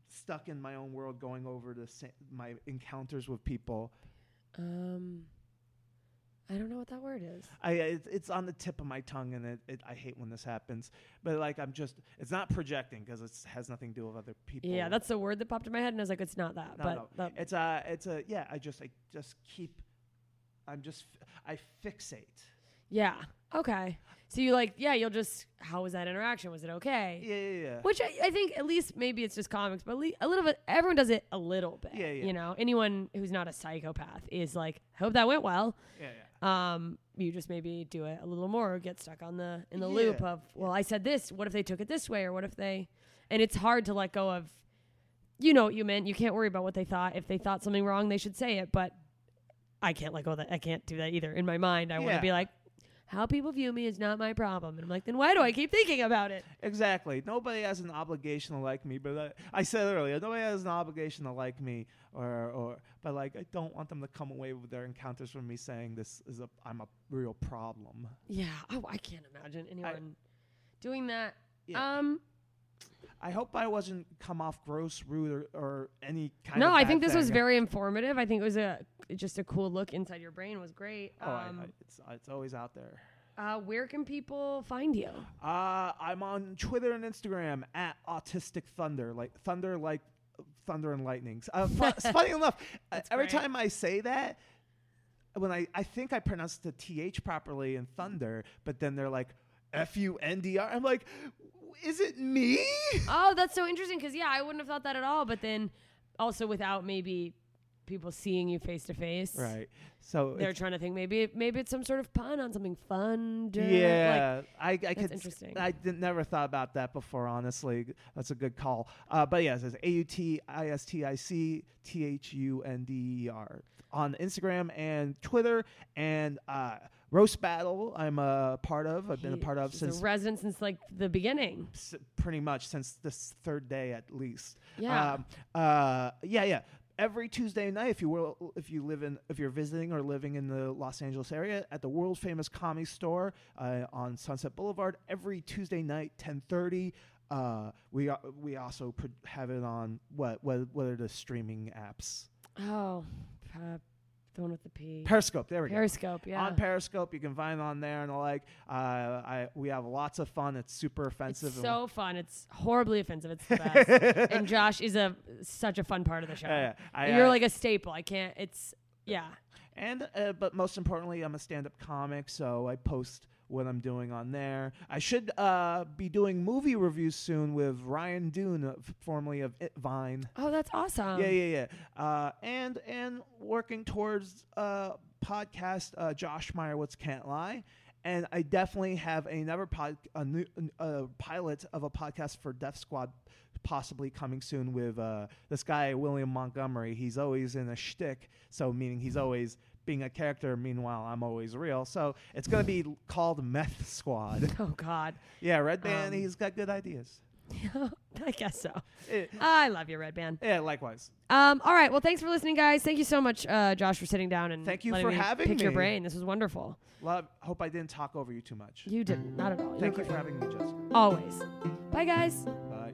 stuck in my own world, going over the sa- my encounters with people. Um. I don't know what that word is. I it's, it's on the tip of my tongue, and it, it, I hate when this happens. But like, I'm just, it's not projecting because it has nothing to do with other people. Yeah, that's the word that popped in my head, and I was like, it's not that. No, but no. That it's a, it's a, yeah. I just, I just keep, I'm just, I fixate. Yeah. Okay. So you like, yeah, you'll just, how was that interaction? Was it okay? Yeah, yeah, yeah. Which I, I think at least maybe it's just comics, but a little bit, everyone does it a little bit. Yeah, yeah. You know, anyone who's not a psychopath is like, hope that went well. Yeah, yeah. Um, you just maybe do it a little more or get stuck on the, in the yeah. loop of, well, I said this, what if they took it this way? Or what if they, and it's hard to let go of, you know what you meant. You can't worry about what they thought. If they thought something wrong, they should say it, but I can't let go of that. I can't do that either. In my mind, I yeah. want to be like, how people view me is not my problem. And I'm like, then why do I keep thinking about it? Exactly. Nobody has an obligation to like me. But I, I said earlier, nobody has an obligation to like me. Or, or, but like, I don't want them to come away with their encounters from me saying this is a, I'm a real problem. Yeah. Oh, I can't imagine anyone I, doing that. Yeah. Um, I hope I wasn't come off gross, rude, or, or any kind no, of No, I think this thing. was very informative. I think it was a just a cool look inside your brain. Was great. Oh, um, I, I, it's, it's always out there. Uh, where can people find you? Uh, I'm on Twitter and Instagram at Autistic Thunder, like thunder, like uh, thunder and lightnings. Uh, fun, funny enough, uh, every great. time I say that, when I, I think I pronounced the T H properly in thunder, but then they're like, F U N D R. I'm like... Is it me? Oh, that's so interesting because, yeah, I wouldn't have thought that at all. But then also without maybe people seeing you face to face. Right. So they're trying to think maybe it, maybe it's some sort of pun on something fun. Yeah. Like, I, I that's interesting. I did, never thought about that before, honestly. That's a good call. Uh, but, yeah, it says A U T I S T I C T H U N D E R on Instagram and Twitter and uh Roast Battle, I'm a part of. I've been a part of She's since a resident since like the beginning, s- pretty much since this third day at least. Yeah, um, uh, yeah, yeah. Every Tuesday night, if you will, if you live in, if you're visiting or living in the Los Angeles area, at the world famous Comedy Store uh, on Sunset Boulevard, every Tuesday night, ten thirty. Uh, we are, we also put, have it on what what what are the streaming apps? Oh. Uh, The one with the P. Periscope. There we Periscope, go. Periscope, yeah. On Periscope, you can find on there and all like. Uh, I we have lots of fun. It's super offensive. It's so fun. It's horribly offensive. It's the best. And Josh is a such a fun part of the show. Yeah, I, You're I, like a staple. I can't. It's yeah. And uh, but most importantly, I'm a stand-up comic, so I post what I'm doing on there. I should uh, be doing movie reviews soon with Ryan Dune, uh, formerly of It Vine. Oh, that's awesome. Yeah, yeah, yeah. Uh, and and working towards a uh, podcast, uh, Josh Meyrowitz Can't Lie. And I definitely have another pod, a, new, a pilot of a podcast for Death Squad possibly coming soon with uh, this guy, William Montgomery. He's always in a shtick, so meaning he's always... being a character, meanwhile I'm always real. So it's gonna be called Meth Squad. Oh God. Yeah, Red Band. Um, he's got good ideas. I guess so. It, I love your Red Band. Yeah, likewise. Um. All right. Well, thanks for listening, guys. Thank you so much, uh, Josh, for sitting down and thank you for me having pick me. Your brain. This was wonderful. Love. Hope I didn't talk over you too much. You didn't. Not at all. Thank You're you great. for having me, Jessica. Always. Bye, guys. Bye.